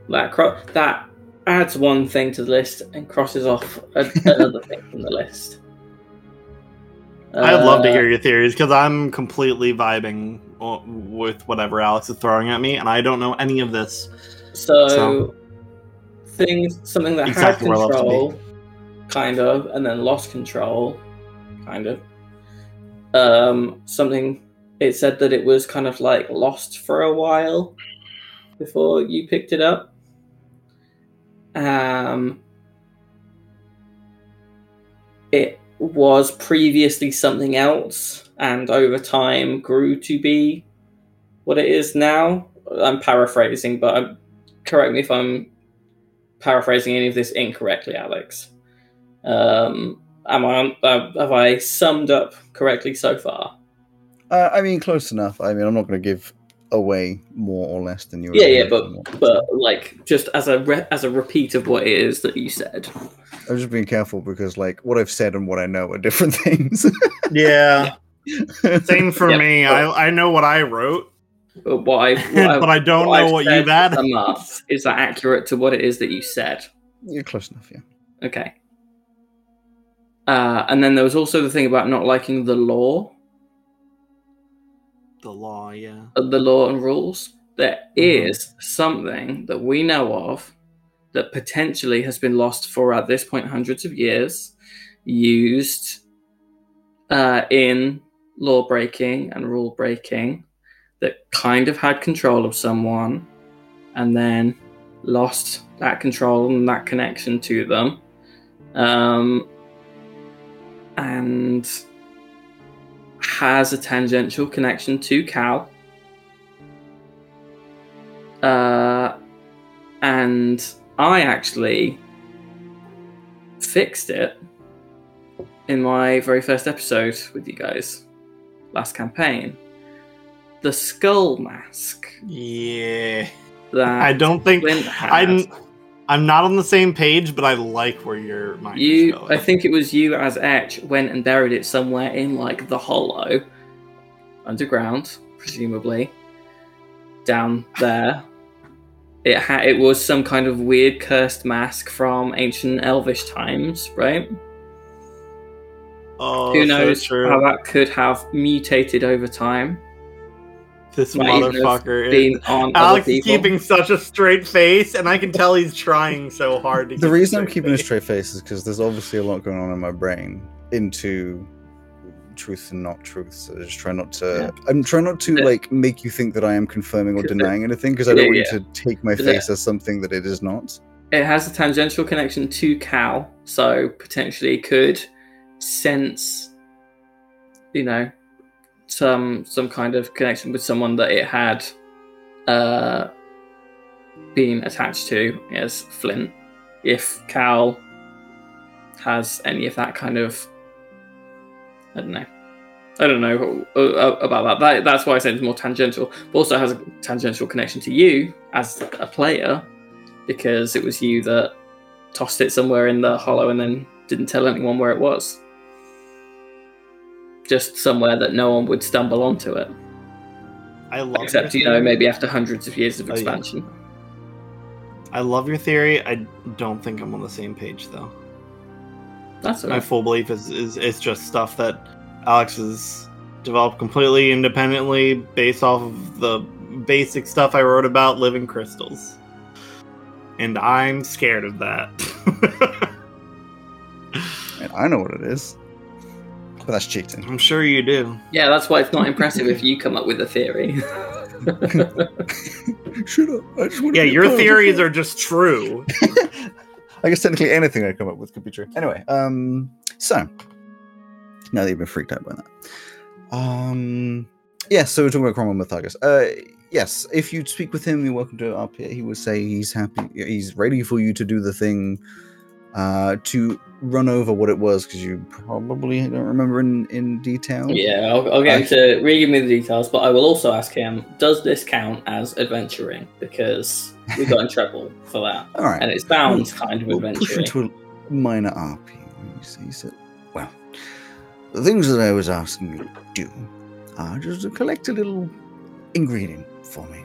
That adds one thing to the list and crosses off another thing from the list. I'd love to hear your theories, because I'm completely vibing with whatever Alex is throwing at me, and I don't know any of this. So something that exactly had control, kind of, and then lost control, kind of. Something, it said that it was kind of like lost for a while before you picked it up. It was previously something else, and over time grew to be what it is now. I'm paraphrasing, but correct me if I'm paraphrasing any of this incorrectly, Alex. Have I summed up correctly so far? I mean, close enough. I mean, I'm not going to give away more or less than you. Yeah, but like just as a repeat of what it is that you said. I'm just being careful because like what I've said and what I know are different things. Yeah, same for me. I know what I wrote, but but I don't know what you've added. Enough. Is that accurate to what it is that you said? You're close enough. Yeah. Okay. And then there was also the thing about not liking the law. The law, yeah. The law and rules. There is something that we know of that potentially has been lost for, at this point, hundreds of years, used in law breaking and rule breaking, that kind of had control of someone and then lost that control and that connection to them. And has a tangential connection to Kral. And I actually fixed it in my very first episode with you guys, last campaign. The skull mask. Yeah. I don't think... I'm not on the same page, but I like where your mind is going. I think it was you as Etch went and buried it somewhere in, like, the hollow. Underground, presumably. Down there. It was some kind of weird cursed mask from ancient Elvish times, right? Oh, who knows how that could have mutated over time. This motherfucker. Alex is keeping such a straight face, and I can tell he's trying so hard to keep. The reason I'm keeping a straight face is because there's obviously a lot going on in my brain into truth and not truth. So I just try not to. Yeah. I'm trying not to like make you think that I am confirming or denying anything, because I don't want you to take my face as something that it is not. It has a tangential connection to Kral, so potentially could sense, some kind of connection with someone that it had been attached to as Flint. If Kral has any of that kind of, I don't know about that. That's why I said it's more tangential. But also has a tangential connection to you as a player, because it was you that tossed it somewhere in the hollow and then didn't tell anyone where it was. Just somewhere that no one would stumble onto it. I love Except, maybe after hundreds of years of expansion. Yeah. I love your theory. I don't think I'm on the same page, though. That's all right. My full belief is it's just stuff that Alex is developed completely independently based off of the basic stuff I wrote about living crystals. And I'm scared of that. Man, I know what it is. But that's cheating. I'm sure you do. Yeah, that's why it's not impressive if you come up with a theory. Shut up. I just want to your theories are just true. I guess technically anything I come up with could be true. Anyway, so now that you've been freaked out by that. So we're talking about Cromwell Mathagus. Yes, if you speak with him, you're welcome to up here. He would say he's happy, he's ready for you to do the thing, to run over what it was, because you probably don't remember in detail. Yeah, I'll get him to re-give me the details, but I will also ask him, does this count as adventuring? Because we got in trouble for that. All right. And it sounds kind of adventuring. Push into a minor RP. He said, well, the things that I was asking you to do are just to collect a little ingredient for me.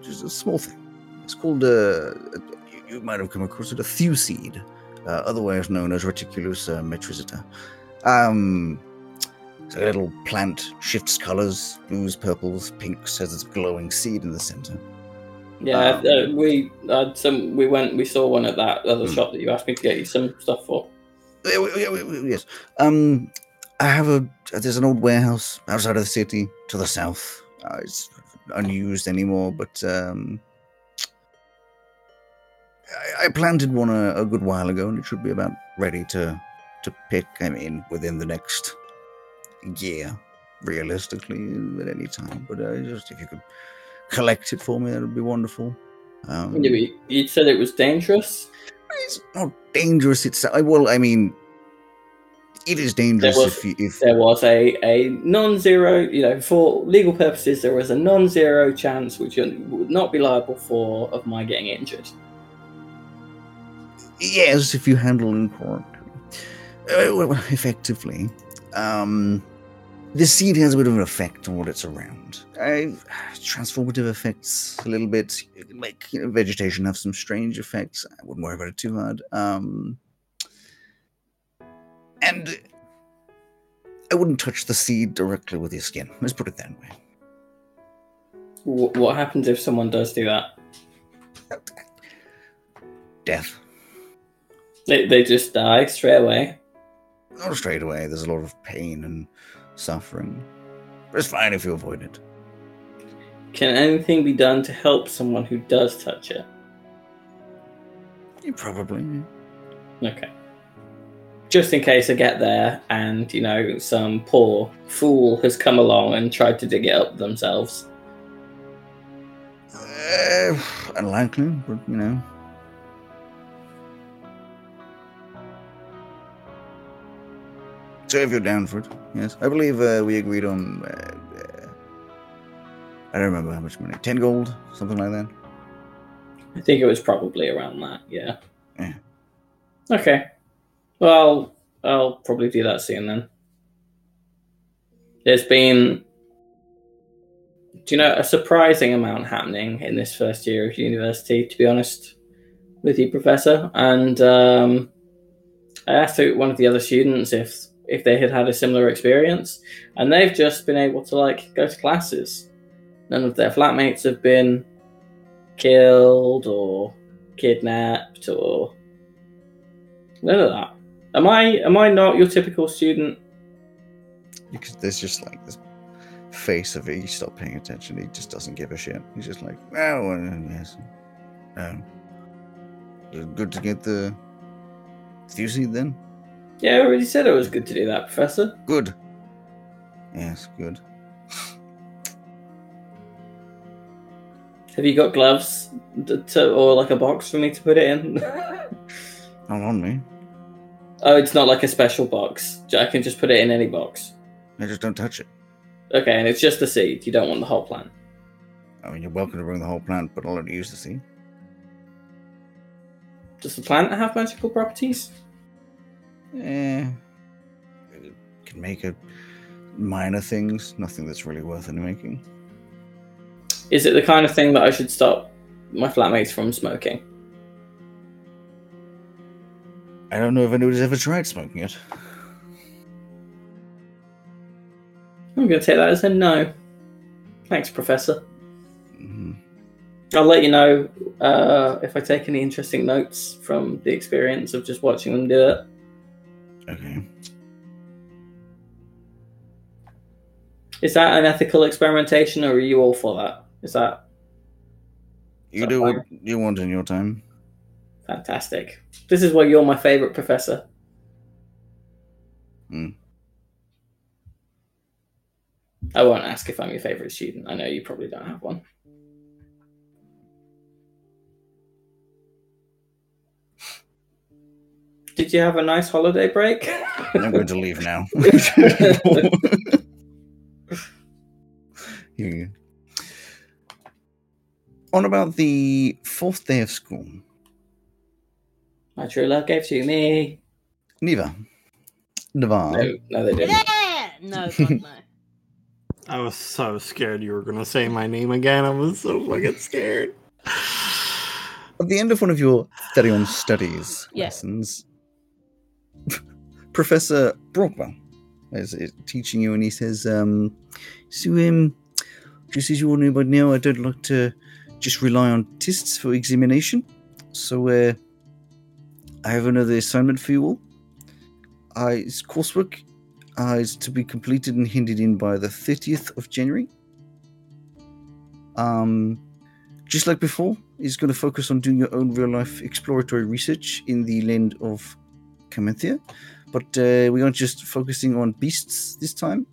Just a small thing. It's called, you might have come across it, a thew seed, otherwise known as Reticulus metrisita. It's a little plant, shifts colors, blues, purples, pinks, has its glowing seed in the center. Yeah, we had some. We saw one at that other shop that you asked me to get you some stuff for. Yes. I have there's an old warehouse outside of the city to the south. It's unused anymore, but I planted one a good while ago, and it should be about ready to pick. I mean, within the next year, realistically, at any time. But just if you could collect it for me, that would be wonderful. You said it was dangerous? It's not dangerous. It is dangerous if there was a non-zero, for legal purposes, there was a non-zero chance, which would not be liable for, of my getting injured. Yes, if you handle it correctly. Effectively. The seed has a bit of an effect on what it's around. Transformative effects a little bit. Like, vegetation have some strange effects. I wouldn't worry about it too hard. And I wouldn't touch the seed directly with your skin. Let's put it that way. What happens if someone does do that? Death. They just die straight away? Not straight away. There's a lot of pain and suffering. But it's fine if you avoid it. Can anything be done to help someone who does touch it? Probably. Okay. Just in case I get there and, some poor fool has come along and tried to dig it up themselves. Unlikely, but, So if you're down for it, yes. I believe we agreed on, I don't remember how much money, 10 gold, something like that. I think it was probably around that, yeah. Okay. Well, I'll probably do that soon then. There's been, a surprising amount happening in this first year of university, to be honest with you, Professor. And I asked one of the other students if they had a similar experience, and they've just been able to, go to classes. None of their flatmates have been killed or kidnapped or none of that. Am I not your typical student? Because there's just this face of it. You stop paying attention. He just doesn't give a shit. He's just like, yes. Good to get the thew seed then? Yeah, I already said it was good to do that, Professor. Good. Yes, good. Have you got gloves or a box for me to put it in? Not on me. Oh, it's not a special box. I can just put it in any box. I just don't touch it. Okay, and it's just the seed. You don't want the whole plant. I mean, you're welcome to bring the whole plant, but I'll only use the seed. Does the plant have magical properties? It can make minor things, nothing that's really worth any making. Is it the kind of thing that I should stop my flatmates from smoking? I don't know if anybody's ever tried smoking it. I'm going to take that as a no. Thanks, Professor. Mm-hmm. I'll let you know if I take any interesting notes from the experience of just watching them do it. Okay. Is that an ethical experimentation, or are you all for that? Is that... You do what you want in your time. Fantastic. This is why you're my favourite professor. Mm. I won't ask if I'm your favourite student. I know you probably don't have one. Did you have a nice holiday break? I'm going to leave now. Here we go. On about the 4th day of school. My true love gave to me. Neither. Devar. No, they didn't. Yeah! No, God, no. I was so scared you were going to say my name again. I was so fucking scared. At the end of one of your study on studies lessons, Professor Brockwell is teaching you, and he says, just as you all know by now, I don't like to just rely on tests for examination. So, I have another assignment for you all. It's coursework. Is to be completed and handed in by the 30th of January. Just like before, it's going to focus on doing your own real-life exploratory research in the land of Carmanthia. But we aren't just focusing on beasts this time.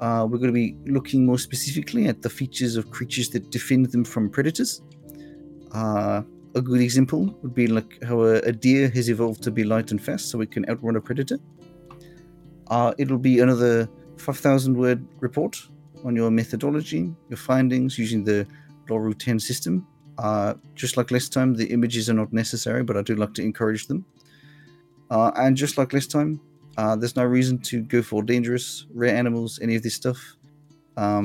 We're going to be looking more specifically at the features of creatures that defend them from predators. A good example would be like how a deer has evolved to be light and fast so it can outrun a predator. It'll be another 5,000-word report on your methodology, your findings, using the Law 10 system. Just like last time, the images are not necessary, but I do like to encourage them. And just like last time, there's no reason to go for dangerous, rare animals, any of this stuff. I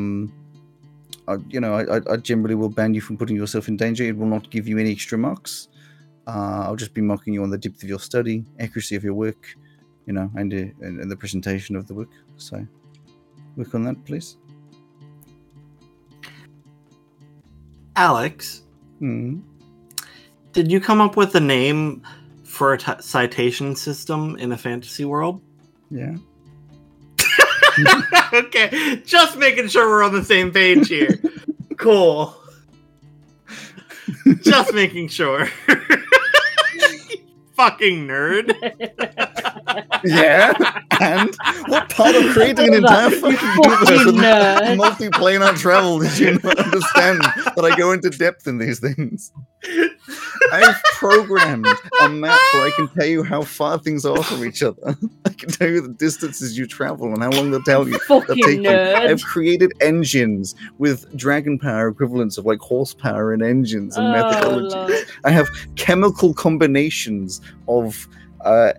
generally will ban you from putting yourself in danger. It will not give you any extra marks. I'll just be marking you on the depth of your study, accuracy of your work, and the presentation of the work. So work on that, please. Alex, did you come up with a name for a citation system in a fantasy world? Yeah. Okay, just making sure we're on the same page here. Cool. Just making sure. Fucking nerd. Yeah, and what part of creating an entire fucking universe multi-planar travel did you not understand that I go into depth in these things? I've programmed a map where I can tell you how far things are from each other. I can tell you the distances you travel and how long they'll tell you. Fucking nerd. I've created engines with dragon power equivalents of like horsepower and engines and methodologies. Lord. I have chemical combinations of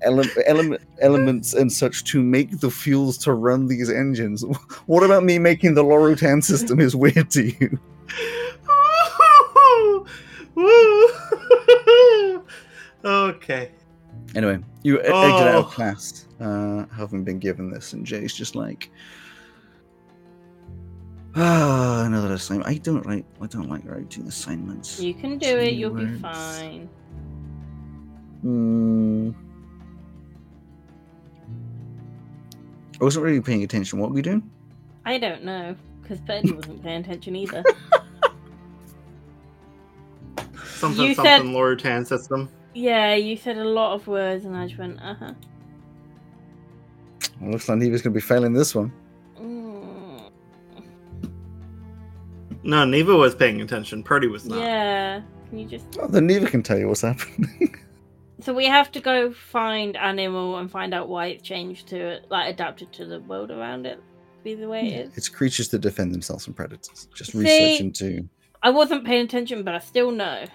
elements and such to make the fuels to run these engines. What about me making the Lorotan system is weird to you? Okay. Anyway, you exit out of class, having been given this, and Jay's just like, another assignment. I don't like writing assignments. You can do it. You'll be fine. I wasn't really paying attention. What were we doing? I don't know, because Ben wasn't paying attention either. Something, Lorotan system. Yeah, you said a lot of words, and I just went, Well, looks like Neva's going to be failing this one. Mm. No, Neva was paying attention. Purdy was not. Yeah, can you just... Oh, then Neva can tell you what's happening. So we have to go find animal and find out why it changed to it, like adapted to the world around it, be the way it is. It's creatures that defend themselves from predators. Just research into... I wasn't paying attention, but I still know.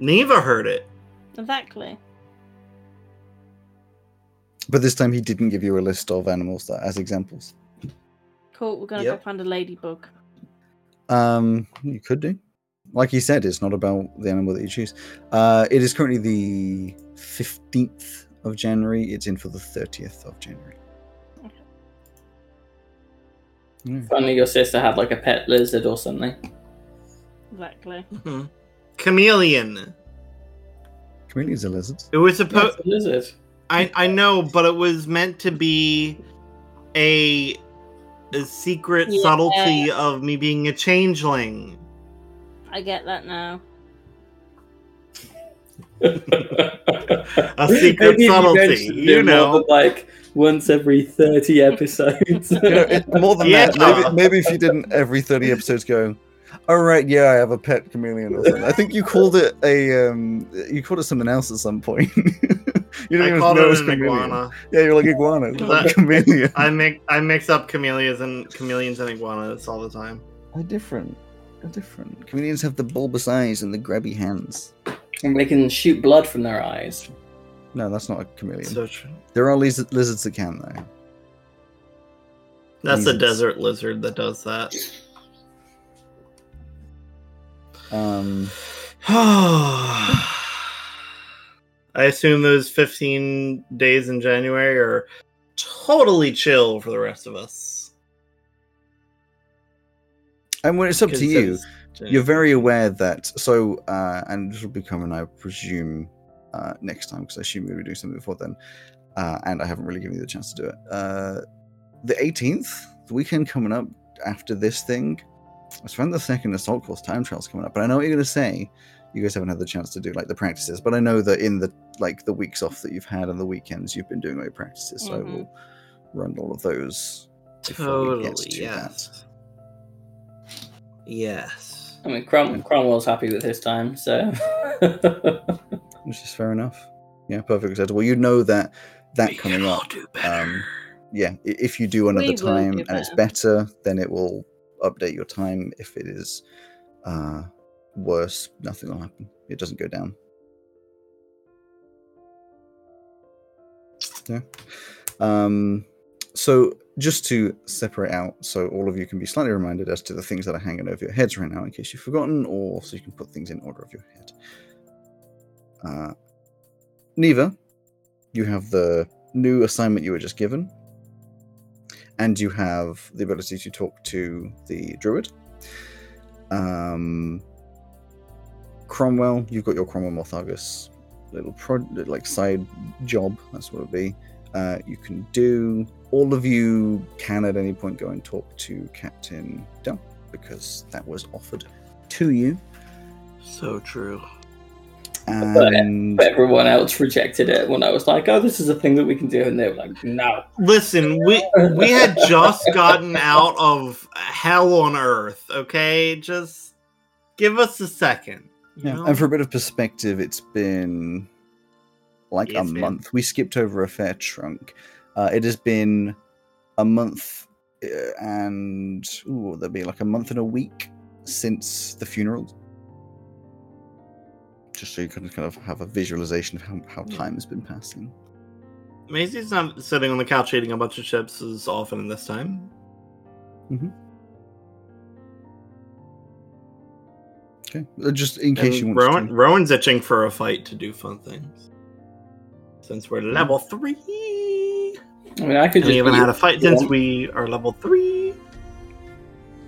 Neither heard it. Exactly. But this time he didn't give you a list of animals that, as examples. Cool, we're going to go find a ladybug. You could do. Like you said, it's not about the animal that you choose. It is currently the 15th of January. It's in for the 30th of January. Okay. If only your sister had like a pet lizard or something. Exactly. Mm-hmm. Chameleon. Chameleon's a lizard. It was supposed to be a lizard. I know, but it was meant to be a secret subtlety of me being a changeling. I get that now. A secret subtlety, you know. More than, like once every 30 episodes. You know, it's more than that. Maybe if you didn't every 30 episodes go, all right, yeah, I have a pet chameleon or something. I think you called it you called it something else at some point. You don't even know it was an iguana. Yeah, you're like iguana. Like chameleon. I mix up chameleons and iguanas all the time. They're different. Chameleons have the bulbous eyes and the grabby hands. And they can shoot blood from their eyes. No, that's not a chameleon. So true. There are lizards that can, though. That's a desert lizard that does that. I assume those 15 days in January are totally chill for the rest of us. And when it's up to you, you're very aware that. So, and this will be coming, I presume, next time, because I assume we would do something before then. And I haven't really given you the chance to do it. The 18th, the weekend coming up after this thing, it's when the second assault course time trial's coming up. But I know what you're going to say. You guys haven't had the chance to do like the practices, but I know that in the weeks off that you've had and the weekends you've been doing my practices, so I will run all of those before we get to that. Yes. I mean, Cromwell's happy with his time, so which is fair enough. Yeah, perfect example. Well, you know that we coming up. Do if you do another time and it's better, then it will update your time. If it is worse, nothing will happen. It doesn't go down. Yeah. So just to separate out, so all of you can be slightly reminded as to the things that are hanging over your heads right now in case you've forgotten, or so you can put things in order of your head. Neva, you have the new assignment you were just given, and you have the ability to talk to the druid. Cromwell, you've got your Cromwell Morthagus little side job, that's what it'll be. You can do. All of you can at any point go and talk to Captain Dell, because that was offered to you. So true. And but everyone else rejected it when I was like, oh, this is a thing that we can do, and they were like, no. Listen, we had just gotten out of hell on earth, okay? Just give us a second. You know? And for a bit of perspective, it's been a month. We skipped over a fair chunk. It has been a month and there'll be like a month and a week since the funeral. Just so you can kind of have a visualization of how time has been passing. Maisie's not sitting on the couch eating a bunch of chips as often this time. Mm-hmm. Okay, just in case you want to... Rowan's itching for a fight to do fun things. Since we're level 3! I mean, I could just... We haven't had a fight since we are level 3!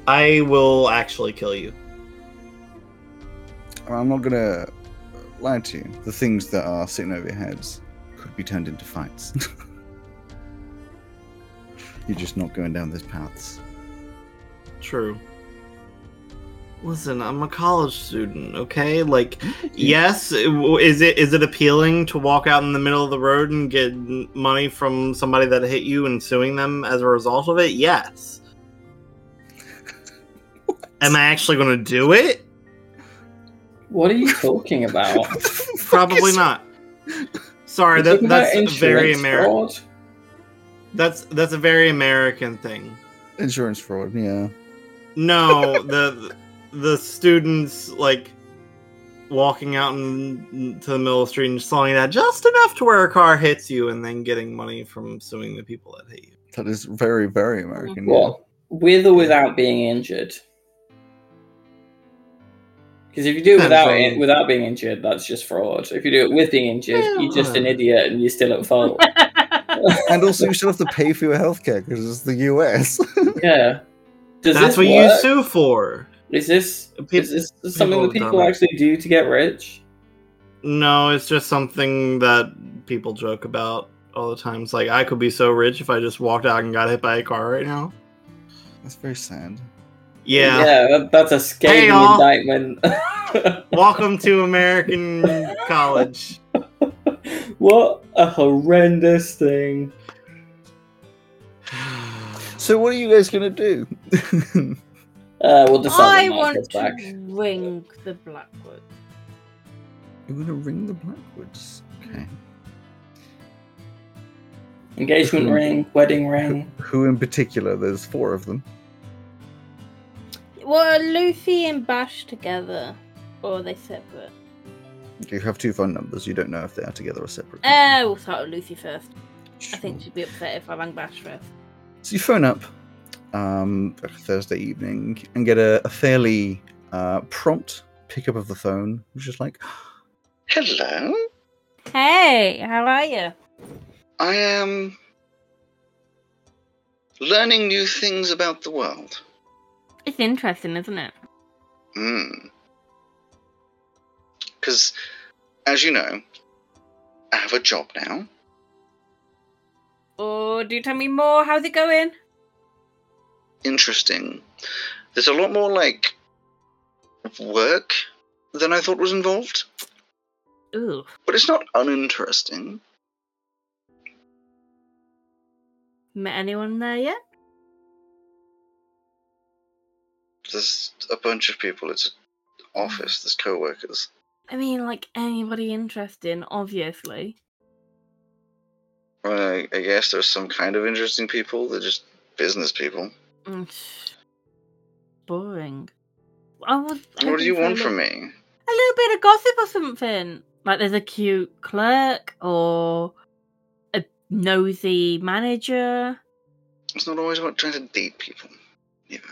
I will actually kill you. I'm not going to... lie to you. The things that are sitting over your heads could be turned into fights. You're just not going down those paths. True. Listen, I'm a college student, okay? Like, yes, is it appealing to walk out in the middle of the road and get money from somebody that hit you and suing them as a result of it? Yes. Am I actually going to do it? What are you talking about? Probably not. Sorry, that's very American. That's a very American thing. Insurance fraud, yeah. No, the students like walking out into the middle of the street and slowing that just enough to where a car hits you, and then getting money from suing the people that hate you. That is very, very American. What? Yeah. With or without being injured. Because if you do it without being injured, that's just fraud. If you do it with being injured, you're just an idiot and you're still at fault. And also, you still have to pay for your healthcare because it's the US. Yeah. That's what you sue for. Is this something that people actually do to get rich? No, it's just something that people joke about all the time. It's like, I could be so rich if I just walked out and got hit by a car right now. That's very sad. Yeah, that's a scathing indictment. Welcome to American college. What a horrendous thing. So what are you guys going to do? We'll decide. I want to ring the Blackwoods. You're going to ring the Blackwoods? Okay. Engagement ring, wedding ring. Who in particular? There's four of them. Well, Luffy and Bash together, or are they separate? You have two phone numbers. You don't know if they are together or separate. We'll start with Luffy first. Sure. I think she'd be upset if I rang Bash first. So you phone up Thursday evening and get a fairly prompt pickup of the phone, which is like, "Hello? Hey, how are you? I am learning new things about the world." It's interesting, isn't it? Hmm. Because, as you know, I have a job now. Oh, do you tell me more? How's it going? Interesting. There's a lot more, work than I thought was involved. Ooh. But it's not uninteresting. Met anyone there yet? There's a bunch of people. It's an office. There's co-workers. I mean, anybody interesting, obviously. Well, I guess there's some kind of interesting people. They're just business people. Boring. What do you want from me? A little bit of gossip or something. Like there's a cute clerk or a nosy manager. It's not always about trying to date people, either.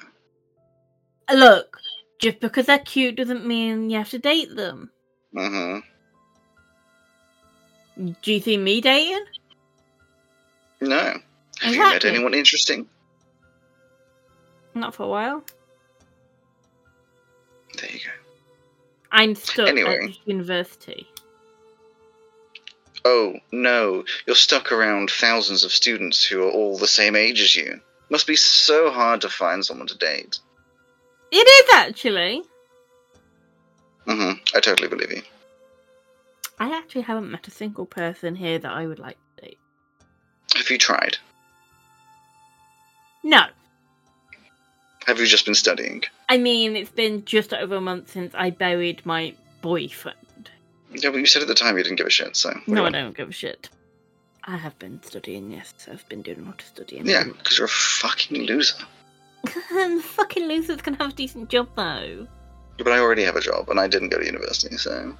Look, just because they're cute doesn't mean you have to date them. Mm-hmm. Do you see me dating? No. Have you met anyone interesting? Not for a while. There you go. I'm stuck at university. Oh, no. You're stuck around thousands of students who are all the same age as you. Must be so hard to find someone to date. It is, actually. I totally believe you. I actually haven't met a single person here that I would like to date. Have you tried? No. Have you just been studying? I mean, it's been just over a month since I buried my boyfriend. Yeah, but you said at the time you didn't give a shit, so... No, I don't give a shit. I have been studying, yes. I've been doing a lot of studying. Yeah, because you're a fucking loser. The fucking loser's gonna have a decent job, though. But I already have a job, and I didn't go to university, so...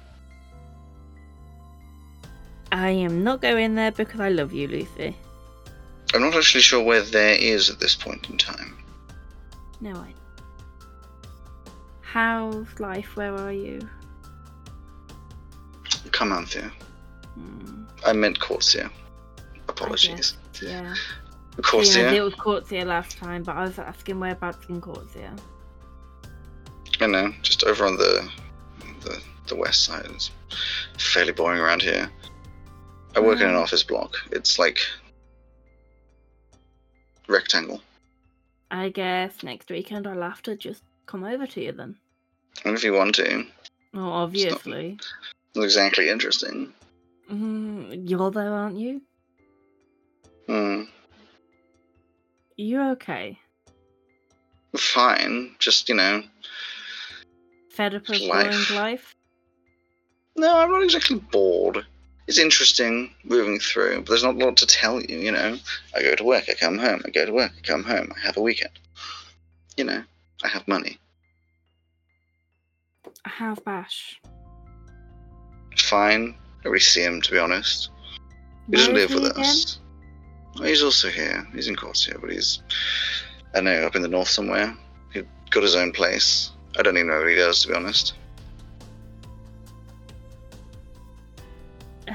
I am not going there because I love you, Lucy. I'm not actually sure where there is at this point in time. No, I... How's life? Where are you? Carmanthian. I meant Courtsia. Apologies. Guess, yeah. Courtsia. Yeah, it was Courtsia last time, but I was asking whereabouts in Courtsia. I know, just over on the west side. It's fairly boring around here. I work in an office block. It's rectangle. I guess next weekend I'll have to just come over to you then. And if you want to. Oh, obviously. It's not exactly interesting. You're there, aren't you? You're okay. Fine. Just, fed up with boring life? No, I'm not exactly bored. It's interesting moving through, but there's not a lot to tell you, I go to work, I come home, I go to work, I come home, I have a weekend. I have money. I have Bash. Fine. I really see him, to be honest. He doesn't live with us. He's also here. He's in Courtsia, but he's, up in the north somewhere. He's got his own place. I don't even know what he does, to be honest.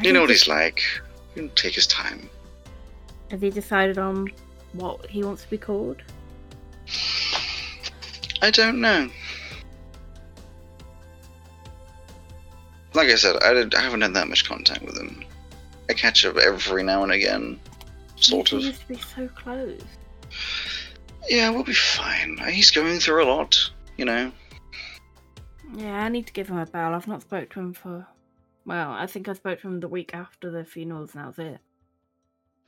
You know what he's like. He can take his time. Has he decided on what he wants to be called? I don't know. Like I said, I haven't had that much contact with them. I catch up every now and again, sort of. You used to be so close. Yeah, we'll be fine. He's going through a lot, you know. Yeah, I need to give him a bell. I've not spoke to him for... Well, I think I spoke to him the week after the funerals, and that was it.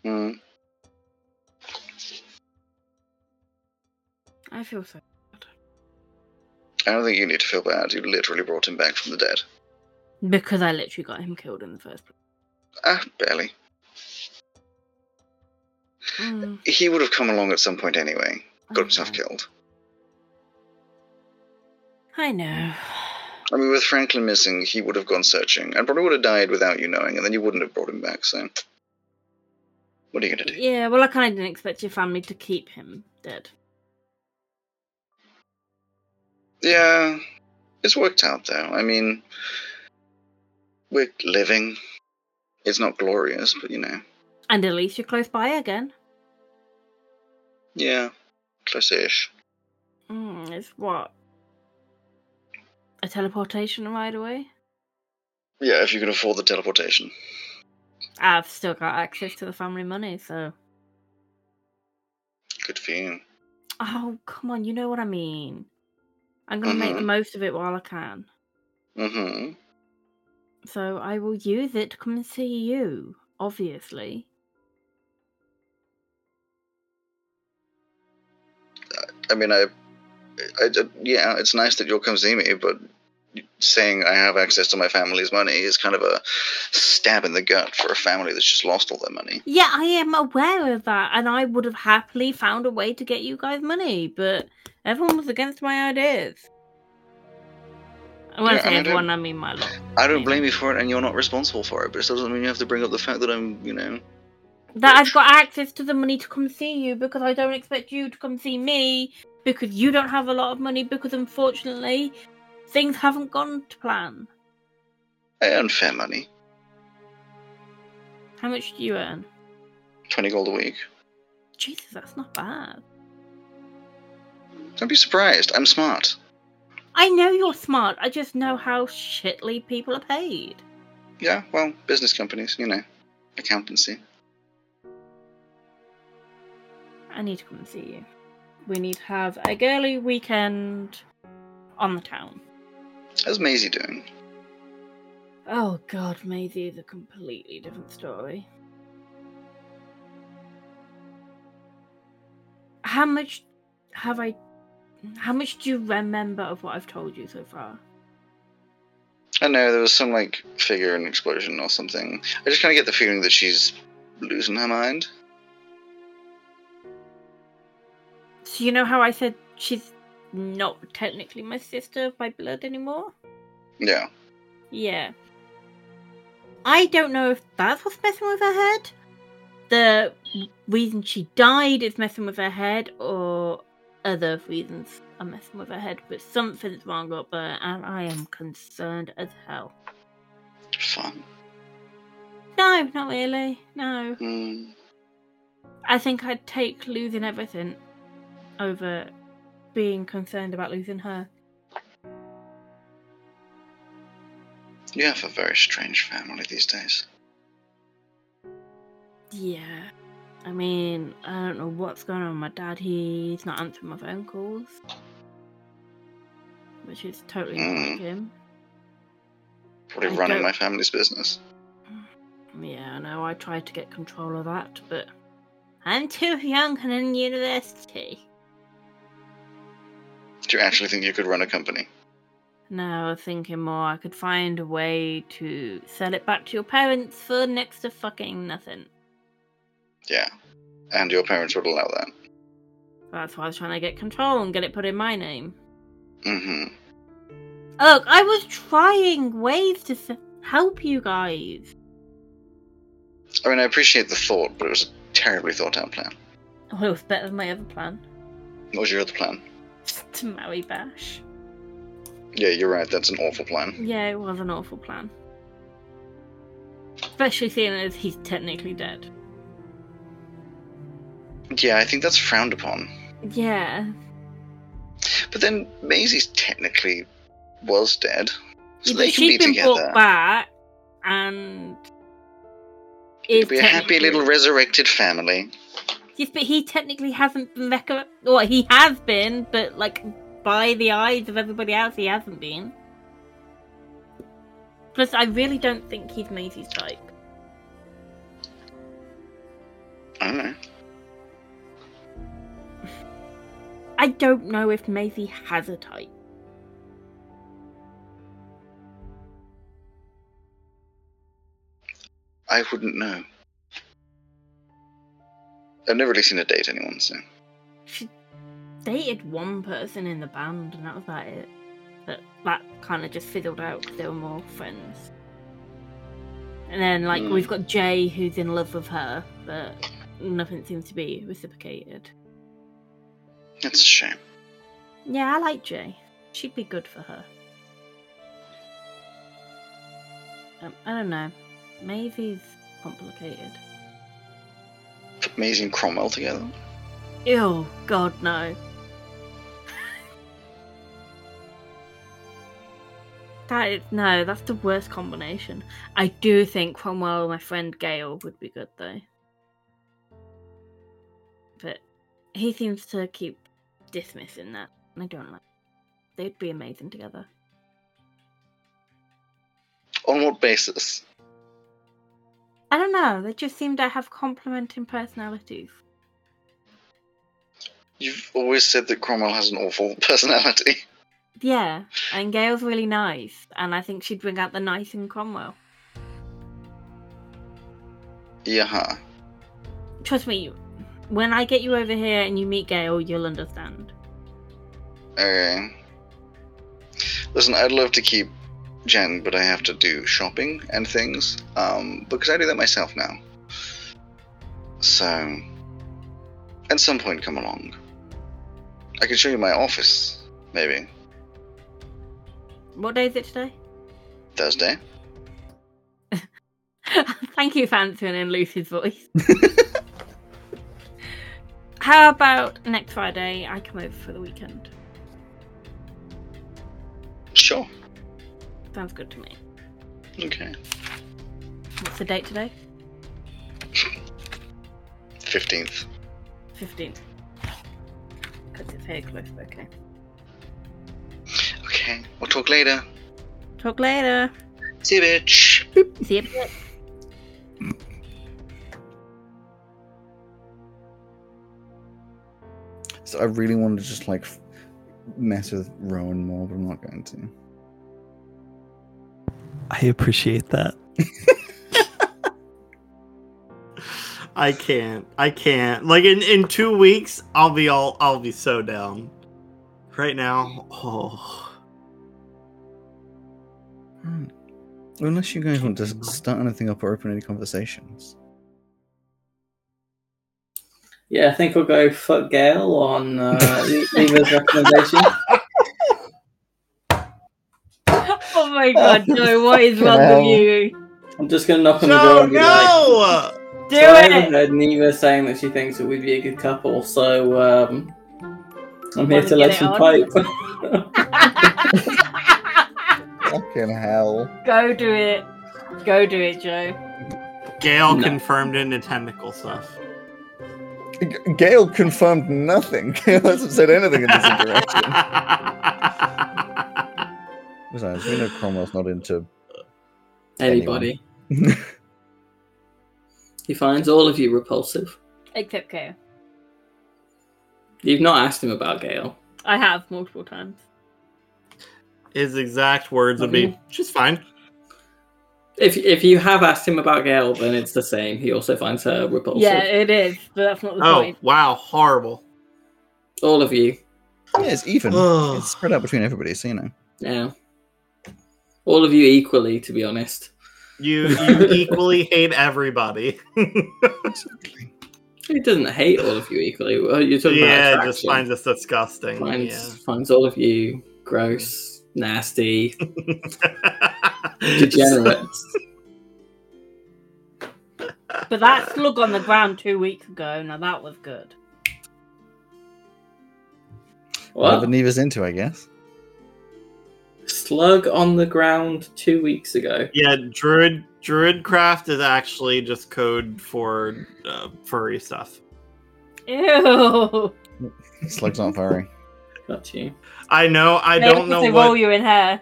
Hmm. I feel so bad. I don't think you need to feel bad. You literally brought him back from the dead. Because I literally got him killed in the first place. Ah, barely. He would have come along at some point anyway. Got himself killed. I know. I mean, with Franklin missing, he would have gone searching and probably would have died without you knowing, and then you wouldn't have brought him back, so... What are you going to do? Yeah, well, I kind of didn't expect your family to keep him dead. Yeah, it's worked out, though. I mean, we're living. It's not glorious, but, you know. And at least you're close by again. Yeah, close-ish. It's what? A teleportation ride away? Yeah, if you can afford the teleportation. I've still got access to the family money, so... Good for you. Oh, come on, you know what I mean. I'm going to make the most of it while I can. Mm-hmm. So I will use it to come and see you, obviously. I mean, yeah, it's nice that you'll come see me, but saying I have access to my family's money is kind of a stab in the gut for a family that's just lost all their money. Yeah, I am aware of that, and I would have happily found a way to get you guys money, but everyone was against my ideas. When I say everyone, I mean my lot. I don't blame you for it, and you're not responsible for it, but it still doesn't mean you have to bring up the fact that I'm, you know... That I've got access to the money to come see you, because I don't expect you to come see me, because you don't have a lot of money, because unfortunately... Things haven't gone to plan. I earn fair money. How much do you earn? 20 gold a week. Jesus, that's not bad. Don't be surprised. I'm smart. I know you're smart. I just know how shittily people are paid. Yeah, well, business companies, you know. Accountancy. I need to come and see you. We need to have a girly weekend on the town. How's Maisie doing? Oh god, Maisie is a completely different story. How much do you remember of what I've told you so far? I know, there was some, like, figure in explosion or something. I just kind of get the feeling that she's losing her mind. So you know how I said she's not technically my sister by blood anymore? Yeah. Yeah. I don't know if that's what's messing with her head. The reason she died is messing with her head, or other reasons are messing with her head, but something's wrong up there, and I am concerned as hell. Fun? No, not really. No. I think I'd take losing everything over... being concerned about losing her. You have a very strange family these days. Yeah. I mean, I don't know what's going on with my dad. He's not answering my phone calls. Which is totally not like him. Probably running my family's business. Yeah, I know. I tried to get control of that, but I'm too young and in university. Do you actually think you could run a company? No, I was thinking more. I could find a way to sell it back to your parents for next to fucking nothing. Yeah. And your parents would allow that. That's why I was trying to get control and get it put in my name. Mm-hmm. Look, I was trying ways to help you guys. I mean, I appreciate the thought, but it was a terribly thought-out plan. Well, it was better than my other plan. What was your other plan? To marry Bash. Yeah, you're right, that's an awful plan. Yeah, it was an awful plan. Especially seeing as he's technically dead. Yeah, I think that's frowned upon. Yeah. But then Maisie's technically was dead. So yeah, they can be together. She's been brought back and... It'd be a happy little resurrected family. Yes, but he technically hasn't been resurrected. Well, he has been, but like by the eyes of everybody else, he hasn't been. Plus, I really don't think he's Maisie's type. I don't know. I don't know if Maisie has a type. I wouldn't know. I've never really seen her date anyone, so... She dated one person in the band, and that was about it. But that kind of just fizzled out because they were more friends. And then, like, we've got Jay, who's in love with her, but nothing seems to be reciprocated. That's a shame. Yeah, I like Jay. She'd be good for her. I don't know. Maisie's complicated. Put Maisie and Cromwell together? Ew, God, no. That's the worst combination. I do think Cromwell and my friend Gale would be good, though. But he seems to keep dismissing that, and I don't like it. They'd be amazing together. On what basis? I don't know, they just seem to have complementing personalities. You've always said that Cromwell has an awful personality. Yeah, and Gail's really nice, and I think she'd bring out the nice in Cromwell. Yeah. Trust me, when I get you over here and you meet Gail, you'll understand. Okay. Listen, I'd love to keep Jen, but I have to do shopping and things, because I do that myself now. So, at some point, come along. I can show you my office, maybe. What day is it today? Thursday. Thank you for answering in Lucy's voice. How about next Friday, I come over for the weekend? Sure. Sounds good to me. Okay. What's the date today? 15th. 15th. Because it's very close, okay. Okay, we'll talk later. Talk later. See you, bitch. Boop. See you, bitch. So I really want to just, like, mess with Rowan more, but I'm not going to. I appreciate that. I can't. Like in 2 weeks, I'll be so down. Right now, oh. Hmm. Unless you guys want to start anything up or open any conversations. Yeah, I think we'll go fuck Gale on Eva's recommendation. Oh my god, Joe, what is wrong with you? I'm just going to knock on the door and be like... Do it! I overheard Neva saying that she thinks that we'd be a good couple, so I'm here to let you pipe. Fucking hell. Go do it, Joe. Gale confirmed into tentacle stuff. Gale confirmed nothing. Gale hasn't said anything in this interaction. Besides, we know Cromwell's not into anybody. He finds all of you repulsive. Except Gale. You've not asked him about Gale. I have, multiple times. His exact words would be, she's fine. If you have asked him about Gale, then it's the same. He also finds her repulsive. Yeah, it is, but that's not the point. Oh, wow, horrible. All of you. Yeah, it's even. It's spread out between everybody, so you know. Yeah. All of you equally, to be honest. You equally hate everybody. He doesn't hate all of you equally. You're talking about attraction. Just finds us disgusting. Finds all of you gross, nasty, degenerate. But that slug on the ground 2 weeks ago, now that was good. What? Whatever Neva's into, I guess. Slug on the ground 2 weeks ago. Yeah, Druidcraft is actually just code for furry stuff. Ew. Slugs aren't furry. Not you. I know. I maybe don't know what. They roll you in hair.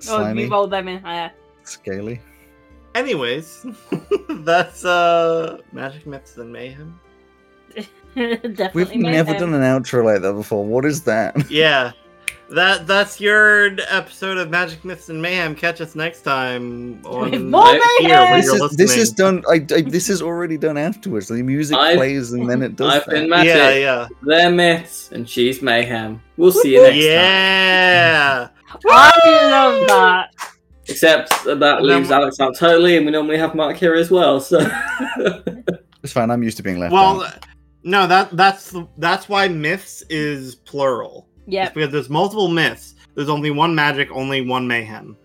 Slimy. Or you roll them in hair. Scaly. Anyways, that's Magic Myths and Mayhem. Definitely We've never done an outro like that before. What is that? Yeah. That's your episode of Magic Myths and Mayhem. Catch us next time on more mayhem. This is done. This is already done afterwards. The music plays and then it does. I've been Magic. Yeah, yeah. They're myths and she's mayhem. We'll see you next time. Yeah, I love that. Except that leaves Alex out totally, and we normally have Mark here as well. So it's fine. I'm used to being left out. No, that's why myths is plural. Yeah, because there's multiple myths. There's only one magic, only one mayhem.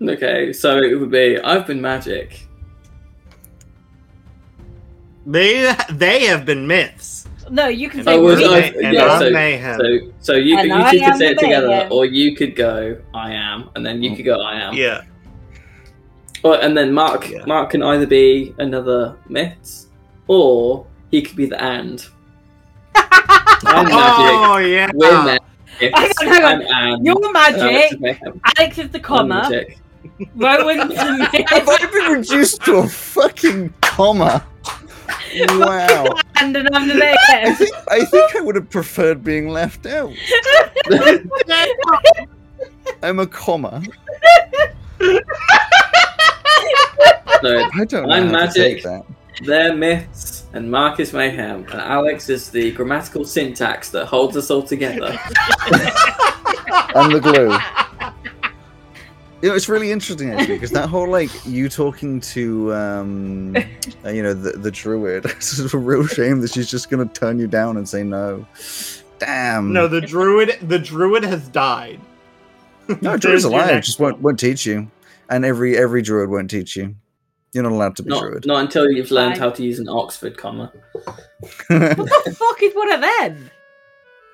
Okay, so it would be I've been magic. They have been myths. No, you can say mayhem. So you could say it together, or you could go I am, and then you could go I am. Yeah. Or and then Mark can either be another myth, or he could be the and. I'm magic. Oh, yeah. We're magic. Hang on. You're magic. Alex is the comma. Rowan's the myth. Have I been reduced to a fucking comma? Wow. And I'm the myth. I think I would have preferred being left out. I'm a comma. So, I don't know. I'm magic. They're myths, and Mark is mayhem, and Alex is the grammatical syntax that holds us all together. And the glue. You know, it's really interesting actually, because that whole you talking to the druid. It's a real shame that she's just gonna turn you down and say no. Damn. No, the druid has died. No, druid's alive. Just won't teach you, and every druid won't teach you. You're not allowed to be druid. Not until you've learned how to use an Oxford comma. What the fuck is one of them?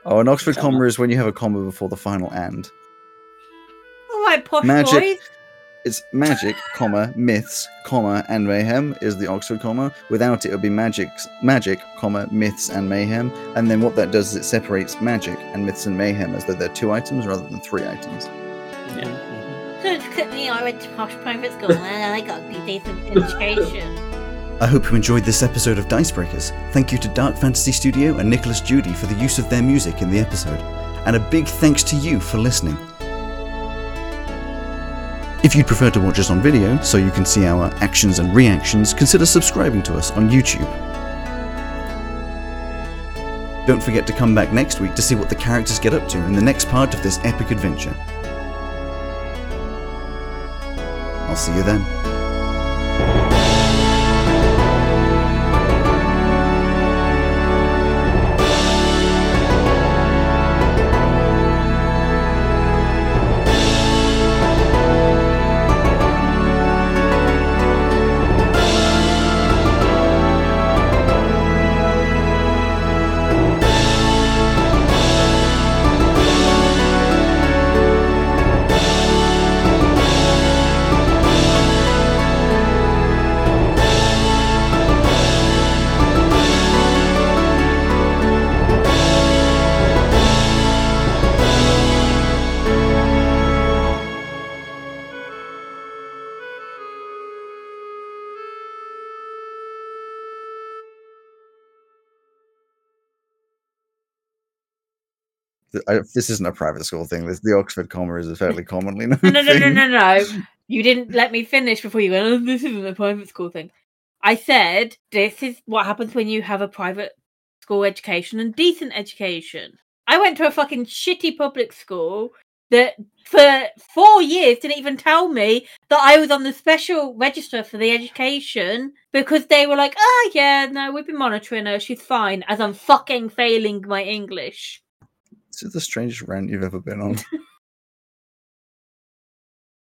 Oh, an Oxford comma is when you have a comma before the final and. All right, posh magic, boys. It's magic, comma, myths, comma, and mayhem is the Oxford comma. Without it, it would be magic, comma, myths, and mayhem. And then what that does is it separates magic and myths and mayhem as though they're two items rather than three items. Yeah. I went to posh private school and I got a good decent education. I hope you enjoyed this episode of Dice Breakers. Thank you to Dark Fantasy Studio and Nicholas Judy for the use of their music in the episode. And a big thanks to you for listening. If you'd prefer to watch us on video so you can see our actions and reactions, consider subscribing to us on YouTube. Don't forget to come back next week to see what the characters get up to in the next part of this epic adventure. I'll see you then. This isn't a private school thing. The Oxford comma is a fairly commonly known thing. No. You didn't let me finish before you went, this isn't a private school thing. I said, this is what happens when you have a private school education and decent education. I went to a fucking shitty public school that for 4 years didn't even tell me that I was on the special register for the education because they were like, oh yeah, no, we've been monitoring her, she's fine, as I'm fucking failing my English. This is the strangest rant you've ever been on.